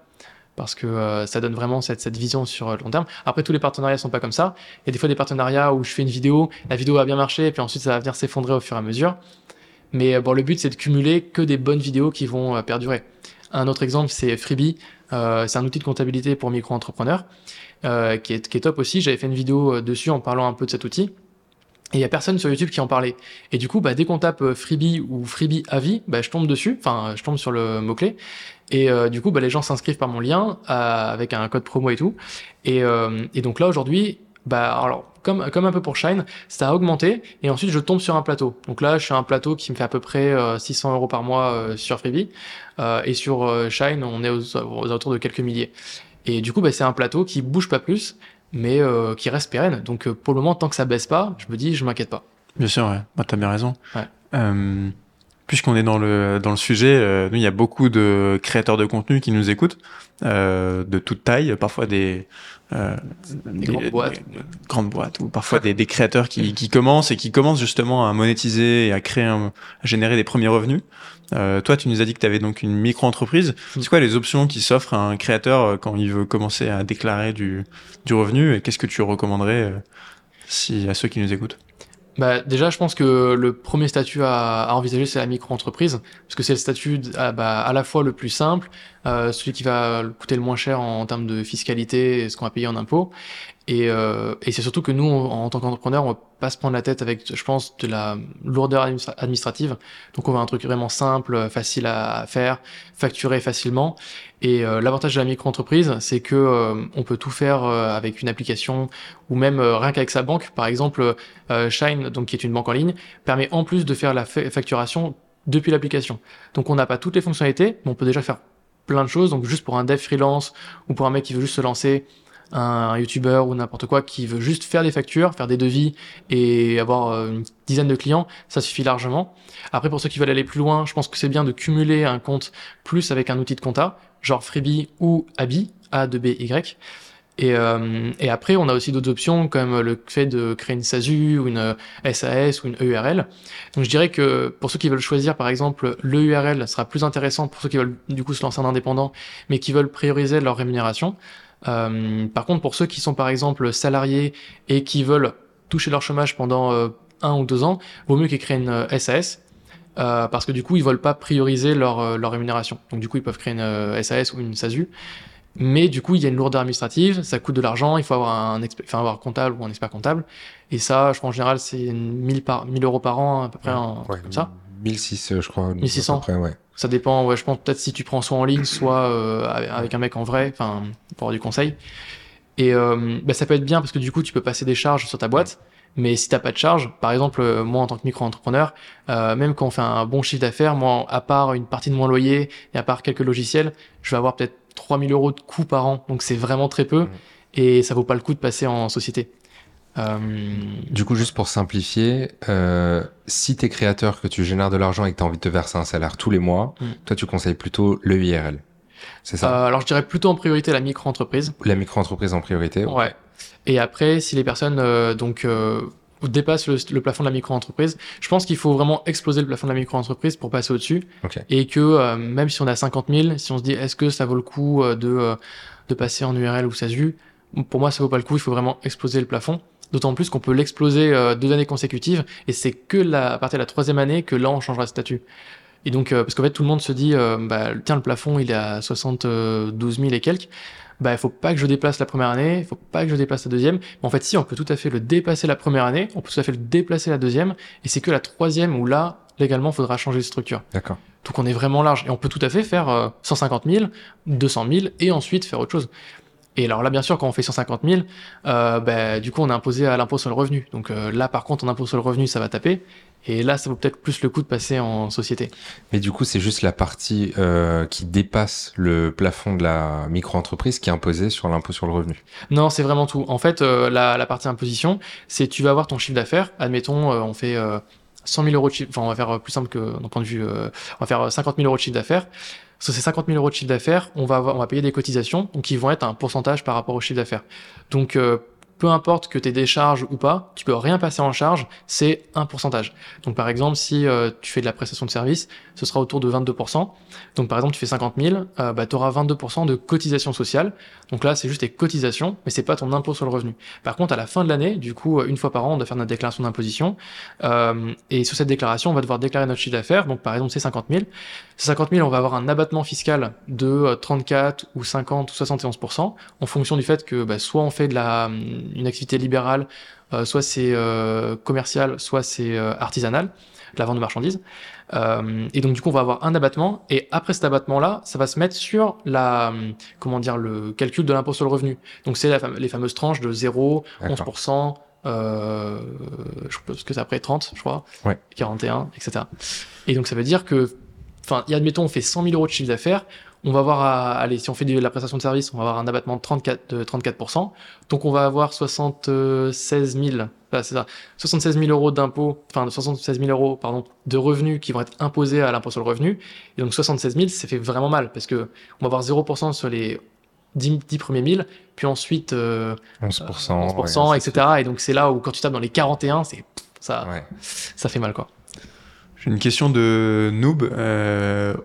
parce que ça donne vraiment cette vision sur le long terme. Après tous les partenariats sont pas comme ça. Il y a des fois des partenariats où je fais une vidéo, la vidéo va bien marcher et puis ensuite ça va venir s'effondrer au fur et à mesure. Mais bon, le but c'est de cumuler que des bonnes vidéos qui vont perdurer. Un autre exemple c'est Freebe, c'est un outil de comptabilité pour micro-entrepreneurs qui est top aussi. J'avais fait une vidéo dessus en parlant un peu de cet outil. Et il n'y a personne sur YouTube qui en parlait. Et du coup, bah, dès qu'on tape Freebe ou Freebe Avis, bah, je tombe dessus, enfin, je tombe sur le mot-clé. Et du coup, bah, les gens s'inscrivent par mon lien avec un code promo et tout. Et donc là, aujourd'hui, bah, alors, comme un peu pour Shine, ça a augmenté. Et ensuite, je tombe sur un plateau. Donc là, je suis à un plateau qui me fait à peu près 600 € par mois sur Freebe. Et sur Shine, on est aux alentours de quelques milliers. Et du coup, bah, c'est un plateau qui bouge pas plus, mais qui reste pérenne. Donc pour le moment, tant que ça baisse pas, je me dis, je m'inquiète pas. Bien sûr, ouais. Bah, t'as bien raison. Ouais. Puisqu'on est dans le sujet, nous, il y a beaucoup de créateurs de contenu qui nous écoutent, de toute taille, parfois des grandes boîtes, ou parfois des créateurs qui commencent justement à monétiser et à créer, à générer des premiers revenus. Toi, tu nous as dit que tu avais donc une micro-entreprise. C'est quoi les options qui s'offrent à un créateur quand il veut commencer à déclarer du revenu, et qu'est-ce que tu recommanderais à ceux qui nous écoutent? Bah, déjà, je pense que le premier statut à envisager, c'est la micro-entreprise, parce que c'est le statut à la fois le plus simple, celui qui va coûter le moins cher en termes de fiscalité et ce qu'on va payer en impôts. Et c'est surtout que nous, en tant qu'entrepreneurs, on va pas se prendre la tête avec, je pense, de la lourdeur administrative. Donc, on va un truc vraiment simple, facile à faire, facturer facilement. Et l'avantage de la micro-entreprise, c'est que on peut tout faire avec une application ou même rien qu'avec sa banque. Par exemple, Shine, donc qui est une banque en ligne, permet en plus de faire la facturation depuis l'application. Donc, on n'a pas toutes les fonctionnalités, mais on peut déjà faire plein de choses. Donc, juste pour un dev freelance ou pour un mec qui veut juste se lancer, un youtubeur ou n'importe quoi qui veut juste faire des factures, faire des devis et avoir une dizaine de clients, ça suffit largement. Après, pour ceux qui veulent aller plus loin, je pense que c'est bien de cumuler un compte plus avec un outil de compta, genre Freebe ou Abby, A-B-Y. Et après, on a aussi d'autres options comme le fait de créer une SASU ou une SAS ou une EURL. Donc, je dirais que pour ceux qui veulent choisir, par exemple, l'EURL sera plus intéressant pour ceux qui veulent du coup se lancer en indépendant, mais qui veulent prioriser leur rémunération. Par contre, pour ceux qui sont par exemple salariés et qui veulent toucher leur chômage pendant 1 ou 2 ans, vaut mieux qu'ils créent une SAS parce que du coup ils veulent pas prioriser leur rémunération. Donc du coup ils peuvent créer une SAS ou une SASU, mais du coup il y a une lourdeur administrative, ça coûte de l'argent, il faut avoir un comptable ou un expert comptable, et ça je crois en général c'est 1000 € par an à peu près, comme ça. 1600 je crois. 1600 à peu près, ouais. Ça dépend, ouais, je pense peut-être si tu prends soit en ligne, soit avec un mec en vrai, enfin pour avoir du conseil. Et bah, ça peut être bien parce que du coup tu peux passer des charges sur ta boîte, mais si t'as pas de charges, par exemple moi en tant que micro-entrepreneur, même quand on fait un bon chiffre d'affaires, moi à part une partie de mon loyer et à part quelques logiciels, je vais avoir peut-être 3 000 € de coûts par an, donc c'est vraiment très peu et ça vaut pas le coup de passer en société. Du coup, juste pour simplifier, si t'es créateur, que tu génères de l'argent et que t'as envie de te verser un salaire tous les mois, toi, tu conseilles plutôt le IRL. C'est ça? Alors, je dirais plutôt en priorité la micro-entreprise. La micro-entreprise en priorité. Ouais. Et après, si les personnes, dépassent le plafond de la micro-entreprise, je pense qu'il faut vraiment exploser le plafond de la micro-entreprise pour passer au-dessus. Okay. Et que, même si on a 50 000, si on se dit, est-ce que ça vaut le coup de passer en URL ou SASU? Pour moi, ça vaut pas le coup. Il faut vraiment exploser le plafond. D'autant plus qu'on peut l'exploser 2 années consécutives, et c'est que à partir de la 3e année que là on changera de statut. Et donc parce qu'en fait tout le monde se dit bah tiens le plafond il est à 72 000 et quelques, bah il faut pas que je déplace la 1re année, il faut pas que je déplace la 2e. Mais en fait si, on peut tout à fait le dépasser la 1re année, on peut tout à fait le déplacer la 2e, et c'est que la 3e où là légalement faudra changer de structure. D'accord. Donc on est vraiment large et on peut tout à fait faire 150 000, 200 000 et ensuite faire autre chose. Et alors là, bien sûr, quand on fait 150 000, du coup, on est imposé à l'impôt sur le revenu. Donc là, par contre, en impôt sur le revenu, ça va taper. Et là, ça vaut peut-être plus le coup de passer en société. Mais du coup, c'est juste la partie qui dépasse le plafond de la micro-entreprise qui est imposée sur l'impôt sur le revenu. Non, c'est vraiment tout. En fait, la partie imposition, c'est tu vas avoir ton chiffre d'affaires. Admettons, on fait 100 000 euros de chiffre. Enfin, on va faire plus simple que d'un point de vue. On va faire 50 000 euros de chiffre d'affaires. Sur ces 50 000 euros de chiffre d'affaires, on va payer des cotisations, donc qui vont être un pourcentage par rapport au chiffre d'affaires. Donc peu importe que tu aies des charges ou pas, tu peux rien passer en charge, c'est un pourcentage. Donc par exemple, si tu fais de la prestation de service, ce sera autour de 22%. Donc par exemple, tu fais 50 000, tu auras 22% de cotisation sociale. Donc là, c'est juste tes cotisations, mais c'est pas ton impôt sur le revenu. Par contre, à la fin de l'année, du coup, une fois par an, on doit faire notre déclaration d'imposition. Et sur cette déclaration, on va devoir déclarer notre chiffre d'affaires. Donc par exemple, c'est 50 000. Sur 50 000, on va avoir un abattement fiscal de 34 ou 50 ou 71% en fonction du fait que soit on fait de une activité libérale, soit c'est commercial, soit c'est artisanal, la vente de marchandises. Et donc du coup, on va avoir un abattement, et après cet abattement-là, ça va se mettre sur le calcul de l'impôt sur le revenu. Donc c'est les fameuses tranches de 0, d'accord, 11%, je pense que c'est après 30, je crois, ouais, 41, etc. Et donc ça veut dire que, admettons, on fait 100 000 euros de chiffre d'affaires, on va avoir, si on fait de la prestation de service, on va avoir un abattement de 34%. Donc, on va avoir 76 000 euros, de revenus qui vont être imposés à l'impôt sur le revenu. Et donc, 76 000, ça fait vraiment mal parce que on va avoir 0% sur les 10 premiers 1000, puis ensuite, 11%, ouais, etc. Et donc, c'est là où quand tu tapes dans les 41, ça fait mal, quoi. J'ai une question de noob,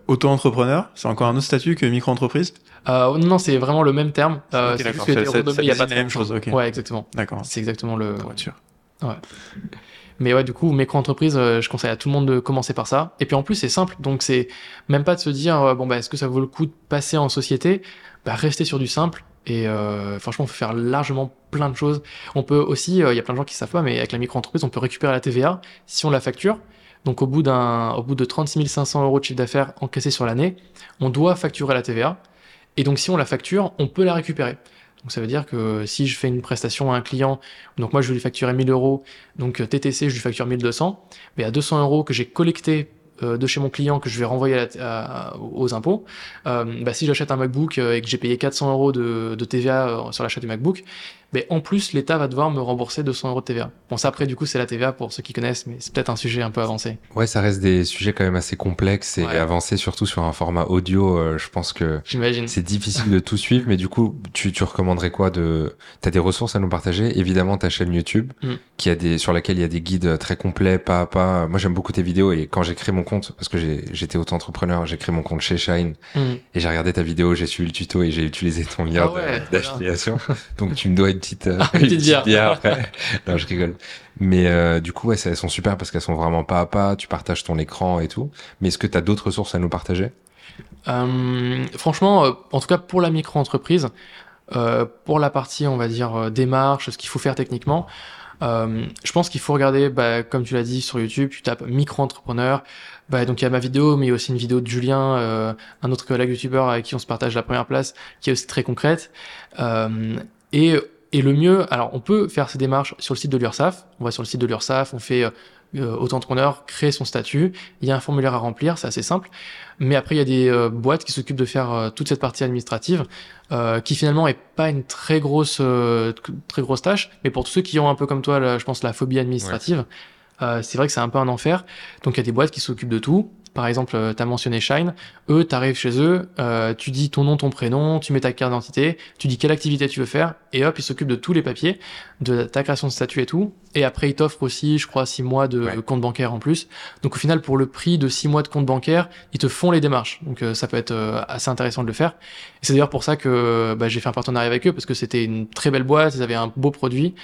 auto-entrepreneur, c'est encore un autre statut que micro-entreprise ? Non, c'est vraiment le même terme. Okay, c'est juste que il n'y a pas de la même chose. Okay. Ouais, exactement. D'accord. C'est exactement le. Pour être sûr. Ouais. Mais ouais, du coup, micro-entreprise, je conseille à tout le monde de commencer par ça. Et puis en plus, c'est simple, donc c'est même pas de se dire est-ce que ça vaut le coup de passer en société ? Rester sur du simple. Et franchement, on peut faire largement plein de choses. On peut aussi, il y a plein de gens qui savent pas, mais avec la micro-entreprise, on peut récupérer la TVA si on la facture. Donc, au bout de 36 500 euros de chiffre d'affaires encaissé sur l'année, on doit facturer la TVA. Et donc, si on la facture, on peut la récupérer. Donc, ça veut dire que si je fais une prestation à un client, donc moi, je vais lui facturer 1000 euros. Donc, TTC, je lui facture 1200. Mais à 200 euros que j'ai collecté de chez mon client, que je vais renvoyer aux impôts, si j'achète un MacBook et que j'ai payé 400 euros de TVA sur l'achat du MacBook, en plus, l'État va devoir me rembourser 200 euros de TVA. Bon, ça, après, du coup, c'est la TVA pour ceux qui connaissent, mais c'est peut-être un sujet un peu avancé. Ouais, ça reste des sujets quand même assez complexes et avancés, surtout sur un format audio. Je pense que c'est difficile de tout suivre, mais du coup, tu recommanderais quoi t'as des ressources à nous partager? Évidemment, ta chaîne YouTube, sur laquelle il y a des guides très complets, pas à pas. Moi, j'aime beaucoup tes vidéos, et quand j'ai créé mon compte, parce que j'étais auto-entrepreneur, j'ai créé mon compte chez Shine, et j'ai regardé ta vidéo, j'ai suivi le tuto et j'ai utilisé ton lien d'affiliation. Donc, tu me dois une petite bière. Non, je rigole. Mais du coup, elles sont super parce qu'elles sont vraiment pas à pas. Tu partages ton écran et tout. Mais est-ce que tu as d'autres ressources à nous partager ? Franchement, en tout cas pour la micro-entreprise, pour la partie, on va dire, démarche, ce qu'il faut faire techniquement, je pense qu'il faut regarder, comme tu l'as dit, sur YouTube, tu tapes micro-entrepreneur. Donc il y a ma vidéo, mais il y a aussi une vidéo de Julien, un autre collègue youtubeur avec qui on se partage la première place, qui est aussi très concrète. Et le mieux, alors on peut faire ces démarches sur le site de l'URSSAF. On va sur le site de l'URSSAF, on fait auto-entrepreneur, créer son statut. Il y a un formulaire à remplir, c'est assez simple. Mais après, il y a des boîtes qui s'occupent de faire toute cette partie administrative, qui finalement est pas une très grosse tâche. Mais pour tous ceux qui ont un peu comme toi, je pense, la phobie administrative, c'est vrai que c'est un peu un enfer. Donc il y a des boîtes qui s'occupent de tout. Par exemple, t'as mentionné Shine. Eux, t'arrives chez eux, tu dis ton nom, ton prénom, tu mets ta carte d'identité, tu dis quelle activité tu veux faire, et hop, ils s'occupent de tous les papiers, de ta création de statut et tout. Et après, ils t'offrent aussi, je crois, 6 mois de compte bancaire en plus. Donc, au final, pour le prix de 6 mois de compte bancaire, ils te font les démarches. Donc, ça peut être assez intéressant de le faire. Et c'est d'ailleurs pour ça que j'ai fait un partenariat avec eux, parce que c'était une très belle boîte, ils avaient un beau produit.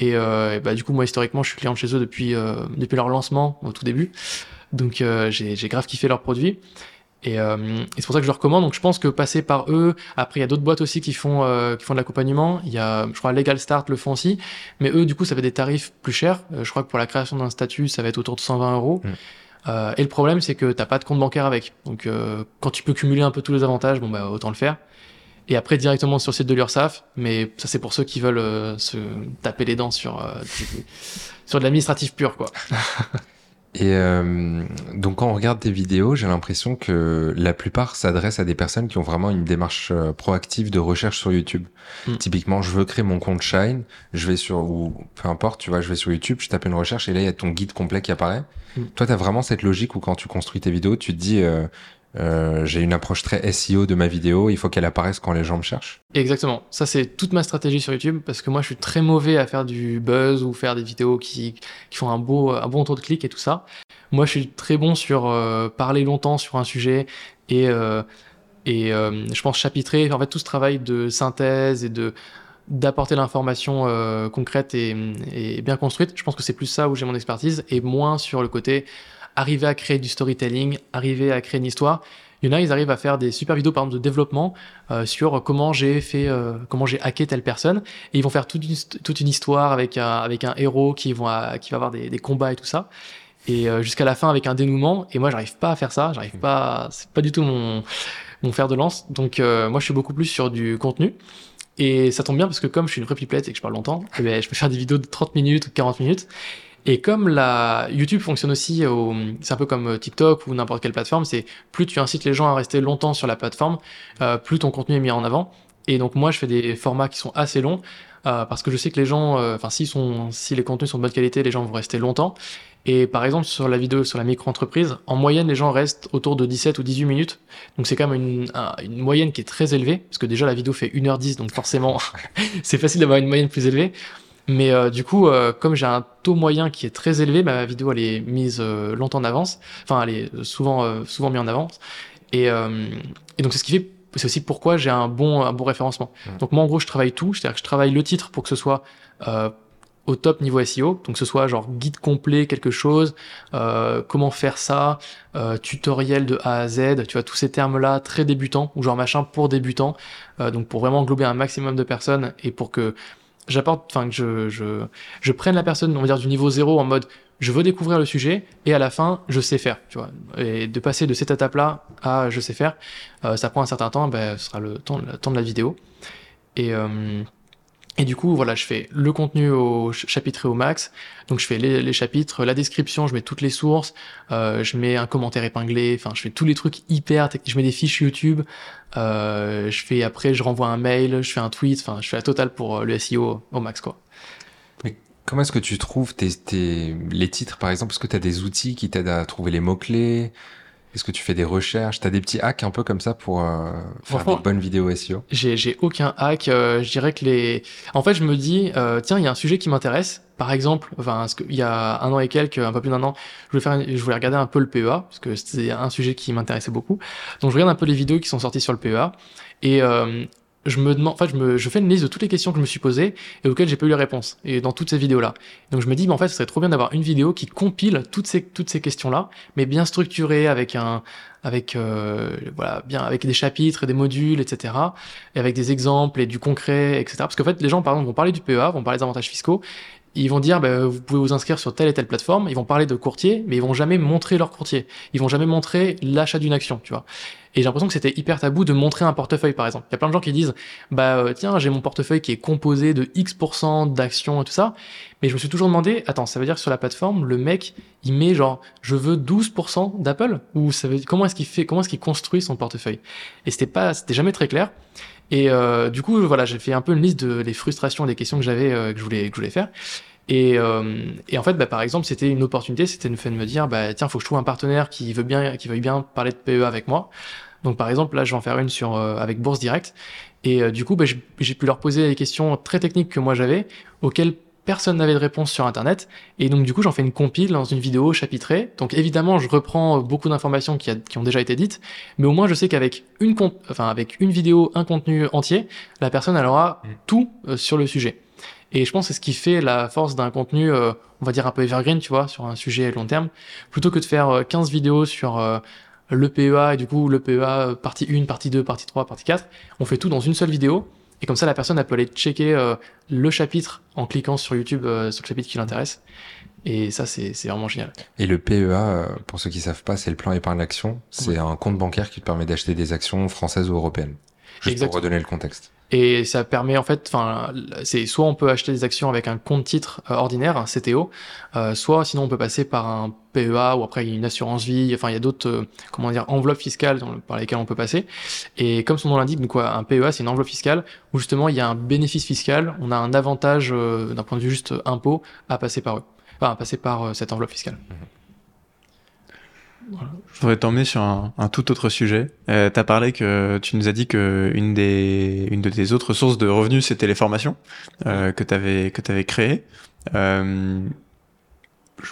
Et du coup, moi, historiquement, je suis client de chez eux depuis leur lancement, au tout début. Donc j'ai grave kiffé leurs produits et c'est pour ça que je le recommande. Donc je pense que passer par eux. Après il y a d'autres boîtes aussi qui font de l'accompagnement. Il y a, je crois, Legal Start le font aussi, mais eux du coup ça fait des tarifs plus chers. Je crois que pour la création d'un statut ça va être autour de 120 euros. Et le problème c'est que t'as pas de compte bancaire avec. Donc quand tu peux cumuler un peu tous les avantages, autant le faire. et après directement sur le site de l'URSSAF. Mais ça, c'est pour ceux qui veulent se taper les dents sur sur de l'administratif pur, quoi. Et donc quand on regarde tes vidéos, j'ai l'impression que la plupart s'adressent à des personnes qui ont vraiment une démarche proactive de recherche sur YouTube. Typiquement, je veux créer mon compte Shine, je vais sur, ou peu importe, tu vois, je vais sur YouTube, je tape une recherche et là il y a ton guide complet qui apparaît. Toi, t'as vraiment cette logique où quand tu construis tes vidéos, tu te dis j'ai une approche très SEO de ma vidéo, il faut qu'elle apparaisse quand les gens me cherchent. Exactement, ça c'est toute ma stratégie sur YouTube, parce que moi je suis très mauvais à faire du buzz ou faire des vidéos qui font un bon taux de clic et tout ça. Moi je suis très bon sur parler longtemps sur un sujet et je pense chapitrer, en fait, tout ce travail de synthèse et d'apporter l'information concrète et bien construite. Je pense que c'est plus ça où j'ai mon expertise et moins sur le côté arriver à créer du storytelling, arriver à créer une histoire. Il y en a, ils arrivent à faire des super vidéos, par exemple, de développement sur comment j'ai hacké telle personne. Et ils vont faire toute une histoire avec un héros qui va avoir des combats et tout ça. Et jusqu'à la fin avec un dénouement. Et moi, j'arrive pas à faire ça. C'est pas du tout mon fer de lance. Donc, moi, je suis beaucoup plus sur du contenu. Et ça tombe bien parce que comme je suis une vraie pipelette et que je parle longtemps, je peux faire des vidéos de 30 minutes ou 40 minutes. Et comme YouTube fonctionne aussi c'est un peu comme TikTok ou n'importe quelle plateforme, c'est plus tu incites les gens à rester longtemps sur la plateforme, plus ton contenu est mis en avant. Et donc moi, je fais des formats qui sont assez longs, parce que je sais que les gens, si les contenus sont de bonne qualité, les gens vont rester longtemps. Et par exemple, sur la vidéo sur la micro-entreprise, en moyenne, les gens restent autour de 17 ou 18 minutes. Donc c'est quand même une moyenne qui est très élevée, parce que déjà la vidéo fait 1h10, donc forcément, c'est facile d'avoir une moyenne plus élevée. Mais du coup, comme j'ai un taux moyen qui est très élevé, ma vidéo elle est mise longtemps en avance. Enfin, elle est souvent mise en avance. Et donc c'est ce qui fait, c'est aussi pourquoi j'ai un bon référencement. Donc moi en gros je travaille tout, c'est-à-dire que je travaille le titre pour que ce soit au top niveau SEO, donc que ce soit genre guide complet quelque chose, comment faire ça, tutoriel de A à Z, tu vois, tous ces termes-là très débutants ou genre machin pour débutants, donc pour vraiment englober un maximum de personnes et pour que je prenne la personne, on va dire, du niveau zéro en mode, je veux découvrir le sujet, et à la fin, je sais faire, tu vois. Et de passer de cette étape-là à je sais faire, ça prend un certain temps, ce sera le temps de la vidéo. Et du coup, voilà, je fais le contenu chapitré au max. Donc, je fais les chapitres, la description, je mets toutes les sources, je mets un commentaire épinglé, enfin, je fais tous les trucs hyper techniques, je mets des fiches YouTube, je renvoie un mail, je fais un tweet, enfin, je fais la totale pour le SEO au max, quoi. Mais comment est-ce que tu trouves les titres, par exemple? Est-ce que tu as des outils qui t'aident à trouver les mots-clés? Est-ce que tu fais des recherches? T'as des petits hacks un peu comme ça pour faire des bonnes vidéos SEO? J'ai aucun hack. Je dirais que en fait, je me dis, tiens, il y a un sujet qui m'intéresse. Par exemple, il y a un an et quelques, un peu plus d'un an, je voulais regarder un peu le PEA, parce que c'était un sujet qui m'intéressait beaucoup. Donc, je regarde un peu les vidéos qui sont sorties sur le PEA. Et je fais une liste de toutes les questions que je me suis posées et auxquelles j'ai pas eu les réponses. Et dans toutes ces vidéos-là. Donc, je me dis, ce serait trop bien d'avoir une vidéo qui compile toutes ces questions-là, mais bien structurée avec des chapitres et des modules, etc. Et avec des exemples et du concret, etc. Parce qu'en fait, les gens, par exemple, vont parler du PEA, vont parler des avantages fiscaux. Ils vont dire, vous pouvez vous inscrire sur telle et telle plateforme. Ils vont parler de courtiers, mais ils vont jamais montrer leur courtier. Ils vont jamais montrer l'achat d'une action, tu vois. Et j'ai l'impression que c'était hyper tabou de montrer un portefeuille, par exemple. Il y a plein de gens qui disent, tiens, j'ai mon portefeuille qui est composé de X% d'actions et tout ça. Mais je me suis toujours demandé, attends, ça veut dire que sur la plateforme, le mec, il met genre, je veux 12% d'Apple? Ou comment est-ce qu'il fait, comment est-ce qu'il construit son portefeuille? Et c'était jamais très clair. Et du coup, voilà, j'ai fait un peu une liste des frustrations, des questions que j'avais, que je voulais faire. Et en fait, par exemple, c'était une opportunité, c'était le fait de me dire, tiens, faut que je trouve un partenaire qui veuille bien parler de PE avec moi. Donc, par exemple, là, je vais en faire une avec Bourse Direct. Et du coup, j'ai pu leur poser des questions très techniques que moi j'avais, auxquelles personne n'avait de réponse sur Internet. Et donc, du coup, j'en fais une compile dans une vidéo chapitrée. Donc, évidemment, je reprends beaucoup d'informations qui ont déjà été dites. Mais au moins, je sais qu'avec avec une vidéo, un contenu entier, la personne, elle aura tout sur le sujet. Et je pense que c'est ce qui fait la force d'un contenu, on va dire un peu evergreen, tu vois, sur un sujet long terme. Plutôt que de faire 15 vidéos sur le PEA, et du coup, le PEA, partie 1, partie 2, partie 3, partie 4, on fait tout dans une seule vidéo. Et comme ça, la personne, elle peut aller checker le chapitre en cliquant sur YouTube, sur le chapitre qui l'intéresse. Et ça, c'est vraiment génial. Et le PEA, pour ceux qui savent pas, c'est le plan épargne action. C'est un compte bancaire qui te permet d'acheter des actions françaises ou européennes. Juste pour redonner le contexte. Et ça permet en fait, enfin, c'est soit on peut acheter des actions avec un compte titre ordinaire, un CTO, soit sinon on peut passer par un PEA ou après il y a une assurance vie. Enfin, il y a d'autres, comment dire, enveloppes fiscales par lesquelles on peut passer. Et comme son nom l'indique, donc un PEA, c'est une enveloppe fiscale où justement il y a un bénéfice fiscal, on a un avantage d'un point de vue juste impôt à passer par eux, enfin à passer par cette enveloppe fiscale. Mmh. Voilà. Je voudrais t'emmener sur un tout autre sujet. T'as parlé que tu nous as dit que une de tes autres sources de revenus, c'était les formations que t'avais créées. Je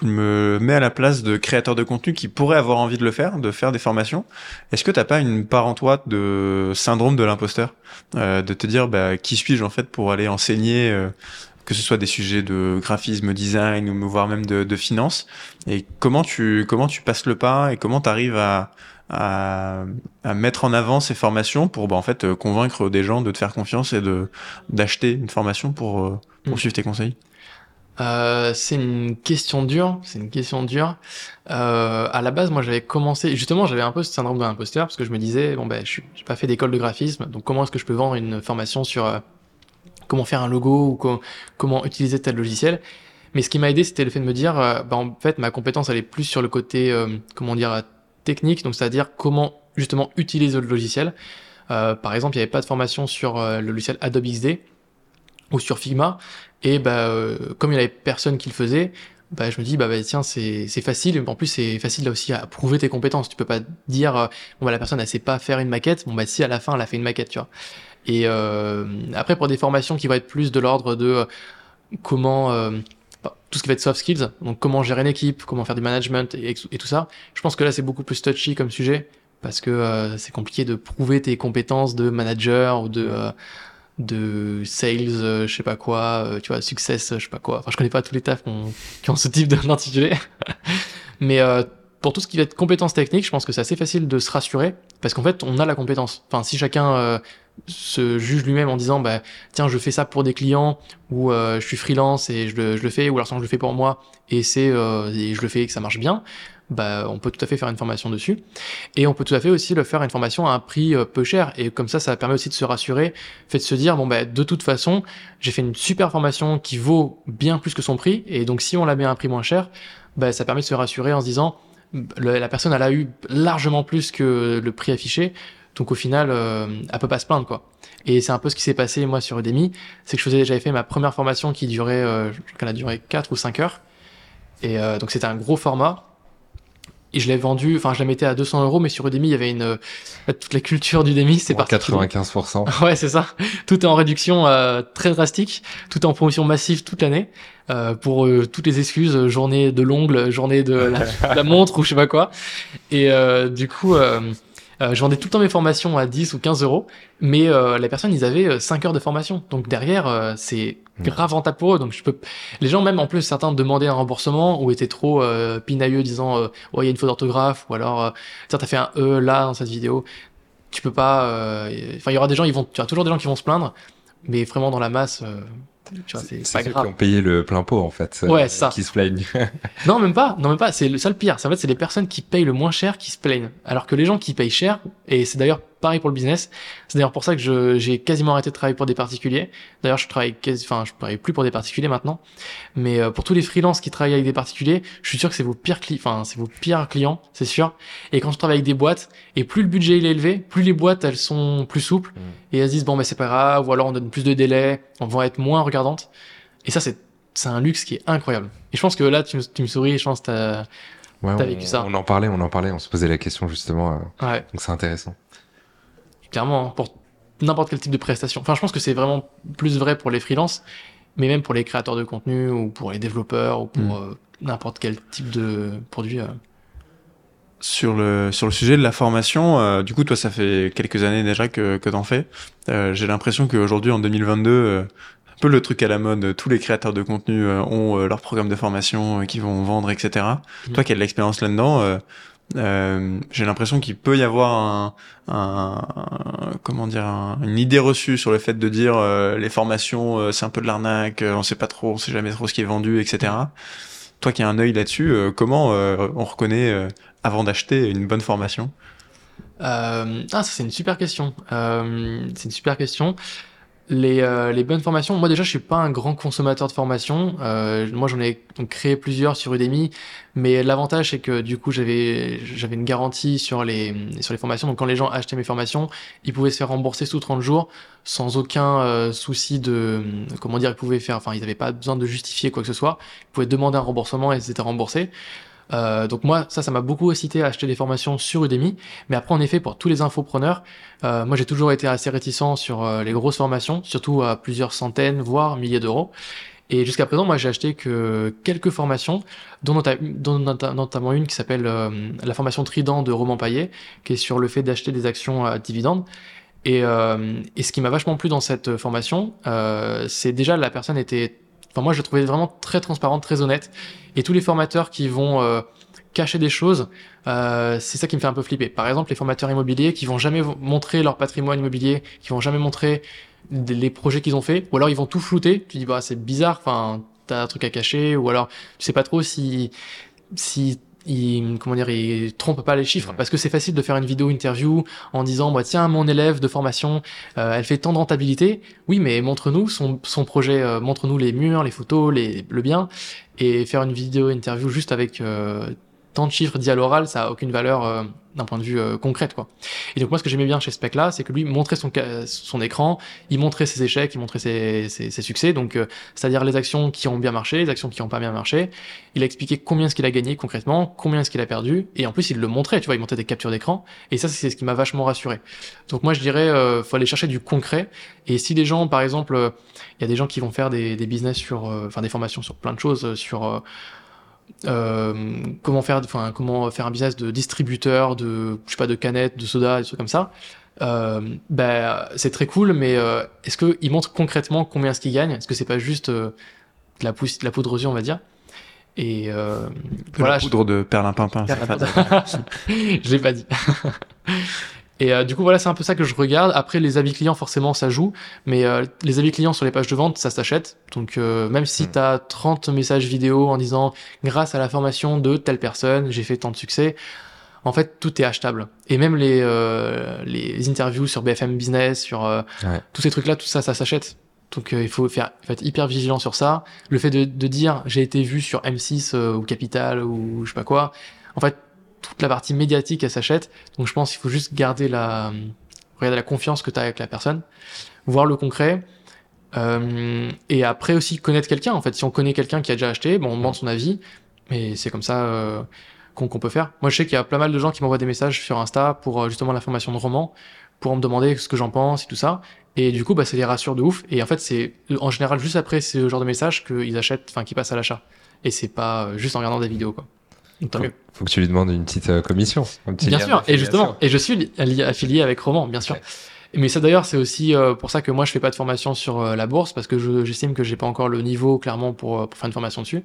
me mets à la place de créateurs de contenu qui pourraient avoir envie de le faire, des formations. Est-ce que t'as pas une part en toi de syndrome de l'imposteur, de te dire bah qui suis-je en fait pour aller enseigner que ce soit des sujets de graphisme, design, ou voire même de finance. Et comment tu passes le pas et comment tu arrives à mettre en avant ces formations pour en fait convaincre des gens de te faire confiance et d'acheter une formation pour suivre tes conseils. C'est une question dure. À la base, moi, j'avais commencé, justement, j'avais un peu ce syndrome de l'imposteur parce que je me disais, j'ai pas fait d'école de graphisme, donc comment est-ce que je peux vendre une formation sur comment faire un logo ou comment utiliser tel logiciel. Mais ce qui m'a aidé, c'était le fait de me dire, en fait, ma compétence, elle est plus sur le côté, technique, donc c'est-à-dire comment justement utiliser le logiciel. Par exemple, il n'y avait pas de formation sur le logiciel Adobe XD ou sur Figma, et comme il n'y avait personne qui le faisait, je me dis tiens, c'est facile. En plus, c'est facile là aussi à prouver tes compétences. Tu peux pas dire la personne elle sait pas faire une maquette. Si à la fin elle a fait une maquette, tu vois. Et après, pour des formations qui vont être plus de l'ordre de comment tout ce qui va être soft skills, donc comment gérer une équipe, comment faire du management et tout ça, je pense que là c'est beaucoup plus touchy comme sujet parce que c'est compliqué de prouver tes compétences de manager ou de sales, je sais pas quoi, tu vois, success, je sais pas quoi. Enfin, je connais pas tous les tafs qui ont ce type d'intitulé. Mais pour tout ce qui va être compétences techniques, je pense que c'est assez facile de se rassurer parce qu'en fait, on a la compétence. Enfin, si chacun se juge lui-même en disant tiens, je fais ça pour des clients ou je suis freelance et je le fais, ou alors sinon je le fais pour moi et et je le fais et que ça marche bien, on peut tout à fait faire une formation dessus. Et on peut tout à fait aussi le faire une formation à un prix peu cher. Et comme ça permet aussi de se rassurer, fait de se dire de toute façon, j'ai fait une super formation qui vaut bien plus que son prix. Et donc si on la met à un prix moins cher, ça permet de se rassurer en se disant la personne elle a eu largement plus que le prix affiché. Donc au final, elle peut pas se plaindre, quoi. Et c'est un peu ce qui s'est passé moi sur Udemy, c'est que j'avais fait ma première formation qui durait, je crois qu'elle a duré 4 ou 5 heures. Et donc c'était un gros format. Et je l'ai vendu, je la mettais à 200 €, mais sur Udemy, il y avait toute la culture d'Udemy, c'est parti. 95%. Ouais, c'est ça. Tout est en réduction très drastique, tout est en promotion massive toute l'année, pour toutes les excuses, journée de l'ongle, journée de la montre ou je sais pas quoi. Et du coup, je vendais tout le temps mes formations à 10 ou 15 €, mais les personnes, ils avaient 5 heures de formation. Donc derrière, c'est grave rentable. Donc les gens, même en plus, certains demandaient un remboursement ou étaient trop pinailleux, disant il y a une faute d'orthographe, ou alors tiens, t'as fait un E là dans cette vidéo, tu peux pas. Il y aura des gens, il y aura toujours des gens qui vont se plaindre, mais vraiment dans la masse. Tu vois, c'est pas grave. Ceux qui ont payé le plein pot en fait, ouais, ça. Qui se plaignent. Non même pas. C'est ça le pire. En fait, c'est les personnes qui payent le moins cher qui se plaignent. Alors que les gens qui payent cher, et c'est d'ailleurs pareil pour le business. C'est d'ailleurs pour ça que j'ai quasiment arrêté de travailler pour des particuliers. D'ailleurs, je travaille plus pour des particuliers maintenant. Mais pour tous les freelances qui travaillent avec des particuliers, je suis sûr que c'est vos pires clients. Enfin, c'est vos pires clients, c'est sûr. Et quand je travaille avec des boîtes, et plus le budget il est élevé, plus les boîtes elles sont plus souples et elles se disent c'est pas grave, ou alors on donne plus de délais, on va être moins regardante. Et ça, c'est un luxe qui est incroyable. Et je pense que là, tu me souris, et je pense que t'as vécu ça. On en parlait, on se posait la question justement. Ouais. Donc c'est intéressant. Clairement, pour n'importe quel type de prestation. Enfin, je pense que c'est vraiment plus vrai pour les freelances, mais même pour les créateurs de contenu ou pour les développeurs ou pour n'importe quel type de produit. Sur le sujet de la formation, du coup, toi, ça fait quelques années déjà que t'en fais. J'ai l'impression qu'aujourd'hui, en 2022, un peu le truc à la mode, tous les créateurs de contenu ont leur programme de formation qu'ils vont vendre, etc. Toi qui as de l'expérience là-dedans, j'ai l'impression qu'il peut y avoir une idée reçue sur le fait de dire les formations c'est un peu de l'arnaque, on sait pas trop, on sait jamais trop ce qui est vendu, etc. Toi qui as un œil là-dessus, comment on reconnaît avant d'acheter une bonne formation? Ah, ça, c'est une super question. C'est une super question. Les bonnes formations, moi déjà je suis pas un grand consommateur de formation, moi j'en ai donc créé plusieurs sur Udemy, mais l'avantage c'est que du coup j'avais une garantie sur les formations, donc quand les gens achetaient mes formations, ils pouvaient se faire rembourser sous 30 jours sans aucun souci de comment dire, ils n'avaient pas besoin de justifier quoi que ce soit, ils pouvaient demander un remboursement et ils étaient remboursés. Donc moi, ça m'a beaucoup incité à acheter des formations sur Udemy. Mais après, en effet, pour tous les infopreneurs, moi, j'ai toujours été assez réticent sur les grosses formations, surtout à plusieurs centaines, voire milliers d'euros. Et jusqu'à présent, moi, j'ai acheté que quelques formations, dont notamment une qui s'appelle la formation Trident de Roman Payet, qui est sur le fait d'acheter des actions à dividendes. Et ce qui m'a vachement plu dans cette formation, c'est déjà la personne était... Enfin, moi, je la trouvais vraiment très transparente, très honnête. Et tous les formateurs qui vont cacher des choses, c'est ça qui me fait un peu flipper. Par exemple, les formateurs immobiliers qui vont jamais montrer leur patrimoine immobilier, qui vont jamais montrer les projets qu'ils ont faits, ou alors ils vont tout flouter. Tu dis, bah, c'est bizarre, enfin, t'as un truc à cacher, ou alors tu sais pas trop si il trompe pas les chiffres, parce que c'est facile de faire une vidéo interview en disant bah tiens, mon élève de formation elle fait tant de rentabilité. Oui, mais montre-nous son projet, montre-nous les murs, les photos, le bien. Et faire une vidéo interview juste avec tant de chiffres dit à l'oral, ça a aucune valeur d'un point de vue concrète quoi. Et donc moi, ce que j'aimais bien chez ce mec là, c'est que lui montrait son écran, il montrait ses échecs, il montrait ses succès, donc c'est-à-dire les actions qui ont bien marché, les actions qui ont pas bien marché. Il a expliqué combien est-ce qu'il a gagné concrètement, combien est-ce qu'il a perdu, et en plus il le montrait, tu vois, il montait des captures d'écran, et ça c'est ce qui m'a vachement rassuré. Donc moi je dirais faut aller chercher du concret. Et si les gens, par exemple, il y a des gens qui vont faire des business sur des formations sur plein de choses, comment faire un business de distributeur de, je sais pas, de canettes, de soda, des trucs comme ça, c'est très cool, mais est-ce que il montre concrètement combien est-ce qu'il gagne? Est-ce que c'est pas juste de la poudre aux yeux, on va dire? Et voilà, la poudre de perlimpinpin. Je l'ai pas dit. Et du coup, voilà, c'est un peu ça que je regarde. Après, les avis clients, forcément, ça joue. Mais les avis clients sur les pages de vente, ça s'achète. Donc, même si t'as 30 messages vidéo en disant « Grâce à la formation de telle personne, j'ai fait tant de succès », en fait, tout est achetable. Et même les interviews sur BFM Business, sur tous ces trucs-là, tout ça, ça s'achète. Donc, il faut être hyper vigilant sur ça. Le fait de dire « J'ai été vu sur M6 ou Capital ou je sais pas quoi », en fait, toute la partie médiatique, elle s'achète. Donc, je pense qu'il faut juste garder regarder la confiance que tu as avec la personne, voir le concret. Et après aussi, connaître quelqu'un. En fait, si on connaît quelqu'un qui a déjà acheté, on demande son avis. Mais c'est comme ça qu'on peut faire. Moi, je sais qu'il y a pas mal de gens qui m'envoient des messages sur Insta pour justement la formation de roman, pour me demander ce que j'en pense et tout ça. Et du coup, ça les rassure de ouf. Et en fait, c'est en général juste après ce genre de messages qu'ils achètent, qu'ils passent à l'achat. Et c'est pas juste en regardant des vidéos, quoi. Faut que tu lui demandes une petite commission. Bien sûr, et justement, je suis affilié avec Roman, bien sûr. Ouais. Mais ça d'ailleurs, c'est aussi pour ça que moi je fais pas de formation sur la bourse, parce que j'estime que j'ai pas encore le niveau clairement pour faire une formation dessus.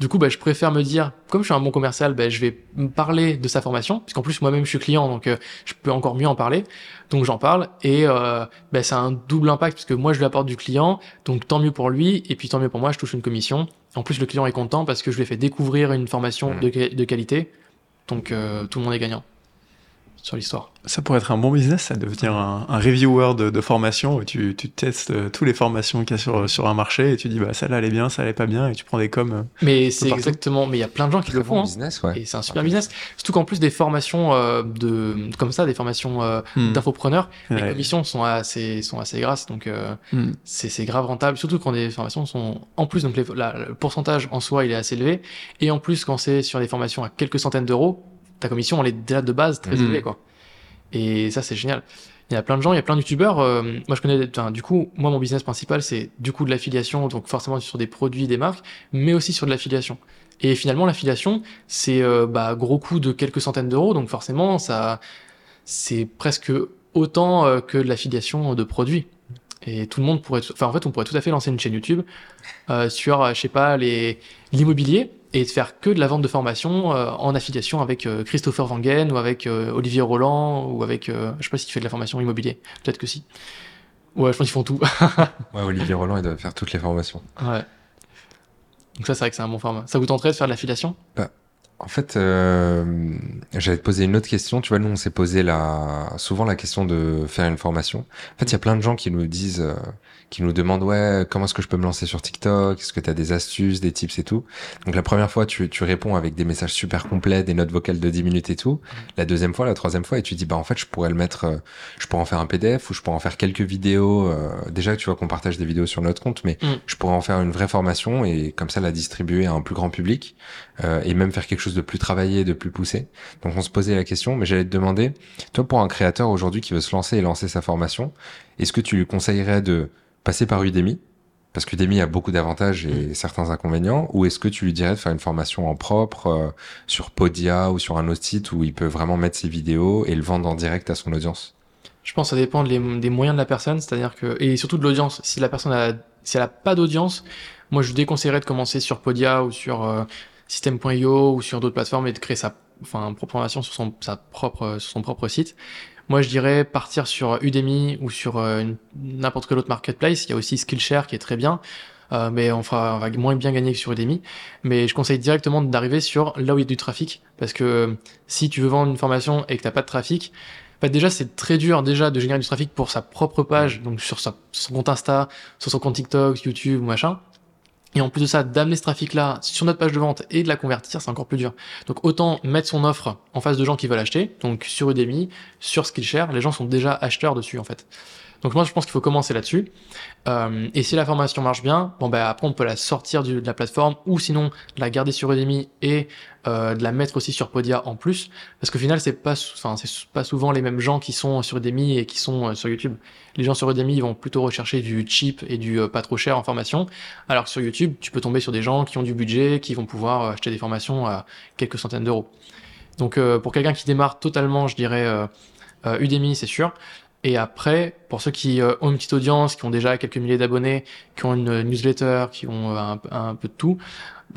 Du coup, je préfère me dire, comme je suis un bon commercial, je vais parler de sa formation, puisqu'en plus moi-même je suis client, donc je peux encore mieux en parler. Donc j'en parle, et c'est un double impact, parce que moi je lui apporte du client, donc tant mieux pour lui, et puis tant mieux pour moi, je touche une commission. En plus, le client est content parce que je lui ai fait découvrir une formation de qualité. Donc, tout le monde est gagnant sur l'histoire. Ça pourrait être un bon business, ça, devenir un reviewer de formation où tu testes toutes les formations qu'il y a sur un marché et tu dis, celle-là, elle est bien, ça, elle est pas bien, et tu prends des coms. Mais c'est partout. Exactement, mais il y a plein de gens qui le font. Business, ouais. Et c'est un super business. Surtout qu'en plus, des formations des formations d'infopreneurs, les commissions sont assez grasses, donc c'est grave rentable. Surtout quand des formations sont, en plus, donc le pourcentage en soi, il est assez élevé. Et en plus, quand c'est sur des formations à quelques centaines d'euros, ta commission, elle est déjà de base très élevée, quoi. Et ça, c'est génial. Il y a plein de gens, il y a plein de youtubeurs. Moi, je connais, moi, mon business principal, c'est du coup de l'affiliation, donc forcément sur des produits, des marques, mais aussi sur de l'affiliation. Et finalement, l'affiliation, c'est gros coût de quelques centaines d'euros, donc forcément, ça, c'est presque autant que de l'affiliation de produits. Et tout le monde pourrait, on pourrait tout à fait lancer une chaîne YouTube sur, l'immobilier, et de faire que de la vente de formation en affiliation avec Christopher Wangen, ou avec Olivier Roland, ou avec je sais pas s'il fait de la formation immobilier, peut-être que si. Ouais, je pense qu'ils font tout. Ouais, Olivier Roland, il doit faire toutes les formations. Ouais. Donc ça, c'est vrai que c'est un bon format. Ça vous tenterait de faire de l'affiliation ? En fait, j'allais te poser une autre question. Tu vois, nous, on s'est posé souvent la question de faire une formation. En fait, il y a plein de gens qui nous disent, qui nous demandent, ouais, comment est-ce que je peux me lancer sur TikTok? Est-ce que t'as des astuces, des tips et tout? Donc, la première fois, tu réponds avec des messages super complets, des notes vocales de 10 minutes et tout. La deuxième fois, la troisième fois, et tu dis, bah, en fait, je pourrais en faire un PDF ou je pourrais en faire quelques vidéos. Déjà, tu vois qu'on partage des vidéos sur notre compte, mais je pourrais en faire une vraie formation et comme ça, la distribuer à un plus grand public, et même faire quelque chose de plus travaillé, de plus poussé. Donc, on se posait la question, mais j'allais te demander, toi, pour un créateur aujourd'hui qui veut se lancer et lancer sa formation, est-ce que tu lui conseillerais de passer par Udemy? Parce qu'Udemy a beaucoup d'avantages et certains inconvénients. Ou est-ce que tu lui dirais de faire une formation en propre, sur Podia ou sur un autre site où il peut vraiment mettre ses vidéos et le vendre en direct à son audience? Je pense que ça dépend des moyens de la personne, c'est-à-dire que, et surtout de l'audience. Si la personne si elle a pas d'audience, moi, je déconseillerais de commencer sur Podia ou sur, System.io ou sur d'autres plateformes et de créer propre formation sur son propre site. Moi, je dirais partir sur Udemy ou sur n'importe quel autre marketplace. Il y a aussi Skillshare qui est très bien, mais on va moins bien gagner que sur Udemy. Mais je conseille directement d'arriver sur là où il y a du trafic, parce que si tu veux vendre une formation et que t'as pas de trafic, en fait, déjà, c'est très dur déjà de générer du trafic pour sa propre page, donc sur son compte Insta, sur son compte TikTok, YouTube ou machin. Et en plus de ça, d'amener ce trafic-là sur notre page de vente et de la convertir, c'est encore plus dur. Donc autant mettre son offre en face de gens qui veulent acheter, donc sur Udemy, sur Skillshare, les gens sont déjà acheteurs dessus en fait. Donc moi je pense qu'il faut commencer là-dessus. Et si la formation marche bien, après on peut la sortir de la plateforme, ou sinon la garder sur Udemy et de la mettre aussi sur Podia en plus, parce qu'au final c'est pas souvent les mêmes gens qui sont sur Udemy et qui sont sur YouTube. Les gens sur Udemy, ils vont plutôt rechercher du cheap et du pas trop cher en formation, alors que sur YouTube tu peux tomber sur des gens qui ont du budget, qui vont pouvoir acheter des formations à quelques centaines d'euros. Donc pour quelqu'un qui démarre totalement, je dirais Udemy, c'est sûr. Et après, pour ceux qui ont une petite audience, qui ont déjà quelques milliers d'abonnés, qui ont une newsletter, qui ont un peu de tout,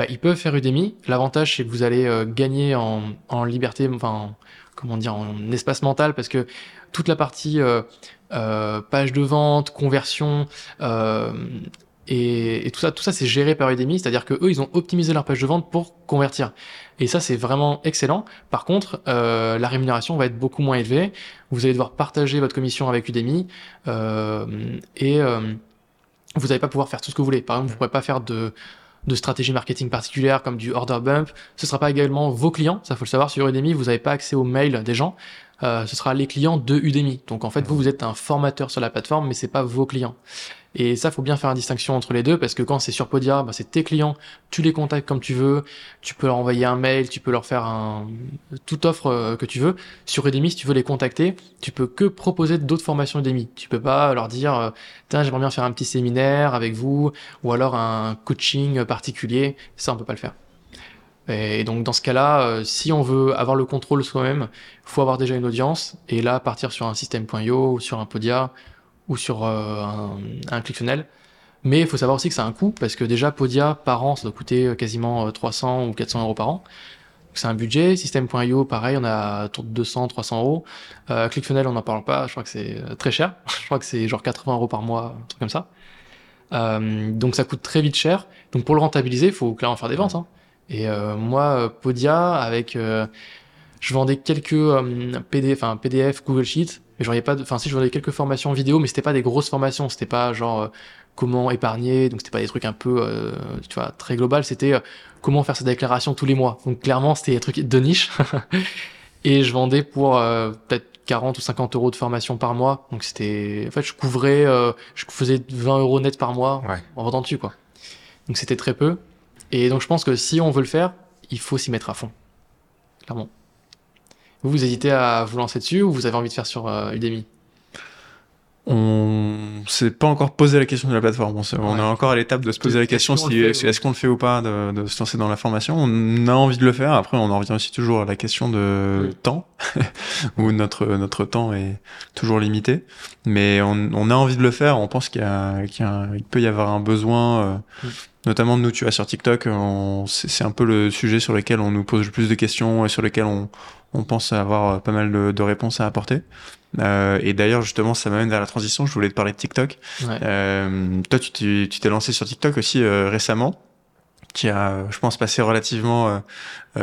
ils peuvent faire Udemy. L'avantage, c'est que vous allez gagner en liberté, en espace mental, parce que toute la partie page de vente, conversion et tout ça, c'est géré par Udemy. C'est-à-dire que eux, ils ont optimisé leur page de vente pour convertir. Et ça, c'est vraiment excellent. Par contre, la rémunération va être beaucoup moins élevée. Vous allez devoir partager votre commission avec Udemy, vous n'allez pas pouvoir faire tout ce que vous voulez. Par exemple, vous ne pourrez pas faire de stratégie marketing particulière comme du order bump. Ce ne sera pas également vos clients. Ça, faut le savoir. Sur Udemy, vous n'avez pas accès aux mails des gens. Ce sera les clients de Udemy. Donc, en fait, vous êtes un formateur sur la plateforme, mais c'est pas vos clients. Et ça, faut bien faire une distinction entre les deux, parce que quand c'est sur Podia, c'est tes clients, tu les contactes comme tu veux, tu peux leur envoyer un mail, tu peux leur faire toute offre que tu veux. Sur Udemy, si tu veux les contacter, tu peux que proposer d'autres formations Udemy. Tu peux pas leur dire, tiens, j'aimerais bien faire un petit séminaire avec vous, ou alors un coaching particulier. Ça, on peut pas le faire. Et donc, dans ce cas-là, si on veut avoir le contrôle soi-même, faut avoir déjà une audience. Et là, partir sur un System.io, ou sur un Podia, ou sur un ClickFunnel. Mais il faut savoir aussi que ça a un coût, parce que déjà Podia par an ça doit coûter quasiment 300 ou 400 euros par an. Donc c'est un budget. System.io pareil, on a autour de 200, 300 euros. ClickFunnel on n'en parle pas, je crois que c'est très cher. Je crois que c'est genre 80 euros par mois, un truc comme ça. Donc ça coûte très vite cher. Donc pour le rentabiliser, il faut clairement faire des ventes. Et moi Podia avec... je vendais quelques PDF, Google Sheets, mais je vendais quelques formations vidéo, mais c'était pas des grosses formations, c'était pas genre comment épargner, donc c'était pas des trucs un peu très global, c'était comment faire sa déclaration tous les mois. Donc clairement, c'était des trucs de niche. Et je vendais pour peut-être 40 ou 50 euros de formation par mois. Donc c'était je couvrais je faisais 20 euros net par mois en vendant dessus quoi. Donc c'était très peu. Et donc je pense que si on veut le faire, il faut s'y mettre à fond. Clairement. Vous hésitez à vous lancer dessus ou vous avez envie de faire sur Udemy? On s'est pas encore posé la question de la plateforme. On est encore à l'étape de se poser la question est-ce qu'on le fait ou pas de se lancer dans la formation. On a envie de le faire. Après, on en revient aussi toujours à la question de temps, où notre temps est toujours limité. Mais on a envie de le faire. On pense qu'il peut y avoir un besoin. Notamment nous, tu vois, sur TikTok, c'est un peu le sujet sur lequel on nous pose le plus de questions et sur lequel on pense avoir pas mal de réponses à apporter. Et d'ailleurs, justement, ça m'amène vers la transition. Je voulais te parler de TikTok. Toi, tu t'es lancé sur TikTok aussi récemment. qui a, je pense, passé relativement, pas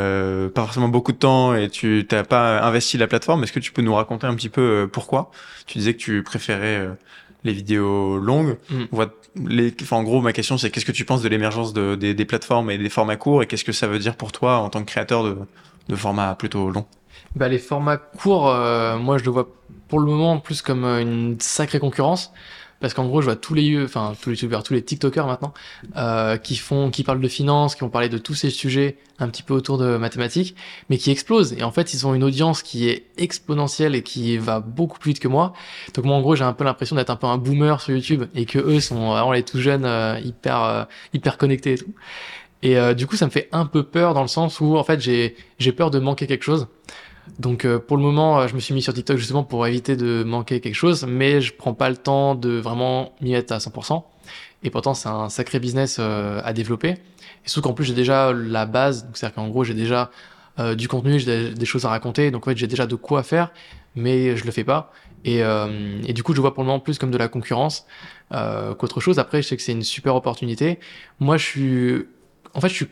forcément beaucoup de temps et tu t'as pas investi la plateforme. Est-ce que tu peux nous raconter un petit peu pourquoi? Tu disais que tu préférais les vidéos longues. En gros, ma question, c'est qu'est-ce que tu penses de l'émergence des plateformes et des formats courts et qu'est-ce que ça veut dire pour toi en tant que créateur de formats plutôt longs? Bah, les formats courts, moi, je le vois pour le moment plus comme une sacrée concurrence. Parce qu'en gros, je vois tous les youtubeurs, tous les tiktokers maintenant, qui parlent de finance, qui ont parlé de tous ces sujets un petit peu autour de mathématiques, mais qui explosent. Et en fait, ils ont une audience qui est exponentielle et qui va beaucoup plus vite que moi. Donc moi, en gros, j'ai un peu l'impression d'être un peu un boomer sur YouTube et que eux sont vraiment les tout jeunes, hyper connectés et tout. Et du coup, ça me fait un peu peur dans le sens où, en fait, j'ai peur de manquer quelque chose. Donc pour le moment, je me suis mis sur TikTok justement pour éviter de manquer quelque chose, mais je prends pas le temps de vraiment m'y mettre à 100%. Et pourtant, c'est un sacré business à développer. Et surtout qu'en plus, j'ai déjà la base, donc c'est-à-dire qu'en gros, j'ai déjà du contenu, j'ai des choses à raconter, donc en fait, j'ai déjà de quoi faire, mais je le fais pas. Et du coup, je vois pour le moment plus comme de la concurrence qu'autre chose. Après, je sais que c'est une super opportunité. Moi, je suis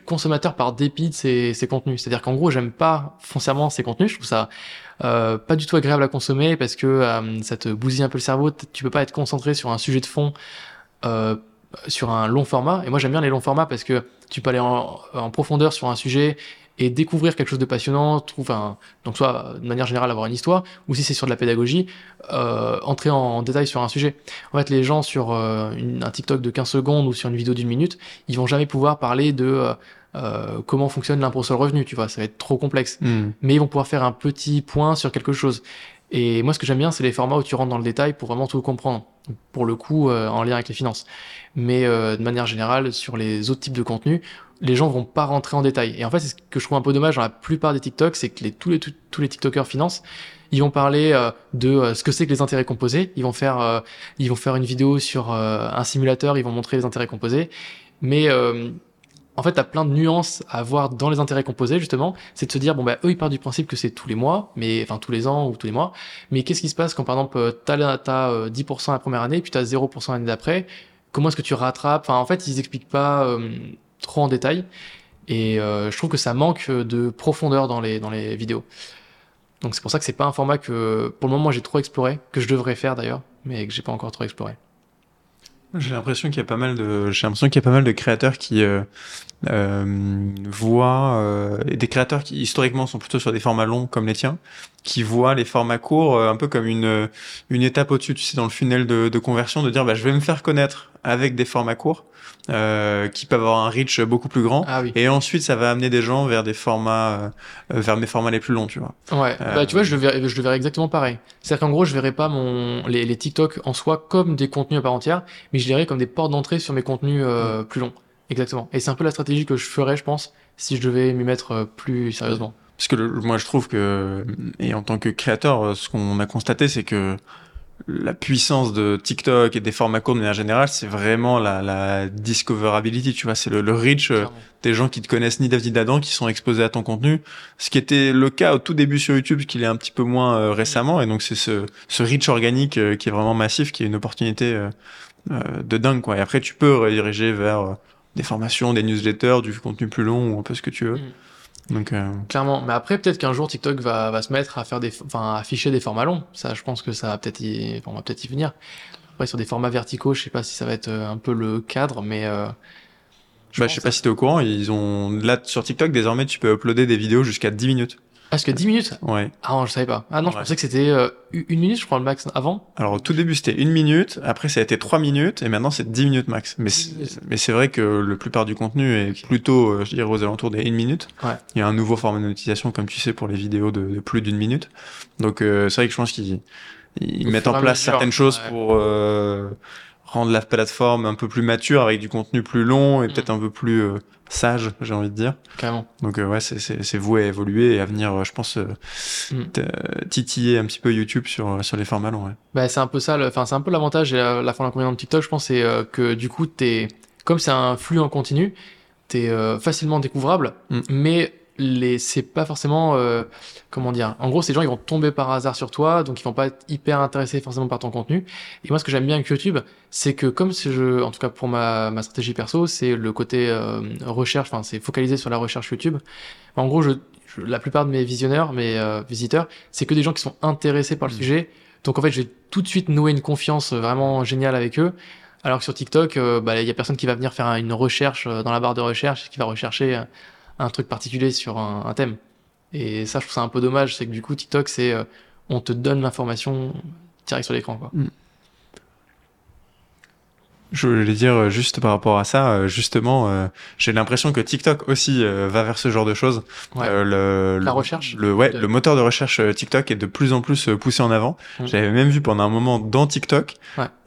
consommateur par dépit de ces contenus. C'est-à-dire qu'en gros, j'aime pas foncièrement ces contenus. Je trouve ça pas du tout agréable à consommer parce que ça te bousille un peu le cerveau. Tu peux pas être concentré sur un sujet de fond, sur un long format. Et moi, j'aime bien les longs formats parce que tu peux aller en profondeur sur un sujet et découvrir quelque chose de passionnant, donc soit de manière générale avoir une histoire, ou si c'est sur de la pédagogie, entrer en détail sur un sujet. En fait, les gens sur un TikTok de 15 secondes ou sur une vidéo d'1 minute, ils vont jamais pouvoir parler de comment fonctionne l'impôt sur le revenu, tu vois, ça va être trop complexe. Mais ils vont pouvoir faire un petit point sur quelque chose. Et moi, ce que j'aime bien, c'est les formats où tu rentres dans le détail pour vraiment tout comprendre, pour le coup, en lien avec les finances. Mais de manière générale, sur les autres types de contenus, les gens vont pas rentrer en détail. Et en fait, c'est ce que je trouve un peu dommage dans la plupart des TikTok, c'est que tous les TikTokers finance, ils vont parler de ce que c'est que les intérêts composés. Ils vont faire une vidéo sur un simulateur, ils vont montrer les intérêts composés. Mais en fait, t'as plein de nuances à voir dans les intérêts composés, justement. C'est de se dire, bon, bah, eux, ils partent du principe que c'est tous les mois, mais, enfin, tous les ans ou tous les mois. Mais qu'est-ce qui se passe quand, par exemple, t'as 10% la première année, puis t'as 0% l'année d'après? Comment est-ce que tu rattrapes? Enfin, en fait, ils expliquent pas trop en détail. Et, je trouve que ça manque de profondeur dans les vidéos. Donc, c'est pour ça que c'est pas un format que, pour le moment, moi, j'ai trop exploré, que je devrais faire d'ailleurs, mais que j'ai pas encore trop exploré. J'ai l'impression qu'il y a pas mal de créateurs qui des créateurs qui historiquement sont plutôt sur des formats longs comme les tiens, qui voient les formats courts un peu comme une étape au-dessus, tu sais, dans le funnel de conversion, de dire bah je vais me faire connaître avec des formats courts qui peuvent avoir un reach beaucoup plus grand. Ah oui. Et ensuite ça va amener des gens vers des formats vers mes formats les plus longs, tu vois. Ouais. Bah tu vois, je le verrais exactement pareil. C'est-à-dire qu'en gros, je verrais pas les TikTok en soi comme des contenus à part entière, mais je les verrais comme des portes d'entrée sur mes contenus plus longs. Exactement. Et c'est un peu la stratégie que je ferais, je pense, si je devais m'y mettre plus sérieusement. Parce que moi, je trouve que, et en tant que créateur, ce qu'on a constaté, c'est que la puissance de TikTok et des formats courts de manière générale, c'est vraiment la discoverability, tu vois, c'est le reach des gens qui te connaissent ni d'Ève ni d'Adam, qui sont exposés à ton contenu, ce qui était le cas au tout début sur YouTube, ce qui l'est un petit peu moins récemment, et donc c'est ce reach organique qui est vraiment massif, qui est une opportunité de dingue, quoi. Et après, tu peux rediriger vers des formations, des newsletters, du contenu plus long ou un peu ce que tu veux. Donc, clairement. Mais après, peut-être qu'un jour, TikTok va se mettre à faire à afficher des formats longs. Ça, je pense que ça va peut-être on va peut-être y venir. Après, sur des formats verticaux, je sais pas si ça va être un peu le cadre, mais, je sais pas si t'es au courant. Ils ont, là, sur TikTok, désormais, tu peux uploader des vidéos jusqu'à 10 minutes. Parce que 10 minutes? Ouais. Ah non, je savais pas. Ah non, je pensais que c'était 1 minute, je crois, le max avant. Alors, au tout début, c'était 1 minute, après, ça a été 3 minutes, et maintenant, c'est 10 minutes max. Mais c'est vrai que la plupart du contenu est plutôt, je dirais, aux alentours des 1 minute. Ouais. Il y a un nouveau format de monétisation, comme tu sais, pour les vidéos de plus d'1 minute. Donc, c'est vrai que je pense qu'ils mettent en place certaines choses pour, rendre la plateforme un peu plus mature avec du contenu plus long et peut-être un peu plus sage, j'ai envie de dire. Carrément. Donc ouais, c'est voué à évoluer et à venir, je pense, titiller un petit peu YouTube sur les formats longs. Ouais. Bah c'est un peu ça, c'est un peu l'avantage et la fin d'inconvénient de TikTok, je pense, c'est que du coup comme c'est un flux en continu, t'es facilement découvrable, mais c'est pas forcément, comment dire, en gros, ces gens, ils vont tomber par hasard sur toi, donc ils vont pas être hyper intéressés forcément par ton contenu. Et moi, ce que j'aime bien avec YouTube, c'est que comme ce jeu, en tout cas pour ma stratégie perso, c'est le côté recherche, enfin, c'est focalisé sur la recherche YouTube. En gros, la plupart de mes visionneurs, mes visiteurs, c'est que des gens qui sont intéressés par le sujet. Donc en fait, je vais tout de suite nouer une confiance vraiment géniale avec eux. Alors que sur TikTok, bah, y a personne qui va venir faire une recherche dans la barre de recherche, qui va rechercher un truc particulier sur un thème. Et ça, je trouve ça un peu dommage. C'est que du coup, TikTok, c'est on te donne l'information direct sur l'écran, quoi. Je voulais dire juste par rapport à ça, justement, j'ai l'impression que TikTok aussi va vers ce genre de choses. Ouais. La recherche. Le moteur de recherche TikTok est de plus en plus poussé en avant. J'avais même vu pendant un moment dans TikTok,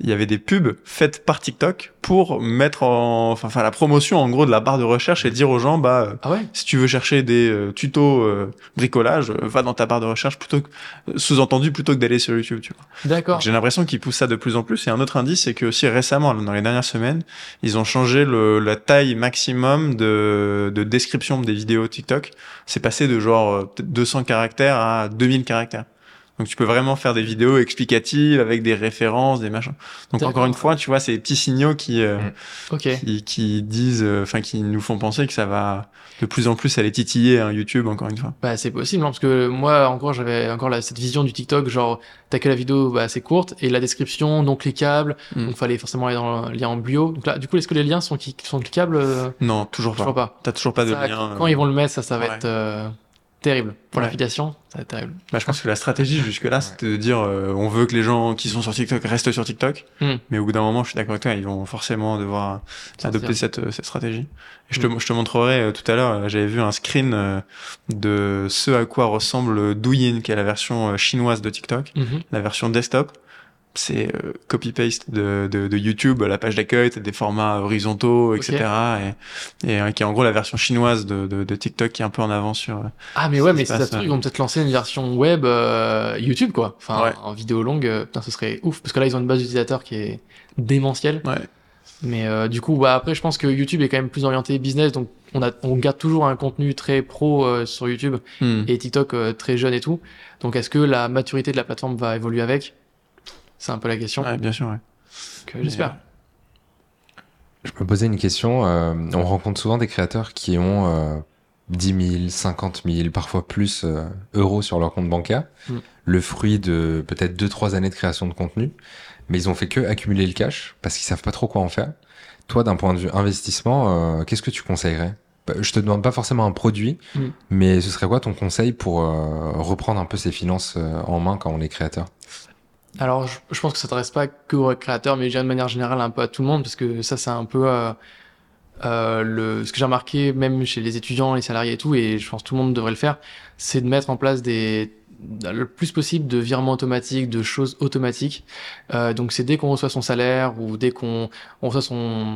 il y avait des pubs faites par TikTok pour mettre enfin la promotion en gros de la barre de recherche et dire aux gens, bah, si tu veux chercher des tutos bricolage, va dans ta barre de recherche plutôt que, sous-entendu, plutôt que d'aller sur YouTube, tu vois. D'accord. Donc, j'ai l'impression qu'ils poussent ça de plus en plus. Et un autre indice, c'est que aussi récemment, dans les dernières semaines, ils ont changé la taille maximum de description des vidéos TikTok. C'est passé de genre 200 caractères à 2000 caractères. Donc tu peux vraiment faire des vidéos explicatives avec des références, des machins. Donc encore une fois, tu vois, c'est des petits signaux qui disent, enfin qui nous font penser que ça va de plus en plus aller titiller YouTube, encore une fois. Bah c'est possible, hein, parce que moi encore j'avais encore cette vision du TikTok, genre t'as que la vidéo, bah c'est courte et la description non cliquable, donc fallait forcément aller dans le lien en bio. Donc là, du coup, est-ce que les liens sont cliquables? Non, toujours pas. T'as toujours pas de lien. Quand ils vont le mettre, ça va être terrible. Pour l'application, ça va être terrible. Bah, je pense que la stratégie jusque-là, c'était de dire on veut que les gens qui sont sur TikTok restent sur TikTok, mais au bout d'un moment, je suis d'accord avec toi, ils vont forcément devoir adopter cette stratégie. Et je te montrerai tout à l'heure, j'avais vu un screen de ce à quoi ressemble Douyin, qui est la version chinoise de TikTok, la version desktop. C'est copy-paste de YouTube, la page d'accueil, t'as des formats horizontaux, etc. Et qui est en gros la version chinoise de TikTok qui est un peu en avant sur... Ah mais ouais, mais c'est ça, ils vont peut-être lancer une version web YouTube, quoi. Enfin, en vidéo longue, putain, ce serait ouf, parce que là, ils ont une base d'utilisateurs qui est démentielle. Ouais. Mais du coup, bah après, je pense que YouTube est quand même plus orienté business, donc on garde toujours un contenu très pro sur YouTube et TikTok très jeune et tout. Donc est-ce que la maturité de la plateforme va évoluer avec ? C'est un peu la question. Ouais, bien sûr, ouais. Donc, j'espère. Je me posais une question. On rencontre souvent des créateurs qui ont 10 000, 50 000, parfois plus euros sur leur compte bancaire. Le fruit de peut-être 2-3 années de création de contenu. Mais ils ont fait que accumuler le cash parce qu'ils savent pas trop quoi en faire. Toi, d'un point de vue investissement, qu'est-ce que tu conseillerais ? Je te demande pas forcément un produit, mais ce serait quoi ton conseil pour reprendre un peu ses finances en main quand on est créateur ? Alors, je pense que ça s'adresse pas que aux créateurs, mais déjà de manière générale un peu à tout le monde, parce que ça, c'est un peu ce que j'ai remarqué, même chez les étudiants, les salariés et tout, et je pense que tout le monde devrait le faire, c'est de mettre en place le plus possible de virements automatiques, de choses automatiques. Donc, c'est dès qu'on reçoit son salaire ou dès qu'on reçoit son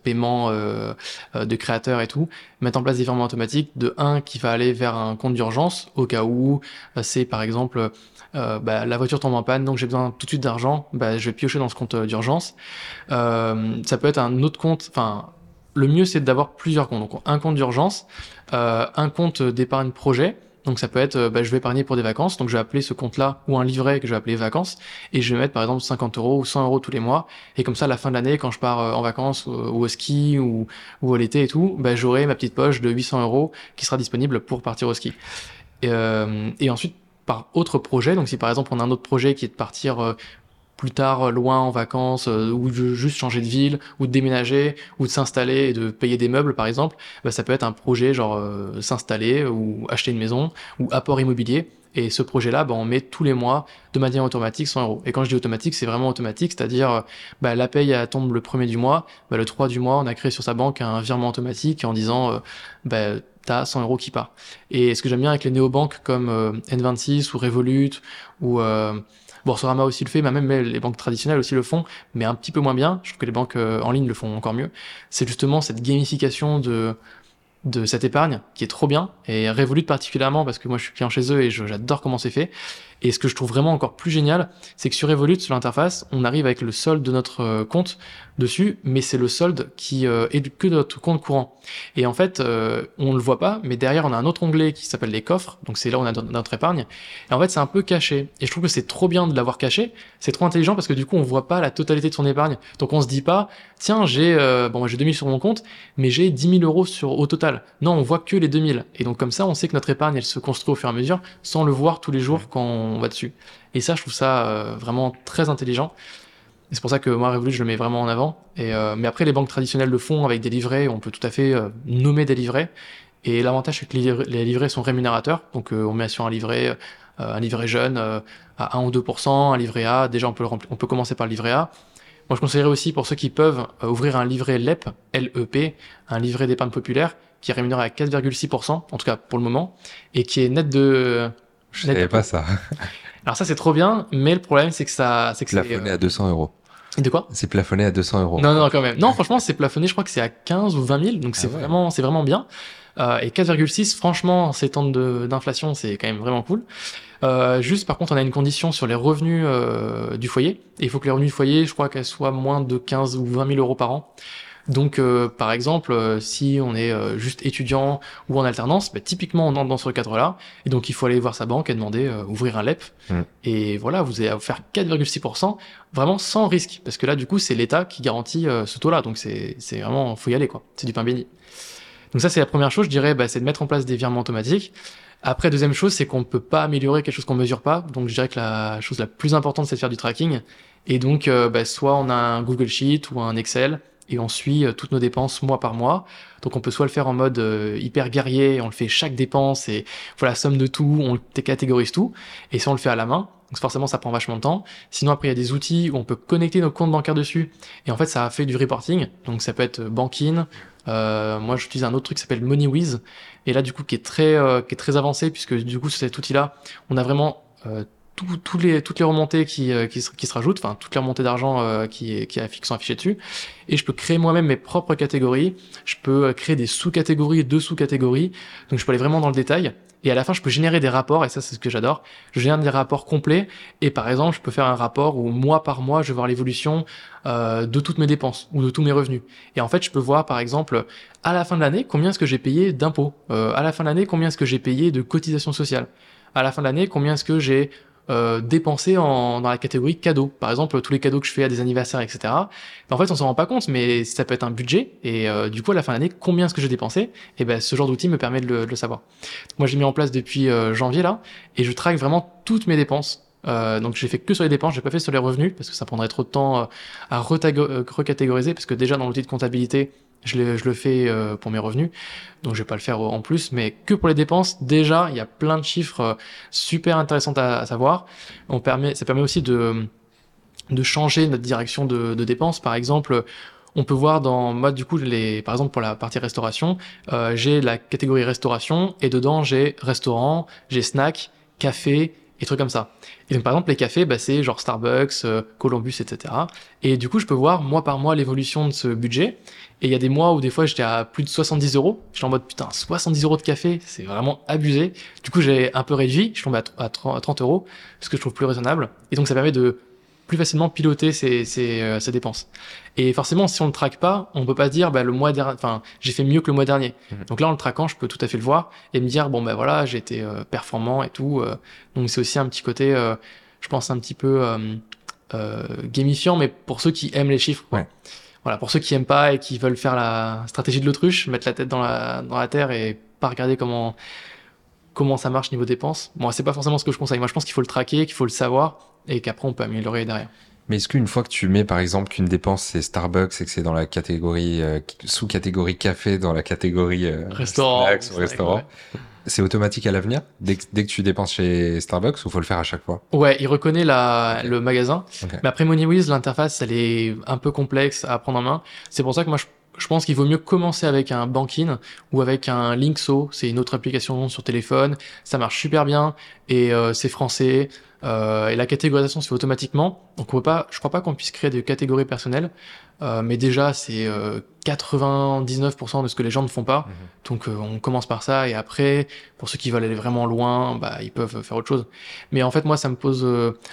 paiement de créateur et tout, mettre en place des virements automatiques de un qui va aller vers un compte d'urgence au cas où c'est, par exemple... bah, la voiture tombe en panne, donc j'ai besoin tout de suite d'argent, bah, je vais piocher dans ce compte d'urgence. Ça peut être un autre compte, enfin, le mieux c'est d'avoir plusieurs comptes. Donc, un compte d'urgence, un compte d'épargne projet. Donc, ça peut être, je vais épargner pour des vacances. Donc, je vais appeler ce compte-là ou un livret que je vais appeler vacances. Et je vais mettre, par exemple, 50 euros ou 100 euros tous les mois. Et comme ça, à la fin de l'année, quand je pars en vacances ou au ski ou à l'été et tout, bah, j'aurai ma petite poche de 800 euros qui sera disponible pour partir au ski. Et ensuite, par autre projet, donc si par exemple on a un autre projet qui est de partir plus tard loin en vacances ou de juste changer de ville ou de déménager ou de s'installer et de payer des meubles par exemple, bah, ça peut être un projet genre s'installer ou acheter une maison ou apport immobilier, et ce projet-là, bah, on met tous les mois de manière automatique 100 euros. Et quand je dis automatique, c'est vraiment automatique, c'est-à-dire bah, la paye tombe le 1er du mois, bah, le 3 du mois, on a créé sur sa banque un virement automatique en disant t'as 100 euros qui part. Et ce que j'aime bien avec les néobanques comme N26 ou Revolut ou Boursorama aussi le fait, même les banques traditionnelles aussi le font, mais un petit peu moins bien. Je trouve que les banques en ligne le font encore mieux. C'est justement cette gamification de cette épargne qui est trop bien, et Revolut particulièrement parce que moi je suis client chez eux et j'adore comment c'est fait. Et ce que je trouve vraiment encore plus génial, c'est que sur Revolut, sur l'interface, on arrive avec le solde de notre compte dessus, mais c'est le solde qui est que de notre compte courant. Et en fait, on ne le voit pas, mais derrière, on a un autre onglet qui s'appelle les coffres, donc c'est là où on a notre épargne. Et en fait, c'est un peu caché. Et je trouve que c'est trop bien de l'avoir caché, c'est trop intelligent parce que du coup, on voit pas la totalité de son épargne. Donc on se dit pas, tiens, j'ai 2000 sur mon compte, mais j'ai 10 000 euros au total. Non, on voit que les 2000. Et donc comme ça, on sait que notre épargne, elle se construit au fur et à mesure, sans le voir tous les jours quand on va dessus. Et ça, je trouve ça vraiment très intelligent. Et c'est pour ça que moi, Revolut, je le mets vraiment en avant. Et, mais après, les banques traditionnelles le font avec des livrets. On peut tout à fait nommer des livrets. Et l'avantage, c'est que les livrets sont rémunérateurs. Donc, on met sur un livret jeune à 1 ou 2%, un livret A. Déjà, on peut commencer par le livret A. Moi, je conseillerais aussi pour ceux qui peuvent ouvrir un livret LEP, L-E-P, un livret d'épargne populaire qui est rémunéré à 4,6%, en tout cas pour le moment, et qui est net de... Je savais pas ça. Alors ça, c'est trop bien, mais le problème, c'est que ça... C'est plafonné à 200 euros. De quoi ? C'est plafonné à 200 euros. Non, quand même. Non, franchement, c'est plafonné, je crois que c'est à 15 ou 20 000, donc c'est vraiment bien. Et 4,6, franchement, en ces temps d'inflation, c'est quand même vraiment cool. Juste, par contre, on a une condition sur les revenus du foyer. Et il faut que les revenus du foyer, je crois qu'elles soient moins de 15 ou 20 000 euros par an. Donc, par exemple, si on est juste étudiant ou en alternance, typiquement, on entre dans ce cadre-là. Et donc, il faut aller voir sa banque et demander ouvrir un LEP. Et voilà, vous allez faire 4,6%, vraiment sans risque. Parce que là, du coup, c'est l'État qui garantit ce taux-là. Donc, c'est vraiment, faut y aller, quoi. C'est du pain béni. Donc ça, c'est la première chose, je dirais, c'est de mettre en place des virements automatiques. Après, deuxième chose, c'est qu'on ne peut pas améliorer quelque chose qu'on mesure pas. Donc, je dirais que la chose la plus importante, c'est de faire du tracking. Et donc, soit on a un Google Sheet ou un Excel et on suit toutes nos dépenses mois par mois. Donc, on peut soit le faire en mode hyper guerrier, on le fait chaque dépense et voilà, la somme de tout, on catégorise tout. Et si on le fait à la main, donc forcément, ça prend vachement de temps. Sinon, après, il y a des outils où on peut connecter nos comptes bancaires dessus. Et en fait, ça fait du reporting. Donc, ça peut être Bankin. Moi, j'utilise un autre truc qui s'appelle MoneyWiz. Et là, du coup, qui est très avancé, puisque du coup, sur cet outil-là, on a vraiment toutes les remontées qui se rajoutent, enfin toutes les remontées d'argent qui sont affichées dessus. Et je peux créer moi-même mes propres catégories. Je peux créer des sous-catégories, deux sous-catégories. Donc, je peux aller vraiment dans le détail. Et à la fin, je peux générer des rapports, et ça, c'est ce que j'adore. Je génère des rapports complets, et par exemple, je peux faire un rapport où, mois par mois, je vais voir l'évolution de toutes mes dépenses ou de tous mes revenus. Et en fait, je peux voir, par exemple, à la fin de l'année, combien est-ce que j'ai payé d'impôts, à la fin de l'année, combien est-ce que j'ai payé de cotisations sociales, à la fin de l'année, combien est-ce que j'ai dépensé dans la catégorie cadeaux. Par exemple, tous les cadeaux que je fais à des anniversaires, etc. En fait, on s'en rend pas compte, mais ça peut être un budget. Et du coup, à la fin de l'année, combien est-ce que j'ai dépensé ? Et ce genre d'outil me permet de le savoir. Moi, j'ai mis en place depuis janvier là, et je traque vraiment toutes mes dépenses. Donc, j'ai fait que sur les dépenses, j'ai pas fait sur les revenus parce que ça prendrait trop de temps à recatégoriser, parce que déjà dans l'outil de comptabilité, je le fais pour mes revenus, donc je vais pas le faire en plus, mais que pour les dépenses, déjà, il y a plein de chiffres super intéressants à savoir. Ça permet aussi de changer notre direction de dépenses. Par exemple, on peut voir moi, du coup, par exemple, pour la partie restauration, j'ai la catégorie restauration, et dedans, j'ai restaurant, j'ai snack, café, et trucs comme ça. Et donc, par exemple, les cafés, c'est genre Starbucks, Columbus, etc. Et du coup, je peux voir, mois par mois, l'évolution de ce budget. Et il y a des mois où, des fois, j'étais à plus de 70 euros. J'étais en mode, putain, 70 euros de café, c'est vraiment abusé. Du coup, j'ai un peu réduit. Je suis tombé à 30 euros, ce que je trouve plus raisonnable. Et donc, ça permet de plus facilement piloter ses dépenses. Et forcément, si on le traque pas, on peut pas dire, le mois dernier, enfin, j'ai fait mieux que le mois dernier. Donc là, en le traquant, je peux tout à fait le voir et me dire, voilà, j'ai été performant et tout. Donc c'est aussi un petit côté, je pense un petit peu gamifiant, mais pour ceux qui aiment les chiffres, quoi. Ouais. Voilà, pour ceux qui aiment pas et qui veulent faire la stratégie de l'autruche, mettre la tête dans la terre et pas regarder comment ça marche niveau dépenses. Moi, c'est pas forcément ce que je conseille. Moi, je pense qu'il faut le traquer, qu'il faut le savoir, et qu'après on peut améliorer derrière. Mais est-ce qu'une fois que tu mets, par exemple, qu'une dépense c'est Starbucks et que c'est dans la catégorie sous-catégorie café, dans la catégorie restaurant, ouais, c'est automatique à l'avenir dès que tu dépenses chez Starbucks, ou faut le faire à chaque fois? Ouais, il reconnaît le magasin. Okay. Mais après MoneyWiz, l'interface elle est un peu complexe à prendre en main. C'est pour ça que moi je pense qu'il vaut mieux commencer avec un Bankin ou avec un Linxo. C'est une autre application sur téléphone. Ça marche super bien et c'est français. Et la catégorisation se fait automatiquement. Donc on peut pas, je crois pas qu'on puisse créer des catégories personnelles, mais déjà c'est 99% de ce que les gens ne font pas. Mmh. Donc on commence par ça, et après pour ceux qui veulent aller vraiment loin, bah ils peuvent faire autre chose. Mais en fait moi ça me pose,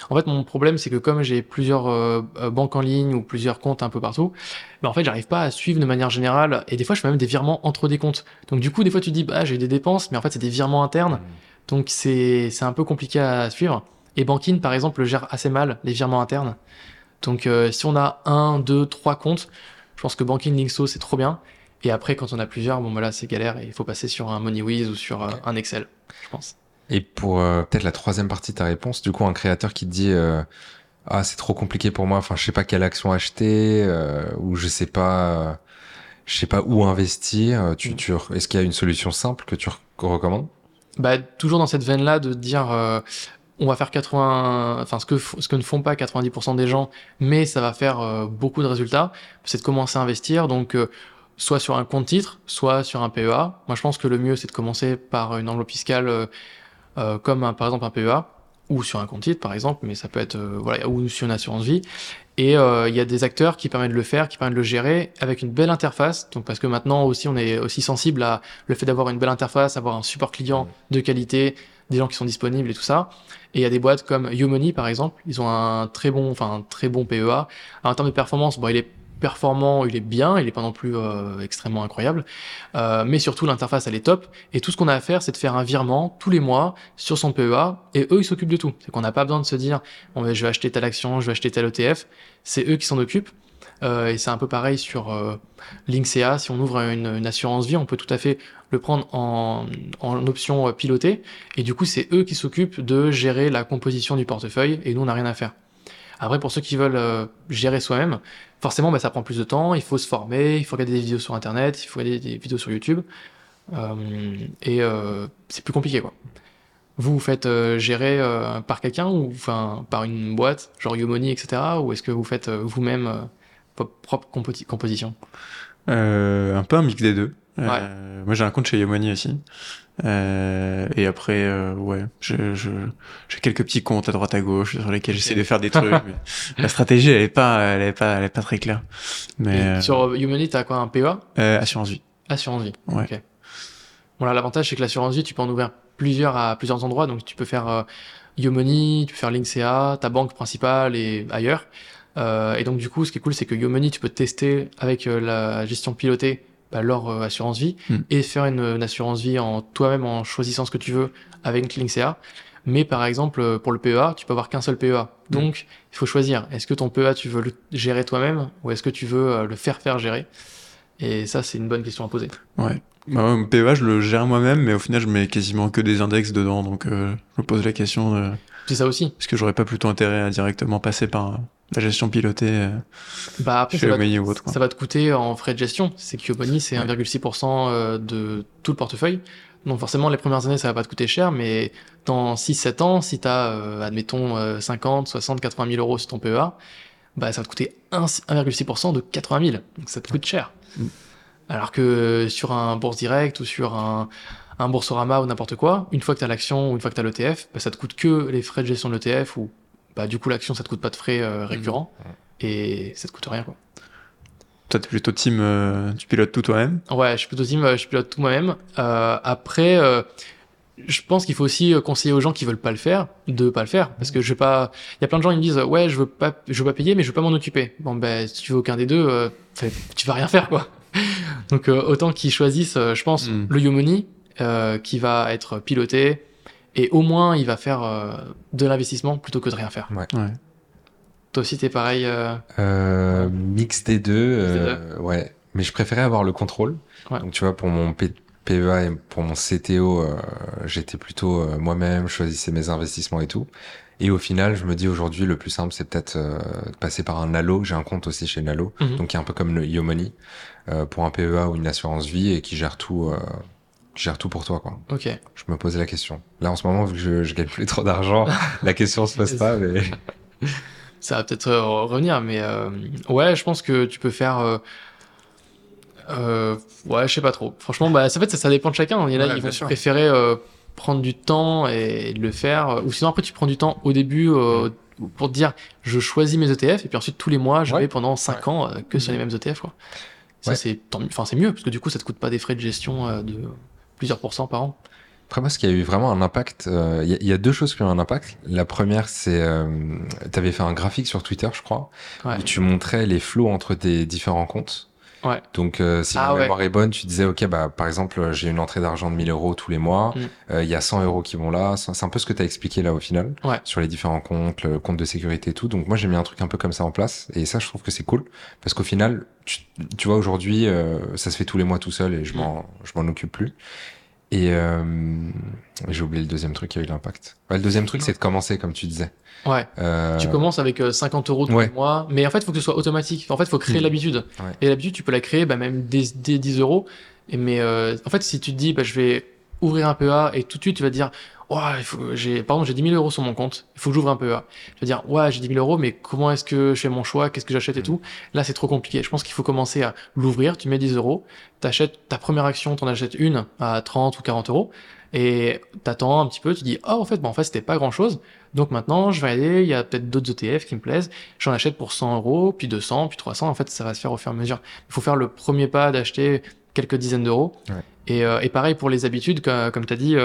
en fait mon problème c'est que comme j'ai plusieurs banques en ligne ou plusieurs comptes un peu partout, bah en fait j'arrive pas à suivre de manière générale, et des fois je fais même des virements entre des comptes. Donc du coup des fois tu te dis bah j'ai des dépenses, mais en fait c'est des virements internes. Mmh. Donc c'est un peu compliqué à suivre. Et Bankin, par exemple, gère assez mal les virements internes. Donc, si on a 1, 2, 3 comptes, je pense que Bankin, Linxo, c'est trop bien. Et après, quand on a plusieurs, bon, voilà, c'est galère et il faut passer sur un MoneyWiz ou sur un Excel, je pense. Et pour peut-être la troisième partie de ta réponse, du coup, un créateur qui te dit « Ah, c'est trop compliqué pour moi, enfin, je sais pas quelle action acheter ou je sais pas où investir. » Est-ce qu'il y a une solution simple que tu recommandes ? Bah, toujours dans cette veine-là de dire... on va faire ce que ne font pas 90% des gens, mais ça va faire beaucoup de résultats. C'est de commencer à investir, donc soit sur un compte titre, soit sur un PEA. Moi, je pense que le mieux, c'est de commencer par une enveloppe fiscale comme par exemple un PEA, ou sur un compte titre, par exemple, mais ça peut être ou sur une assurance vie. Et il y a des acteurs qui permettent de le faire, qui permettent de le gérer avec une belle interface. Donc parce que maintenant aussi, on est aussi sensible à le fait d'avoir une belle interface, avoir un support client de qualité, des gens qui sont disponibles et tout ça. Et il y a des boîtes comme Yomoni, par exemple, ils ont un très bon PEA. Alors, en termes de performance, bon, il est performant, il est bien, il est pas non plus extrêmement incroyable, mais surtout l'interface elle est top, et tout ce qu'on a à faire c'est de faire un virement tous les mois sur son PEA, et eux ils s'occupent de tout. C'est qu'on n'a pas besoin de se dire bon ben, je vais acheter telle action, je vais acheter tel ETF, c'est eux qui s'en occupent. Et c'est un peu pareil sur Linxea. Si on ouvre une assurance vie, on peut tout à fait le prendre en option pilotée, et du coup c'est eux qui s'occupent de gérer la composition du portefeuille, et nous on n'a rien à faire. Après, pour ceux qui veulent gérer soi-même, forcément, bah, ça prend plus de temps, il faut se former, il faut regarder des vidéos sur Internet, il faut regarder des vidéos sur YouTube, et c'est plus compliqué, quoi. Vous faites gérer par quelqu'un, ou par une boîte, genre Yomoni, etc., ou est-ce que vous faites vous-même votre propre composition ? Un peu un mix des deux. Ouais. Moi, j'ai un compte chez Yomoni aussi. Et après, j'ai quelques petits comptes à droite à gauche sur lesquels j'essaie de faire des trucs. Mais la stratégie, elle est pas très claire. Mais sur Yomoni, t'as quoi, un PEA? Assurance vie. Ouais. Okay. Bon là, l'avantage c'est que l'assurance vie, tu peux en ouvrir plusieurs à plusieurs endroits, donc tu peux faire Yomoni, tu peux faire Linxea, ta banque principale et ailleurs. Et donc du coup, ce qui est cool, c'est que Yomoni, tu peux tester avec la gestion pilotée. Bah, leur assurance vie, et faire une assurance vie en toi-même en choisissant ce que tu veux avec Linxea. Mais par exemple, pour le PEA, tu peux avoir qu'un seul PEA. Donc, il faut choisir. Est-ce que ton PEA, tu veux le gérer toi-même, ou est-ce que tu veux le faire gérer? Et ça, c'est une bonne question à poser. Ouais. Bah, mon PEA, je le gère moi-même, mais au final, je mets quasiment que des index dedans. Donc, je me pose la question. C'est ça aussi. Parce que j'aurais pas plutôt intérêt à directement passer par la gestion pilotée après, ça va te coûter en frais de gestion. C'est que Yomoni, c'est 1,6% de tout le portefeuille. Donc forcément, les premières années, ça va pas te coûter cher, mais dans 6-7 ans, si t'as, admettons, 50, 60, 80 000 euros sur ton PEA, bah, ça va te coûter 1,6% de 80 000. Donc ça te coûte cher. Alors que sur un Bourse Direct ou sur un Boursorama ou n'importe quoi, une fois que t'as l'action ou une fois que t'as l'ETF, bah, ça te coûte que les frais de gestion de l'ETF, ou bah du coup l'action ça te coûte pas de frais récurrents, et ça te coûte rien, quoi. Toi t'es plutôt team tu pilotes tout toi-même? Ouais, je suis plutôt team je pilote tout moi-même. Après je pense qu'il faut aussi conseiller aux gens qui veulent pas le faire de pas le faire, parce que il y a plein de gens qui me disent ouais, je veux pas payer, mais je veux pas m'en occuper. Bon ben si tu veux aucun des deux, tu vas rien faire, quoi. Donc autant qu'ils choisissent je pense le Yomoni qui va être piloté. Et au moins, il va faire de l'investissement plutôt que de rien faire. Ouais. Toi aussi, t'es pareil. Mix des deux. Ouais. Mais je préférais avoir le contrôle. Ouais. Donc, tu vois, pour mon PEA et pour mon CTO, j'étais plutôt moi-même, je choisissais mes investissements et tout. Et au final, je me dis aujourd'hui, le plus simple, c'est peut-être de passer par un Nalo. J'ai un compte aussi chez Nalo, donc qui est un peu comme le Yomoni, pour un PEA ou une assurance vie, et qui gère tout... Je gère tout pour toi, quoi. Ok. Je me posais la question. Là, en ce moment, vu que je gagne plus trop d'argent, la question se pose pas, mais... Ça va peut-être revenir, mais... Ouais, je pense que tu peux faire... Ouais, je sais pas trop. Franchement, bah, en fait, ça dépend de chacun. Il y en a qui vont préférer prendre du temps et de le faire, ou sinon après tu prends du temps au début pour te dire je choisis mes ETF et puis ensuite tous les mois je vais pendant 5 ans que sur les mêmes ETF quoi. Ça c'est tant mieux, enfin c'est mieux parce que du coup ça te coûte pas des frais de gestion de plusieurs pourcents par an. Après moi ce qui a eu vraiment un impact, il y a deux choses qui ont eu un impact. La première c'est t'avais fait un graphique sur Twitter je crois où tu montrais les flows entre tes différents comptes. Ouais. Donc, si ma mémoire est bonne, tu disais, OK, bah, par exemple, j'ai une entrée d'argent de 1000 euros tous les mois, y a 100 euros qui vont là. C'est un peu ce que t'as expliqué là au final, sur les différents comptes, le compte de sécurité et tout. Donc, moi, j'ai mis un truc un peu comme ça en place. Et ça, je trouve que c'est cool. Parce qu'au final, tu vois, aujourd'hui, ça se fait tous les mois tout seul et je m'en occupe plus. Et, j'ai oublié le deuxième truc qui a eu l'impact. Ouais, le deuxième truc, c'est de commencer, comme tu disais. Ouais. Tu commences avec 50 euros tous les mois. Mais en fait, il faut que ce soit automatique. En fait, il faut créer l'habitude. Ouais. Et l'habitude, tu peux la créer, bah, même dès 10 euros. Mais, en fait, si tu te dis, bah, je vais ouvrir un PEA et tout de suite, tu vas te dire, oh, j'ai 10 000 euros sur mon compte. Il faut que j'ouvre un PEA. Tu vas dire, ouais, j'ai 10 000 euros, mais comment est-ce que je fais mon choix? Qu'est-ce que j'achète et tout? Là, c'est trop compliqué. Je pense qu'il faut commencer à l'ouvrir. Tu mets 10 euros. T'achètes ta première action, t'en achètes une à 30 ou 40 euros. Et t'attends un petit peu, tu dis, oh, en fait, c'était pas grand chose. Donc maintenant, je vais aller, il y a peut-être d'autres ETF qui me plaisent. J'en achète pour 100 euros, puis 200, puis 300. En fait, ça va se faire au fur et à mesure. Il faut faire le premier pas d'acheter quelques dizaines d'euros. Ouais. Et pareil pour les habitudes, comme t'as dit,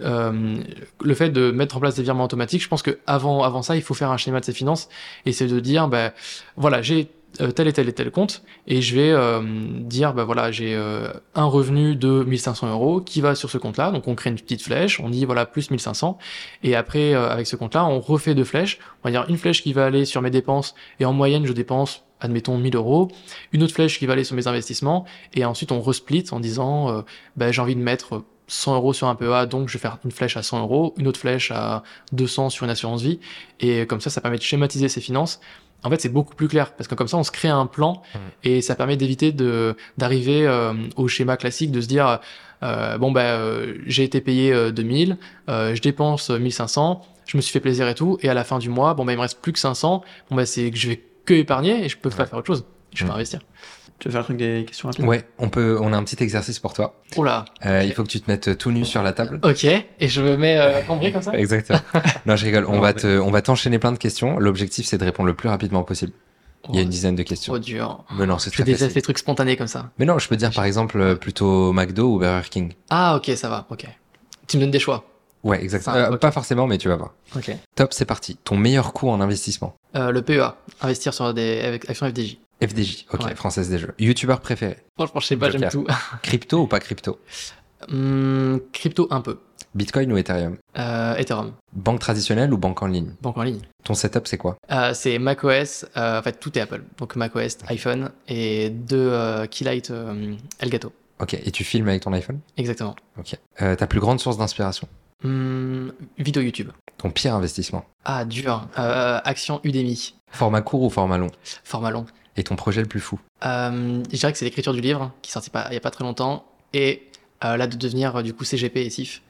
le fait de mettre en place des virements automatiques, je pense que avant ça, il faut faire un schéma de ses finances. Et c'est de dire, bah, voilà, j'ai tel et tel et tel compte et je vais dire bah voilà j'ai un revenu de 1500 euros qui va sur ce compte là, donc on crée une petite flèche, on dit voilà plus 1500 et après avec ce compte là on refait deux flèches, on va dire une flèche qui va aller sur mes dépenses et en moyenne je dépense admettons 1000 euros, une autre flèche qui va aller sur mes investissements et ensuite on resplit en disant bah j'ai envie de mettre 100 euros sur un PEA, donc je vais faire une flèche à 100 euros, une autre flèche à 200 sur une assurance vie et comme ça ça permet de schématiser ses finances. En fait, c'est beaucoup plus clair parce que comme ça, on se crée un plan et ça permet d'éviter d'arriver au schéma classique de se dire j'ai été payé 2000, je dépense 1500, je me suis fait plaisir et tout et à la fin du mois, il me reste plus que 500. C'est que je vais que épargner et je peux pas faire autre chose. Je peux pas investir. Tu veux faire le truc des questions rapides? Ouais, on a un petit exercice pour toi. Oula. Okay. Il faut que tu te mettes tout nu sur la table. OK. Et je me mets cambré comme ça? Exactement. Non, je rigole. On va t'enchaîner plein de questions. L'objectif, c'est de répondre le plus rapidement possible. Il y a une dizaine de questions. Trop dur. Mais non, c'est très facile. Je déteste les trucs spontanés comme ça. Mais non, je peux dire par exemple plutôt McDo ou Burger King. Ah, OK, ça va. OK. Tu me donnes des choix. Ouais, exactement. Okay. Pas forcément, mais tu vas voir. OK. Top, c'est parti. Ton meilleur coup en investissement? Le PEA. Investir sur des actions FDJ, ok, ouais. Française des jeux. YouTubeur préféré? Franchement, je sais pas, j'aime tout. Crypto ou pas crypto? Crypto un peu. Bitcoin ou Ethereum? Ethereum. Banque traditionnelle ou banque en ligne? Banque en ligne. Ton setup, c'est quoi? C'est macOS, en fait, tout est Apple. Donc macOS, iPhone et deux Keylight Elgato. Ok, et tu filmes avec ton iPhone? Exactement. Ok. Ta plus grande source d'inspiration? Vidéo YouTube. Ton pire investissement? Ah, dur. Action Udemy. Format court ou format long? Format long. Et ton projet le plus fou? Je dirais que c'est l'écriture du livre qui est sorti il n'y a pas très longtemps et là de devenir du coup CGP et CIF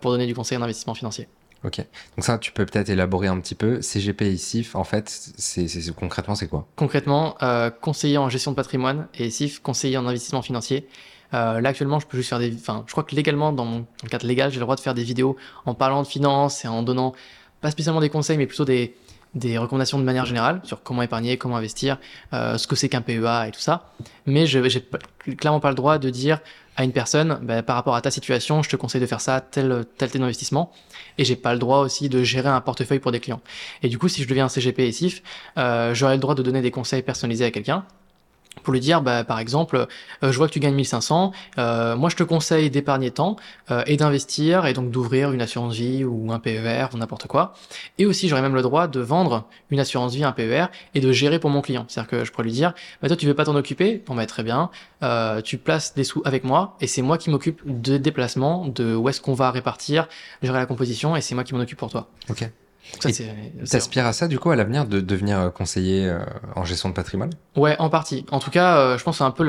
pour donner du conseil en investissement financier. Ok, donc ça tu peux peut-être élaborer un petit peu. CGP et CIF en fait c'est concrètement c'est quoi? Concrètement conseiller en gestion de patrimoine et CIF conseiller en investissement financier. Là actuellement je peux juste faire je crois que légalement dans le cadre légal j'ai le droit de faire des vidéos en parlant de finance et en donnant pas spécialement des conseils mais plutôt des recommandations de manière générale sur comment épargner, comment investir, ce que c'est qu'un PEA et tout ça. Mais je n'ai clairement pas le droit de dire à une personne, par rapport à ta situation, je te conseille de faire ça, tel investissement. Et j'ai pas le droit aussi de gérer un portefeuille pour des clients. Et du coup, si je deviens un CGP et CIF, j'aurai le droit de donner des conseils personnalisés à quelqu'un pour lui dire, par exemple, je vois que tu gagnes 1500, moi je te conseille d'épargner tant et d'investir et donc d'ouvrir une assurance vie ou un PER ou n'importe quoi. Et aussi, j'aurais même le droit de vendre une assurance vie, un PER et de gérer pour mon client. C'est-à-dire que je pourrais lui dire, toi tu veux pas t'en occuper? Bon, très bien, tu places des sous avec moi et c'est moi qui m'occupe des déplacements, de où est-ce qu'on va répartir, gérer la composition et c'est moi qui m'en occupe pour toi. Ok. Ça, t'aspires à ça du coup à l'avenir de devenir conseiller en gestion de patrimoine? Ouais, en partie. En tout cas, je pense que c'est un peu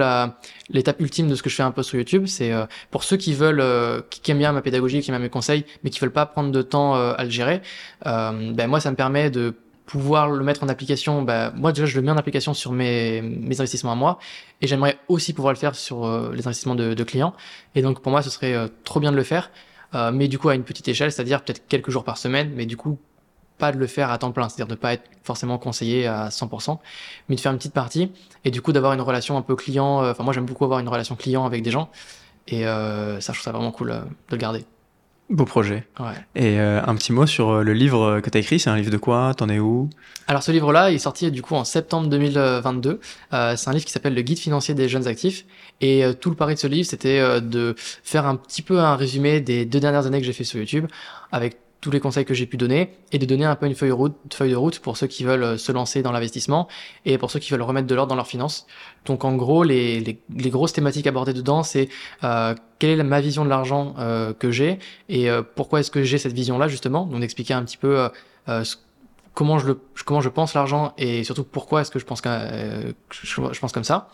l'étape ultime de ce que je fais un peu sur YouTube. C'est pour ceux qui veulent, qui aiment bien ma pédagogie, qui aiment bien mes conseils, mais qui veulent pas prendre de temps à le gérer. Moi, ça me permet de pouvoir le mettre en application. Moi déjà, je le mets en application sur mes investissements à moi, et j'aimerais aussi pouvoir le faire sur les investissements de clients. Et donc pour moi, ce serait trop bien de le faire. mais du coup à une petite échelle, c'est-à-dire peut-être quelques jours par semaine, mais du coup pas de le faire à temps plein, c'est-à-dire de pas être forcément conseillé à 100%, mais de faire une petite partie et du coup d'avoir une relation un peu client. Enfin moi j'aime beaucoup avoir une relation client avec des gens et ça je trouve ça vraiment cool de le garder. Beau projet. Ouais. Et un petit mot sur le livre que tu as écrit, c'est un livre de quoi ? T'en es où ? Alors ce livre-là, il est sorti du coup en septembre 2022. C'est un livre qui s'appelle « Le guide financier des jeunes actifs ». Et tout le pari de ce livre, c'était de faire un petit peu un résumé des 2 dernières années que j'ai fait sur YouTube, avec tous les conseils que j'ai pu donner, et de donner un peu une feuille de route pour ceux qui veulent se lancer dans l'investissement et pour ceux qui veulent remettre de l'ordre dans leurs finances. Donc en gros, les grosses thématiques abordées dedans, c'est quelle est ma vision de l'argent que j'ai et pourquoi est-ce que j'ai cette vision-là justement. Donc d'expliquer un petit peu comment je pense l'argent et surtout pourquoi est-ce que je pense comme ça.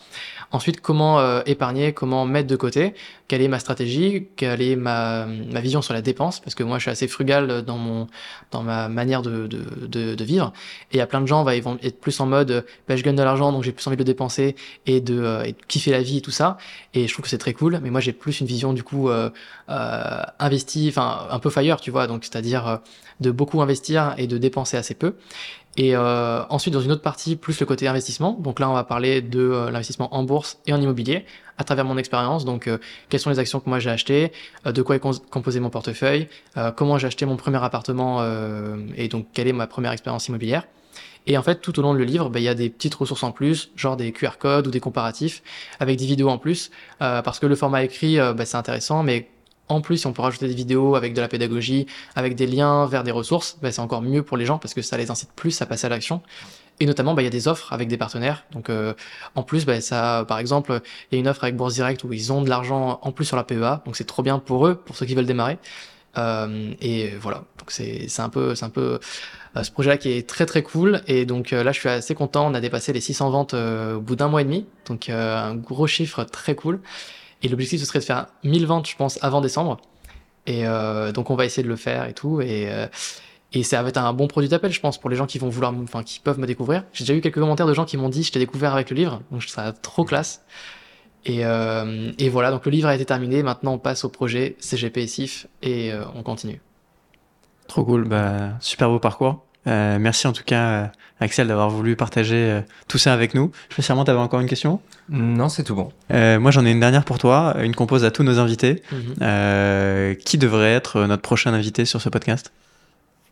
Ensuite, comment épargner, comment mettre de côté, quelle est ma stratégie, quelle est ma vision sur la dépense, parce que moi je suis assez frugal dans ma manière de vivre, et il y a plein de gens ils vont être plus en mode je gagne de l'argent donc j'ai plus envie de le dépenser et de kiffer la vie et tout ça, et je trouve que c'est très cool, mais moi j'ai plus une vision du coup investie, enfin un peu fire, tu vois, donc c'est-à-dire de beaucoup investir et de dépenser assez peu. Et ensuite, dans une autre partie, plus le côté investissement. Donc là, on va parler de l'investissement en bourse et en immobilier à travers mon expérience. Donc, quelles sont les actions que moi j'ai achetées, de quoi est composé mon portefeuille, comment j'ai acheté mon premier appartement et donc quelle est ma première expérience immobilière. Et en fait, tout au long de le livre, il y a des petites ressources en plus, genre des QR codes ou des comparatifs avec des vidéos en plus, parce que le format écrit, c'est intéressant, mais en plus, on peut rajouter des vidéos avec de la pédagogie, avec des liens vers des ressources, c'est encore mieux pour les gens parce que ça les incite plus à passer à l'action. Et notamment, il y a des offres avec des partenaires. Donc, en plus, ça, par exemple, il y a une offre avec Bourse Direct où ils ont de l'argent en plus sur la PEA. Donc, c'est trop bien pour eux, pour ceux qui veulent démarrer. Et voilà. Donc, c'est un peu ce projet-là qui est très, très cool. Et donc, là, je suis assez content. On a dépassé les 600 ventes au bout d'un mois et demi. Donc, un gros chiffre très cool. Et l'objectif, ce serait de faire 1000 ventes, je pense, avant décembre. Et donc, on va essayer de le faire et tout. Et ça va être un bon produit d'appel, je pense, pour les gens qui vont vouloir, qui peuvent me découvrir. J'ai déjà eu quelques commentaires de gens qui m'ont dit « Je t'ai découvert avec le livre ». Donc, ça va être trop classe. Et voilà, donc le livre a été terminé. Maintenant, on passe au projet CGP et CIF et on continue. Trop cool. Super beau parcours. Merci en tout cas Axel d'avoir voulu partager tout ça avec nous. Je sais pas si Armand, t'avais encore une question ? Non, c'est tout bon. Moi j'en ai une dernière pour toi, une qu'on pose à tous nos invités. Qui devrait être notre prochain invité sur ce podcast ?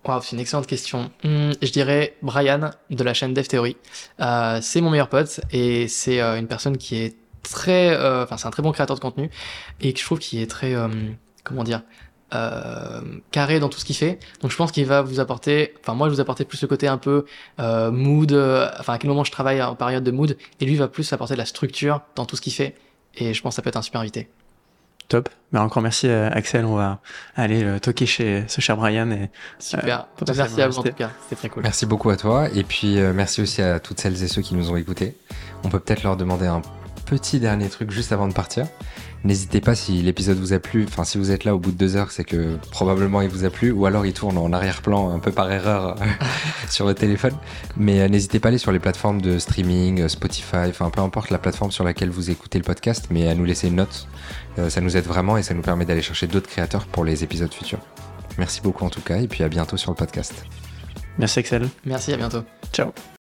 Wow, c'est une excellente question. Je dirais Brian de la chaîne Dev Theory. C'est mon meilleur pote et c'est une personne qui est très... c'est un très bon créateur de contenu et que je trouve qu'il est très... carré dans tout ce qu'il fait, donc je pense qu'il va vous apporter, je vous apportais plus le côté un peu mood, à quel moment je travaille en période de mood, et lui va plus apporter de la structure dans tout ce qu'il fait, et je pense que ça peut être un super invité. Top, encore merci Axel, on va aller toquer chez ce cher Brian. Et, super, merci à vous en tout cas, c'était très cool. Merci beaucoup à toi, et puis merci aussi à toutes celles et ceux qui nous ont écoutés. On peut peut-être leur demander un petit dernier truc juste avant de partir. N'hésitez pas, si l'épisode vous a plu, si vous êtes là au bout de 2 heures, c'est que probablement il vous a plu, ou alors il tourne en arrière-plan un peu par erreur sur votre téléphone. Mais n'hésitez pas à aller sur les plateformes de streaming, Spotify, peu importe la plateforme sur laquelle vous écoutez le podcast, mais à nous laisser une note. Ça nous aide vraiment et ça nous permet d'aller chercher d'autres créateurs pour les épisodes futurs. Merci beaucoup en tout cas, et puis à bientôt sur le podcast. Merci Axel. Merci, à bientôt. Ciao.